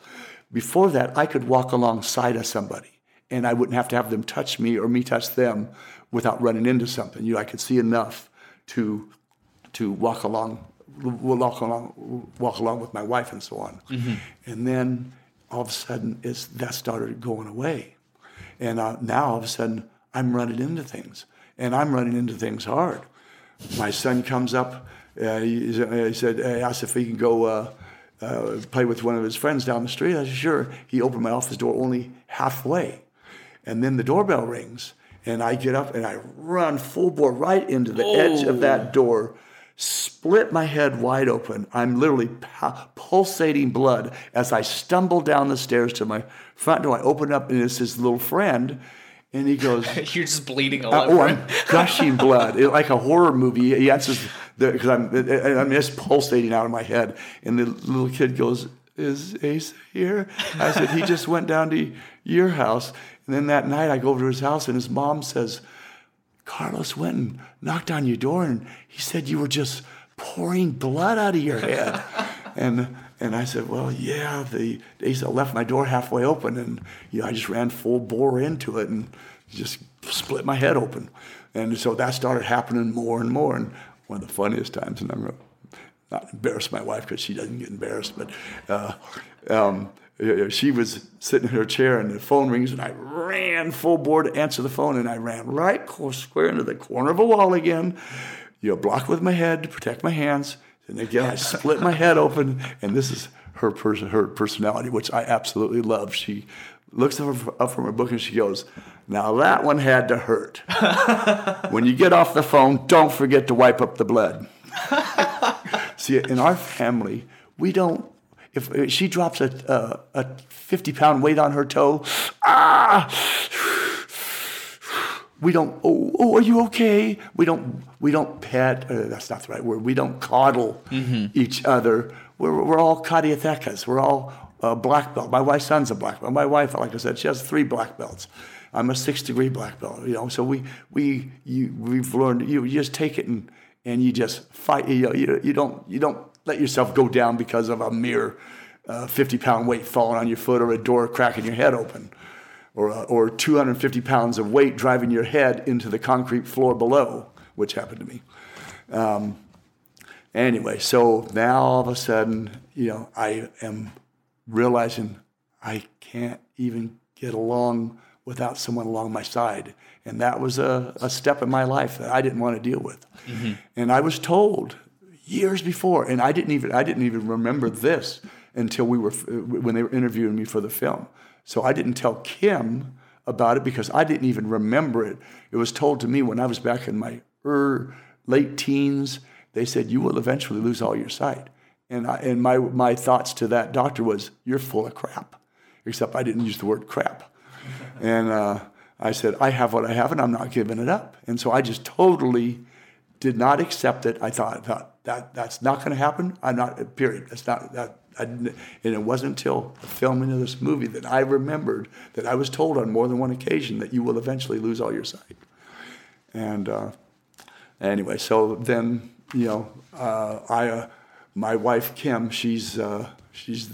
before that, I could walk alongside of somebody, and I wouldn't have to have them touch me or me touch them without running into something. You know, I could see enough to walk along with my wife and so on. Mm-hmm. And then all of a sudden, that started going away. And now, all of a sudden, I'm running into things. And I'm running into things hard. My son comes up. He said, hey, I asked if he can go play with one of his friends down the street. I said, sure. He opened my office door only halfway. And then the doorbell rings. And I get up and I run full bore right into the edge of that door, split my head wide open. I'm literally pulsating blood as I stumble down the stairs to my front door. I open up, and it's his little friend, and he goes... You're just bleeding all over. I'm gushing blood. Like a horror movie. He answers, because I'm just pulsating out of my head. And the little kid goes, is Ace here? I said, he just went down to your house. And then that night I go over to his house, and his mom says, Carlos went and knocked on your door, and he said you were just pouring blood out of your head. And I said, well, yeah, Asa left my door halfway open, and you know, I just ran full bore into it and just split my head open. And so that started happening more and more. And one of the funniest times, and I'm going to not embarrass my wife because she doesn't get embarrassed, but she was sitting in her chair, and the phone rings, and I ran full bore to answer the phone, and I ran right square into the corner of a wall again, you know, block with my head to protect my hands, and again I split my head open. And this is her personality, which I absolutely love. She looks up from her book and she goes, now that one had to hurt. When you get off the phone, don't forget to wipe up the blood. See, in our family, we don't. If she drops a 50-pound weight on her toe, we don't. Oh, are you okay? We don't pet. That's not the right word. We don't coddle each other. We're all kadiathekas. We're all black belt. My wife's son's a black belt. My wife, like I said, she has 3 black belts. I'm a 6th degree black belt. You know, so we've learned. You just take it and you just fight. You know, you don't let yourself go down because of a mere 50-pound weight falling on your foot, or a door cracking your head open, or 250 pounds of weight driving your head into the concrete floor below, which happened to me. Anyway, so now all of a sudden, you know, I am realizing I can't even get along without someone along my side. And that was a step in my life that I didn't want to deal with. Mm-hmm. And I was told... years before, and I didn't even remember this until when they were interviewing me for the film. So I didn't tell Kim about it because I didn't even remember it. It was told to me when I was back in my late teens. They said, you will eventually lose all your sight. And my thoughts to that doctor was, you're full of crap. Except I didn't use the word crap. And I said, I have what I have, and I'm not giving it up. And so I just totally did not accept it. I thought, that's not going to happen. I'm not, period. That's not, that. And it wasn't until the filming of this movie that I remembered that I was told on more than one occasion that you will eventually lose all your sight. And anyway, so then, you know, my wife, Kim, she's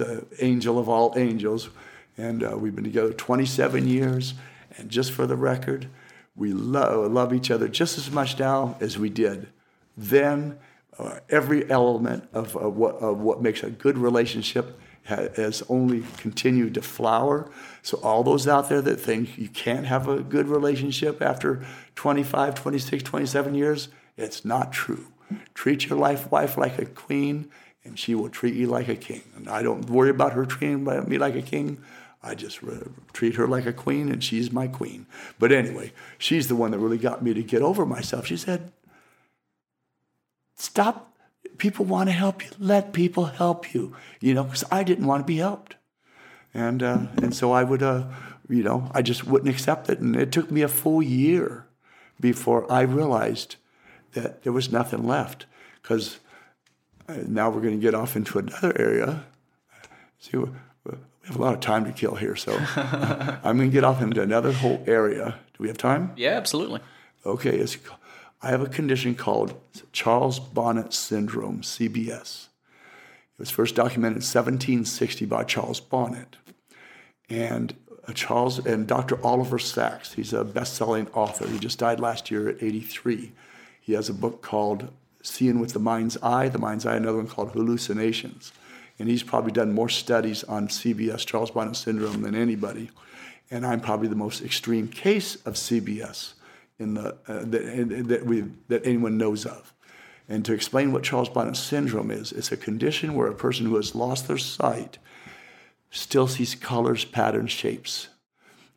the angel of all angels. And we've been together 27 years. And just for the record, we love each other just as much now as we did then. Every element of what makes a good relationship has only continued to flower. So all those out there that think you can't have a good relationship after 25, 26, 27 years, it's not true. Treat your wife like a queen, and she will treat you like a king. And I don't worry about her treating me like a king. I just treat her like a queen, and she's my queen. But anyway, she's the one that really got me to get over myself. She said, stop. people want to help you. Let people help you, you know, because I didn't want to be helped. And so I would, you know, I just wouldn't accept it. And it took me a full year before I realized that there was nothing left, because now we're going to get off into another area. See, we have a lot of time to kill here, so I'm going to get off into another whole area. Do we have time? Yeah, absolutely. Okay, I have a condition called Charles Bonnet Syndrome, CBS. It was first documented in 1760 by Charles Bonnet. And Dr. Oliver Sacks, he's a best-selling author. He just died last year at 83. He has a book called Seeing with the Mind's Eye, another one called Hallucinations. And he's probably done more studies on CBS, Charles Bonnet Syndrome, than anybody. And I'm probably the most extreme case of CBS that anyone knows of. And to explain what Charles Bonnet Syndrome is, it's a condition where a person who has lost their sight still sees colors, patterns, shapes.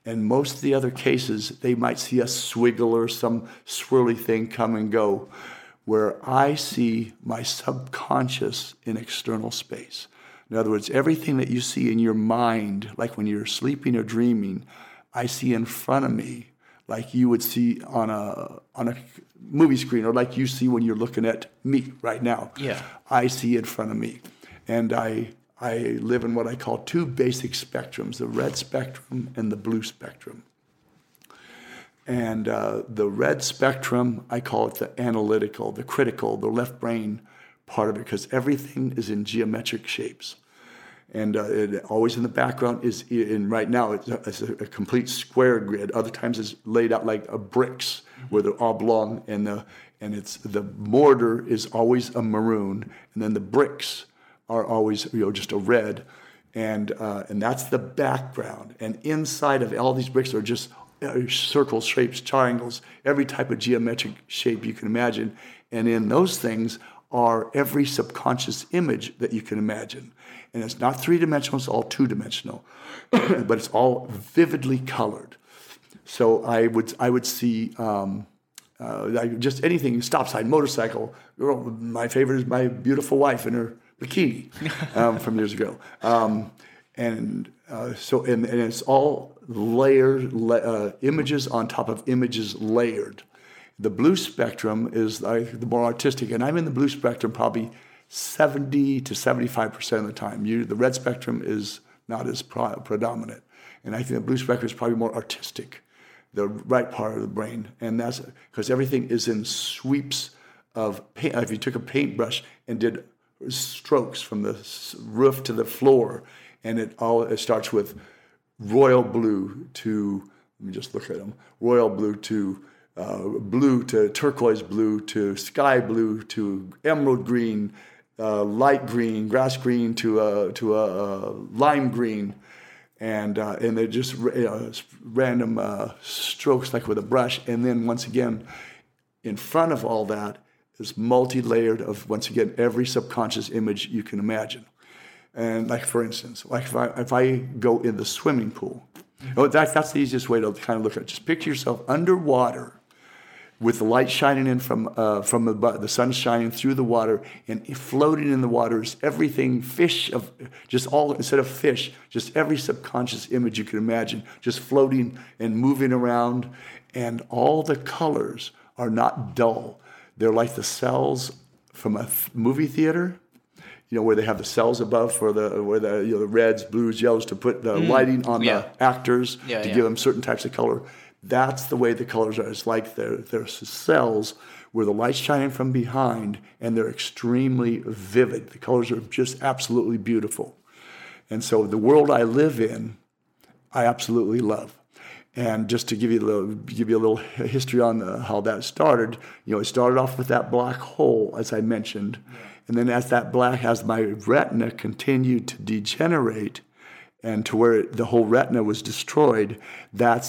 And most of the other cases, they might see a swiggle or some swirly thing come and go, where I see my subconscious in external space. In other words, everything that you see in your mind, like when you're sleeping or dreaming, I see in front of me, like you would see on a movie screen, or like you see when you're looking at me right now. Yeah. I see in front of me. And I live in what I call two basic spectrums, the red spectrum and the blue spectrum. And the red spectrum, I call it the analytical, the critical, the left brain part of it, because everything is in geometric shapes. And it always in the background is, in right now, it's a complete square grid. Other times it's laid out like a bricks, where they're oblong, and it's the mortar is always a maroon, and then the bricks are always, you know, just a red, and that's the background. And inside of all these bricks are just circles, shapes, triangles, every type of geometric shape you can imagine. And in those things are every subconscious image that you can imagine. And it's not three-dimensional, it's all two-dimensional, but it's all vividly colored. So I would see just anything, stop sign, motorcycle, girl, my favorite is my beautiful wife and her bikini from years ago. So it's all layered images on top of images layered. The blue spectrum is like the more artistic, and I'm in the blue spectrum probably 70 to 75% of the time. The red spectrum is not as predominant, and I think the blue spectrum is probably more artistic, the right part of the brain, and that's because everything is in sweeps of paint. If you took a paintbrush and did strokes from the roof to the floor, and it starts with royal blue to, let me just look at them, royal blue to blue to turquoise blue to sky blue to emerald green, light green, grass green to a lime green, and they're just random strokes like with a brush. And then once again, in front of all that is multi-layered of, once again, every subconscious image you can imagine. And like, for instance, like if I go in the swimming pool, that's the easiest way to kind of look at it. Just picture yourself underwater with the light shining in from the sun shining through the water, and floating in the water is everything, just every subconscious image you can imagine, just floating and moving around. And all the colors are not dull. They're like the cells from a movie theater, you know, where they have the cells above for the reds, blues, yellows to put the lighting on the actors to give them certain types of color. That's the way the colors are. It's like they're cells where the light's shining from behind, and they're extremely vivid. The colors are just absolutely beautiful. And so the world I live in, I absolutely love. And just to give you a little history on how that started, you know, it started off with that black hole, as I mentioned, and then as my retina continued to degenerate, and to where the whole retina was destroyed, where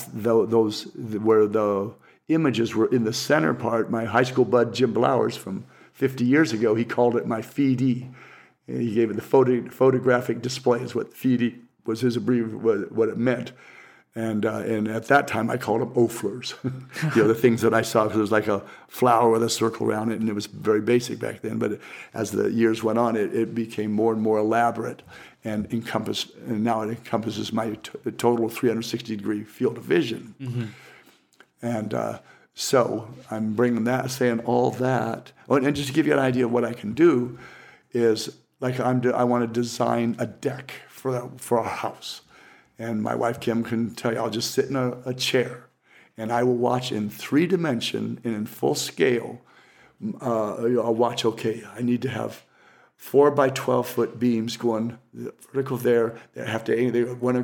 the images were in the center part. My high school bud Jim Blowers from 50 years ago, he called it my FD. He gave it the photographic display is what FD was, what it meant. And at that time, I called them offlers. You know, the things that I saw, it was like a flower with a circle around it, and it was very basic back then. But as the years went on, it became more and more elaborate and encompassed, and now it encompasses my total 360-degree field of vision. Mm-hmm. And so I'm bringing that, saying all that. Oh, and just to give you an idea of what I can do is, like, I want to design a deck for our house. And my wife, Kim, can tell you, I'll just sit in a chair, and I will watch in three dimension and in full scale. I'll watch, okay, I need to have 4 by 12 foot beams going vertical there. They want to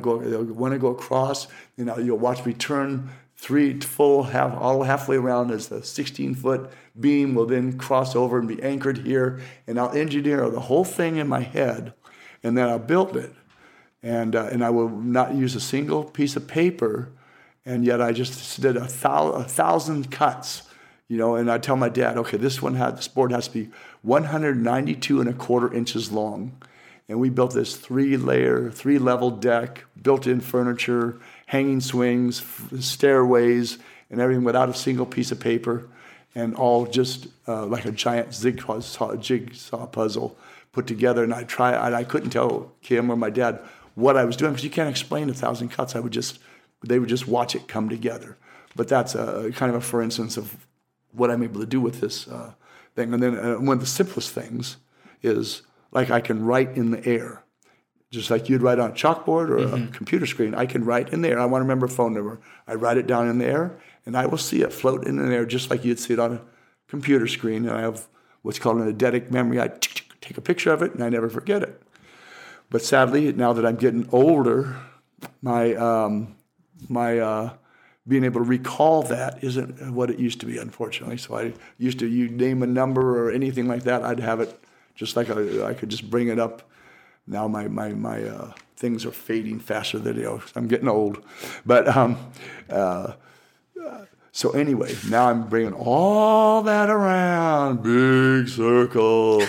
go across. You know, you'll watch me turn three full all halfway around as the 16-foot beam will then cross over and be anchored here. And I'll engineer the whole thing in my head, and then I'll build it. And I will not use a single piece of paper, and yet I just did a thousand cuts, you know. And I tell my dad, okay, this board has to be 192 1/4 inches long, and we built this 3-level deck, built-in furniture, hanging swings, stairways, and everything without a single piece of paper, and all just like a giant jigsaw puzzle put together. And I couldn't tell Kim or my dad what I was doing, because you can't explain 1,000 cuts. They would just watch it come together. But that's a kind of a for instance of what I'm able to do with this thing. And then one of the simplest things is, like, I can write in the air, just like you'd write on a chalkboard or mm-hmm. a computer screen. I can write in the air. I want to remember a phone number. I write it down in the air, and I will see it float in the air just like you'd see it on a computer screen. And I have what's called an eidetic memory. I take a picture of it, and I never forget it. But sadly, now that I'm getting older, my being able to recall that isn't what it used to be, unfortunately. So I used to, you name a number or anything like that, I'd have it just like I could just bring it up. Now my things are fading faster than, you know, I'm getting old. But so anyway, now I'm bringing all that around, big circle,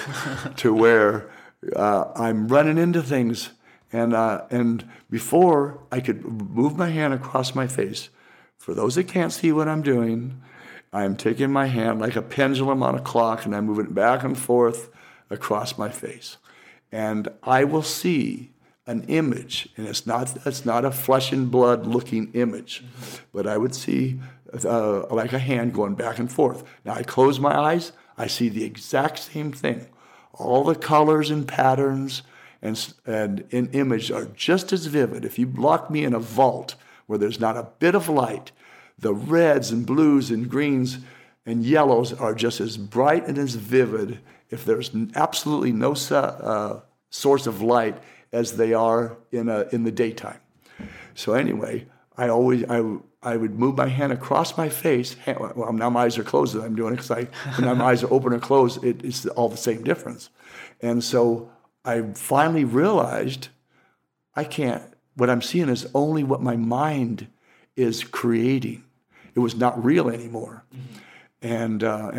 to where I'm running into things, and before I could move my hand across my face. For those that can't see what I'm doing, I'm taking my hand like a pendulum on a clock, and I'm moving it back and forth across my face, and I will see an image, and it's not a flesh and blood looking image, but I would see like a hand going back and forth. Now I close my eyes, I see the exact same thing. All the colors and patterns and an image are just as vivid. If you lock me in a vault where there's not a bit of light, the reds and blues and greens and yellows are just as bright and as vivid if there's absolutely no source of light as they are in the daytime. So anyway, I would move my hand across my face. Well, now my eyes are closed, I'm doing it, because when my eyes are open or closed, it's all the same difference. And so I finally realized what I'm seeing is only what my mind is creating. It was not real anymore. Mm-hmm.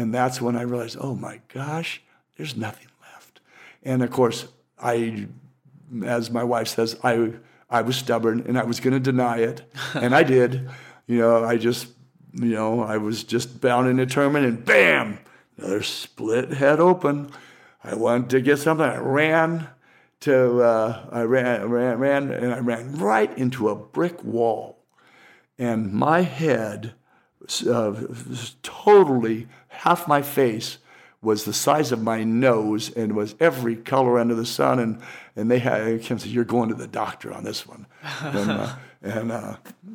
And that's when I realized, oh my gosh, there's nothing left. And of course, as my wife says, I was stubborn, and I was going to deny it. And I did. You know, I was just bound and determined, and bam, another split head open. I wanted to get something. I ran right into a brick wall. And my head, totally, half my face was the size of my nose, and was every color under the sun. And they had, Kim said, "You're going to the doctor on this one."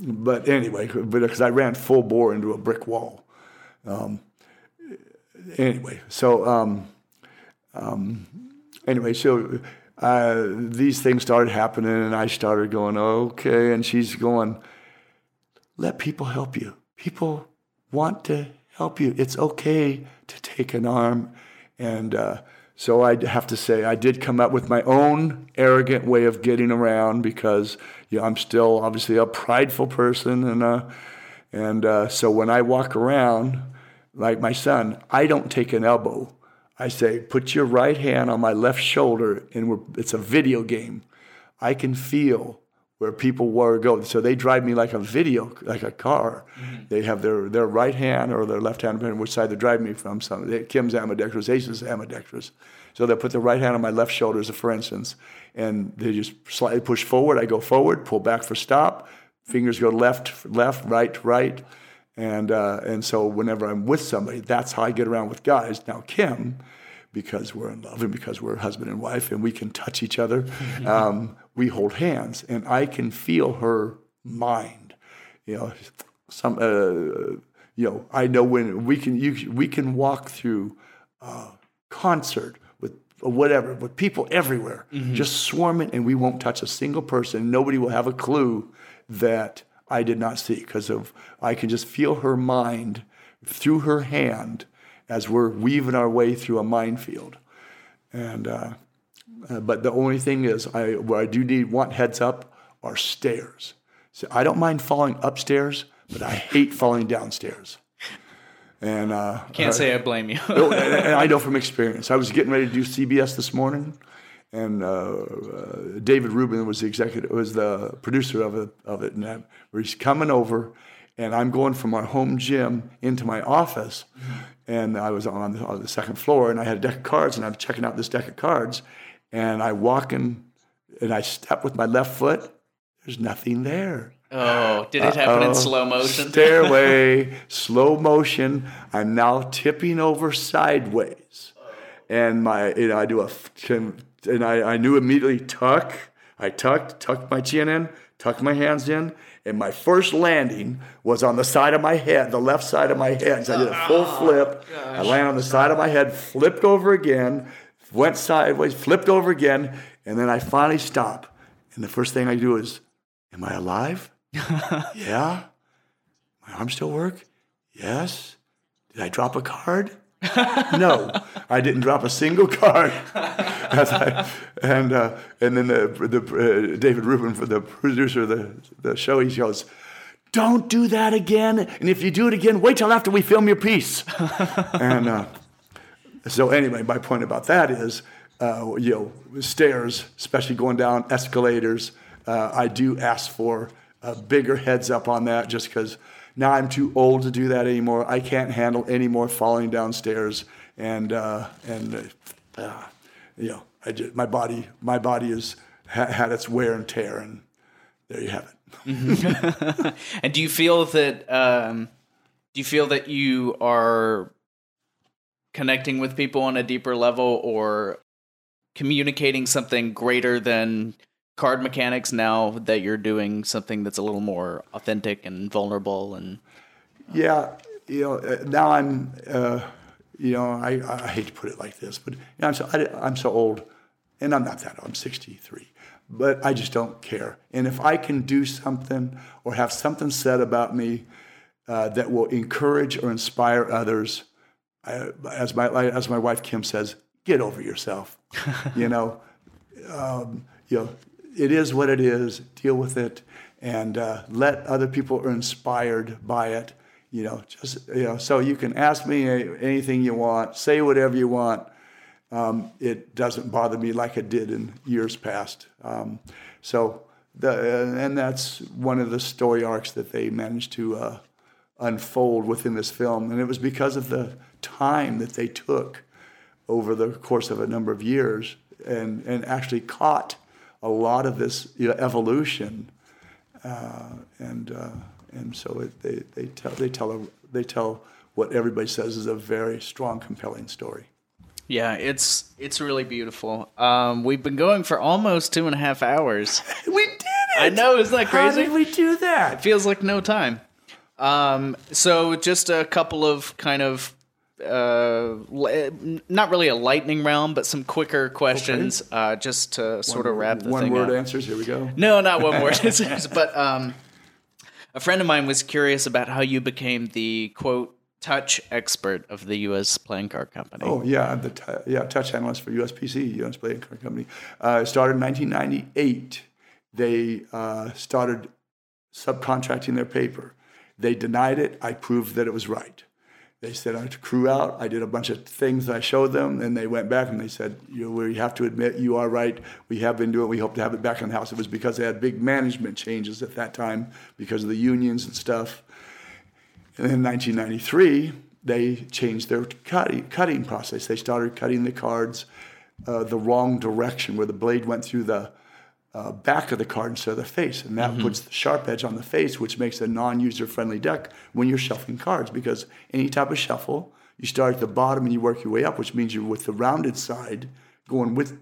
But anyway, because I ran full bore into a brick wall. So these things started happening, and I started going, okay. And she's going, "Let people help you. People want to help you. It's okay to take an arm." And so I have to say, I did come up with my own arrogant way of getting around, because, you know, I'm still obviously a prideful person. And so when I walk around, like my son, I don't take an elbow. I say, "Put your right hand on my left shoulder," and it's a video game. I can feel where people were go. So they drive me like a video, like a car. Mm-hmm. They have their right hand or their left hand, depending on which side they're driving me from. Kim's ambidextrous, Ace's ambidextrous. So they put the right hand on my left shoulder, for instance, and they just slightly push forward. I go forward, pull back for stop. Fingers go left, left, right, right. And so whenever I'm with somebody, that's how I get around with guys. Now, Kim, because we're in love and because we're husband and wife and we can touch each other, we hold hands. And I can feel her mind. You know, I know when we can walk through a concert with whatever, with people everywhere, just swarming, and we won't touch a single person. Nobody will have a clue that I did not see I can just feel her mind through her hand as we're weaving our way through a minefield. And but the only thing is, where I do want heads up are stairs. So I don't mind falling upstairs, but I hate falling downstairs. And can't say I blame you. And I know from experience. I was getting ready to do CBS this morning. And David Rubin was the producer of it, and he's coming over, and I'm going from our home gym into my office, and I was on the second floor, and I had a deck of cards, and I'm checking out this deck of cards, and I walk in, and I step with my left foot. There's nothing there. Oh, did it happen in slow motion? Stairway, slow motion. I'm now tipping over sideways, and I do a. And I knew immediately, tucked my chin in, tucked my hands in, and my first landing was on the side of my head, the left side of my head. So I did a full flip. Gosh. I landed on the side of my head, flipped over again, went sideways, flipped over again, and then I finally stop. And the first thing I do is, am I alive? Yeah. My arms still work? Yes. Did I drop a card? No, I didn't drop a single card. And then the David Rubin, the producer of the show, he goes, "Don't do that again. And if you do it again, wait till after we film your piece." And so anyway, my point about that is, stairs, especially going down escalators, I do ask for a bigger heads up on that, just because. Now I'm too old to do that anymore. I can't handle any more falling downstairs, my body has had its wear and tear, and there you have it. Mm-hmm. And do you feel that you are connecting with people on a deeper level, or communicating something greater than card mechanics now that you're doing something that's a little more authentic and vulnerable? And now I'm I hate to put it like this, but I'm so old, and I'm not that old. I'm 63, but I just don't care. And if I can do something or have something said about me that will encourage or inspire others, as my wife Kim says, get over yourself. It is what it is. Deal with it, and let other people are inspired by it. So you can ask me anything you want, say whatever you want. It doesn't bother me like it did in years past. And that's one of the story arcs that they managed to unfold within this film, and it was because of the time that they took over the course of a number of years, and actually caught a lot of this evolution, and so they tell what everybody says is a very strong, compelling story. Yeah, it's really beautiful. We've been going for almost 2.5 hours. We did it! I know, isn't that crazy? How did we do that? It feels like no time. So just a couple of kind of not really a lightning round, but some quicker questions, okay, just to sort of wrap the thing up. One-word answers, here we go. No, not one-word answers, but a friend of mine was curious about how you became the, quote, touch expert of the U.S. Playing Card Company. Oh, yeah, touch analyst for USPC, U.S. Playing Card Company. It started in 1998. They started subcontracting their paper. They denied it. I proved that it was right. They said I crew out. I did a bunch of things. I showed them, and they went back and they said, "We have to admit you are right. We have been doing it. We hope to have it back in the house." It was because they had big management changes at that time because of the unions and stuff. And in 1993, they changed their cutting process. They started cutting the cards the wrong direction, where the blade went through the back of the card instead of the face, and that puts the sharp edge on the face, which makes a non-user-friendly deck when you're shuffling cards, because any type of shuffle, you start at the bottom and you work your way up, which means you're with the rounded side, going with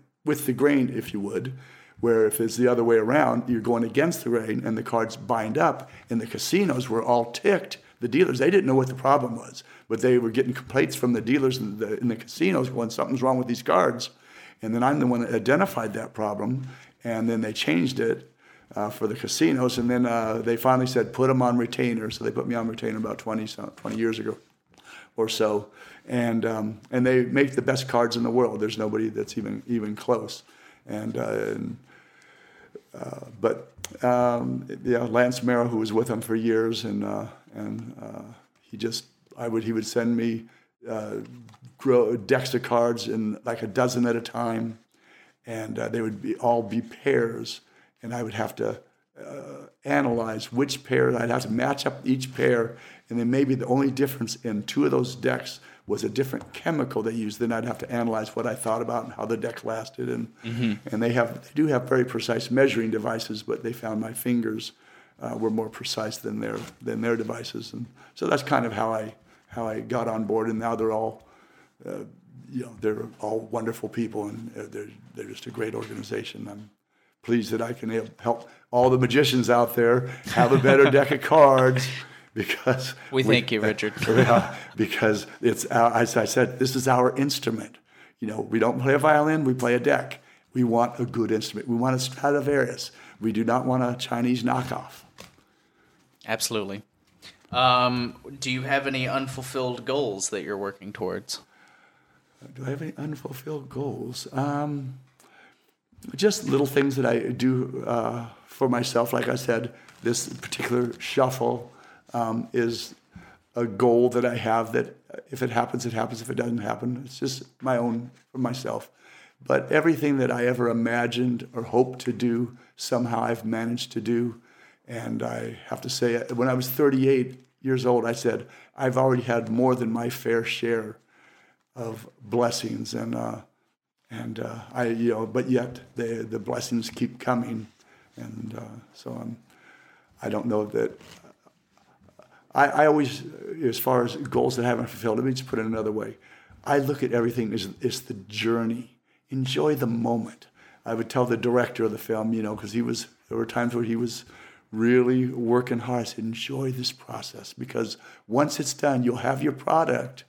the grain, if you would, where if it's the other way around, you're going against the grain, and the cards bind up, and the casinos were all ticked. The dealers, they didn't know what the problem was, but they were getting complaints from the dealers in the casinos going, something's wrong with these cards, and then I'm the one that identified that problem. And then they changed it for the casinos. And then they finally said, put them on retainer. So they put me on retainer about 20 years ago or so. And they make the best cards in the world. There's nobody that's even close. But Lance Merrow, who was with them for years, and he would send me decks of cards in like a dozen at a time. And they would all be pairs, and I would have to analyze which pair. I'd have to match up each pair, and then maybe the only difference in two of those decks was a different chemical they used. Then I'd have to analyze what I thought about and how the deck lasted. And they do have very precise measuring devices, but they found my fingers were more precise than their devices, and so that's kind of how I got on board. And now they're all. They're all wonderful people, and they're just a great organization. I'm pleased that I can help all the magicians out there have a better deck of cards, because we thank you, Richard. Because it's as I said, this is our instrument. We don't play a violin; we play a deck. We want a good instrument. We want a Stradivarius. We do not want a Chinese knockoff. Absolutely. Do you have any unfulfilled goals that you're working towards? Do I have any unfulfilled goals? Just little things that I do for myself. Like I said, this particular shuffle is a goal that I have, that if it happens, it happens. If it doesn't happen, it's just my own for myself. But everything that I ever imagined or hoped to do, somehow I've managed to do. And I have to say, when I was 38 years old, I said, I've already had more than my fair share of blessings, and I but yet the blessings keep coming, and so I don't know that I always, as far as goals that I haven't fulfilled, let me just put it another way. I look at everything as the journey. Enjoy the moment. I would tell the director of the film, because there were times where he was really working hard. I said, enjoy this process, because once it's done, you'll have your product,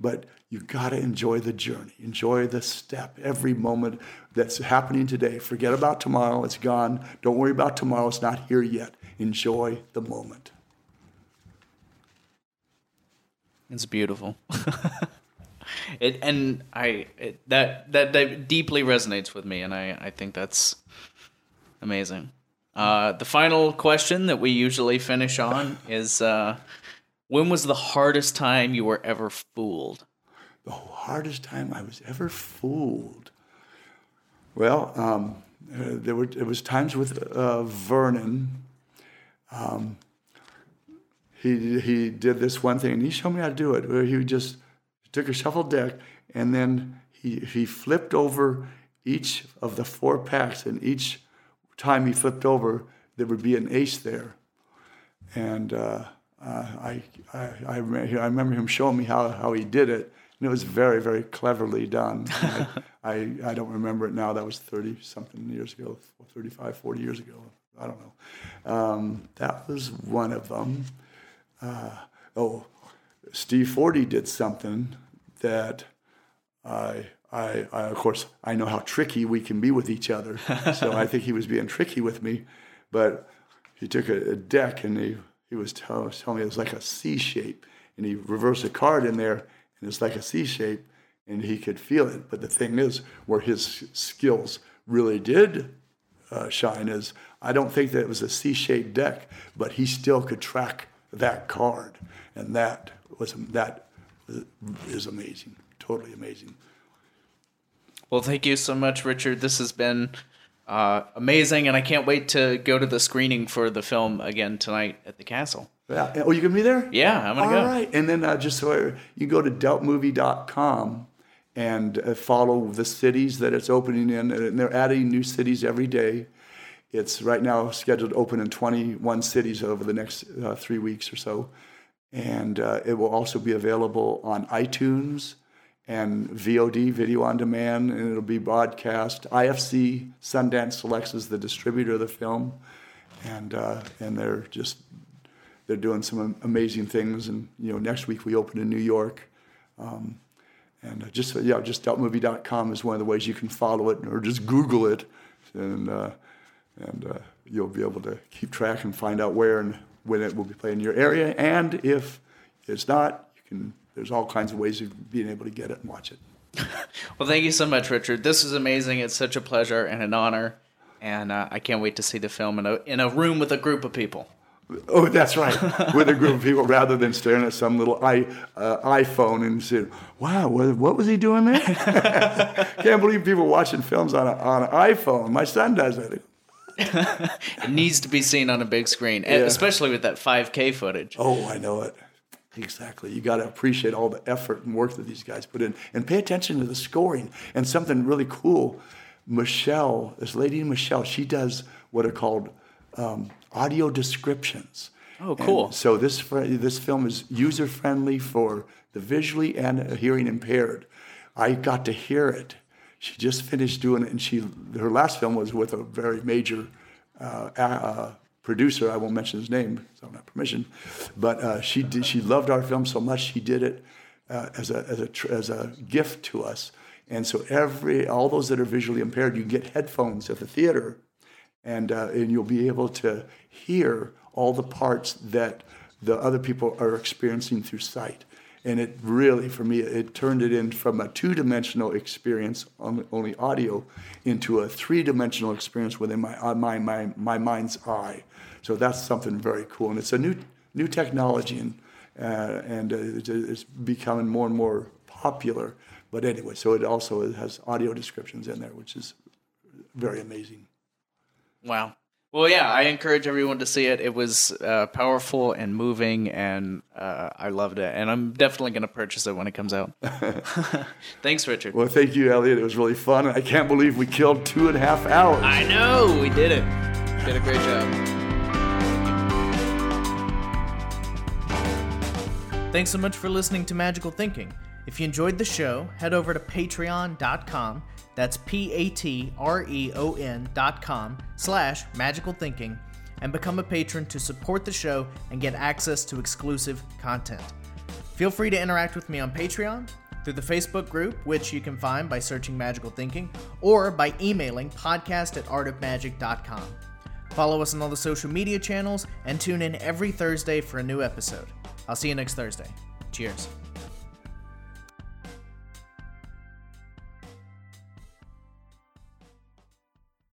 but you got to enjoy the journey, enjoy the step, every moment that's happening today. Forget about tomorrow, it's gone. Don't worry about tomorrow, it's not here yet. Enjoy the moment. It's beautiful. That deeply resonates with me, and I think that's amazing. The final question that we usually finish on is, when was the hardest time you were ever fooled? The hardest time I was ever fooled. Well, there was times with Vernon. He did this one thing, and he showed me how to do it, where he just took a shuffle deck, and then he flipped over each of the four packs, and each time he flipped over, there would be an ace there. And I remember him showing me how he did it. And it was very, very cleverly done. I don't remember it now. That was 30-something years ago, 35, 40 years ago. I don't know. That was one of them. Steve Forty did something that I of course, I know how tricky we can be with each other. So I think he was being tricky with me. But he took a deck, and he was telling me it was like a C shape. And he reversed a card in there. And it's like a C shape, and he could feel it. But the thing is, where his skills really did shine is, I don't think that it was a C-shaped deck, but he still could track that card, and that was that is amazing, totally amazing. Well, thank you so much, Richard. This has been amazing, and I can't wait to go to the screening for the film again tonight at the castle. Yeah. Oh, you're going to be there? Yeah, I'm going to go. All right. And then just so you go to DealtMovie.com and follow the cities that it's opening in. And they're adding new cities every day. It's right now scheduled to open in 21 cities over the next 3 weeks or so. And it will also be available on iTunes and VOD, video on demand, and it'll be broadcast. IFC, Sundance Selects, is the distributor of the film. And they're doing some amazing things. And, you know, next week we open in New York. And just DealtMovie.com is one of the ways you can follow it, or just Google it. And you'll be able to keep track and find out where and when it will be played in your area. And if it's not, you can. There's all kinds of ways of being able to get it and watch it. Well, thank you so much, Richard. This is amazing. It's such a pleasure and an honor. And I can't wait to see the film in a room with a group of people. Oh, that's right. With a group of people, rather than staring at some little iPhone and saying, wow, what was he doing there? Can't believe people watching films on an iPhone. My son does it. It needs to be seen on a big screen, yeah. Especially with that 5K footage. Oh, I know it. Exactly. You got to appreciate all the effort and work that these guys put in. And pay attention to the scoring. And something really cool, this lady Michelle, she does what are called audio descriptions. Oh, cool. And so this film is user-friendly for the visually and hearing impaired. I got to hear it. She just finished doing it, and her last film was with a very major producer. I won't mention his name because I don't have permission. But she loved our film so much she did it as a gift to us. And so all those that are visually impaired, you can get headphones at the theater, and you'll be able to hear all the parts that the other people are experiencing through sight. And it really, for me, it turned it in from a two-dimensional experience, only audio, into a three-dimensional experience within my mind's eye. So that's something very cool. And it's a new technology, and it's becoming more and more popular. But anyway, so it also has audio descriptions in there, which is very amazing. Wow. Well, yeah, I encourage everyone to see it. It was powerful and moving, and I loved it. And I'm definitely going to purchase it when it comes out. Thanks, Richard. Well, thank you, Elliott. It was really fun. I can't believe we killed 2.5 hours. I know. We did it. Did a great job. Thanks so much for listening to Magical Thinking. If you enjoyed the show, head over to patreon.com. That's patreon.com/magicalthinking and become a patron to support the show and get access to exclusive content. Feel free to interact with me on Patreon, through the Facebook group, which you can find by searching Magical Thinking, or by emailing podcast@artofmagic.com. Follow us on all the social media channels and tune in every Thursday for a new episode. I'll see you next Thursday. Cheers.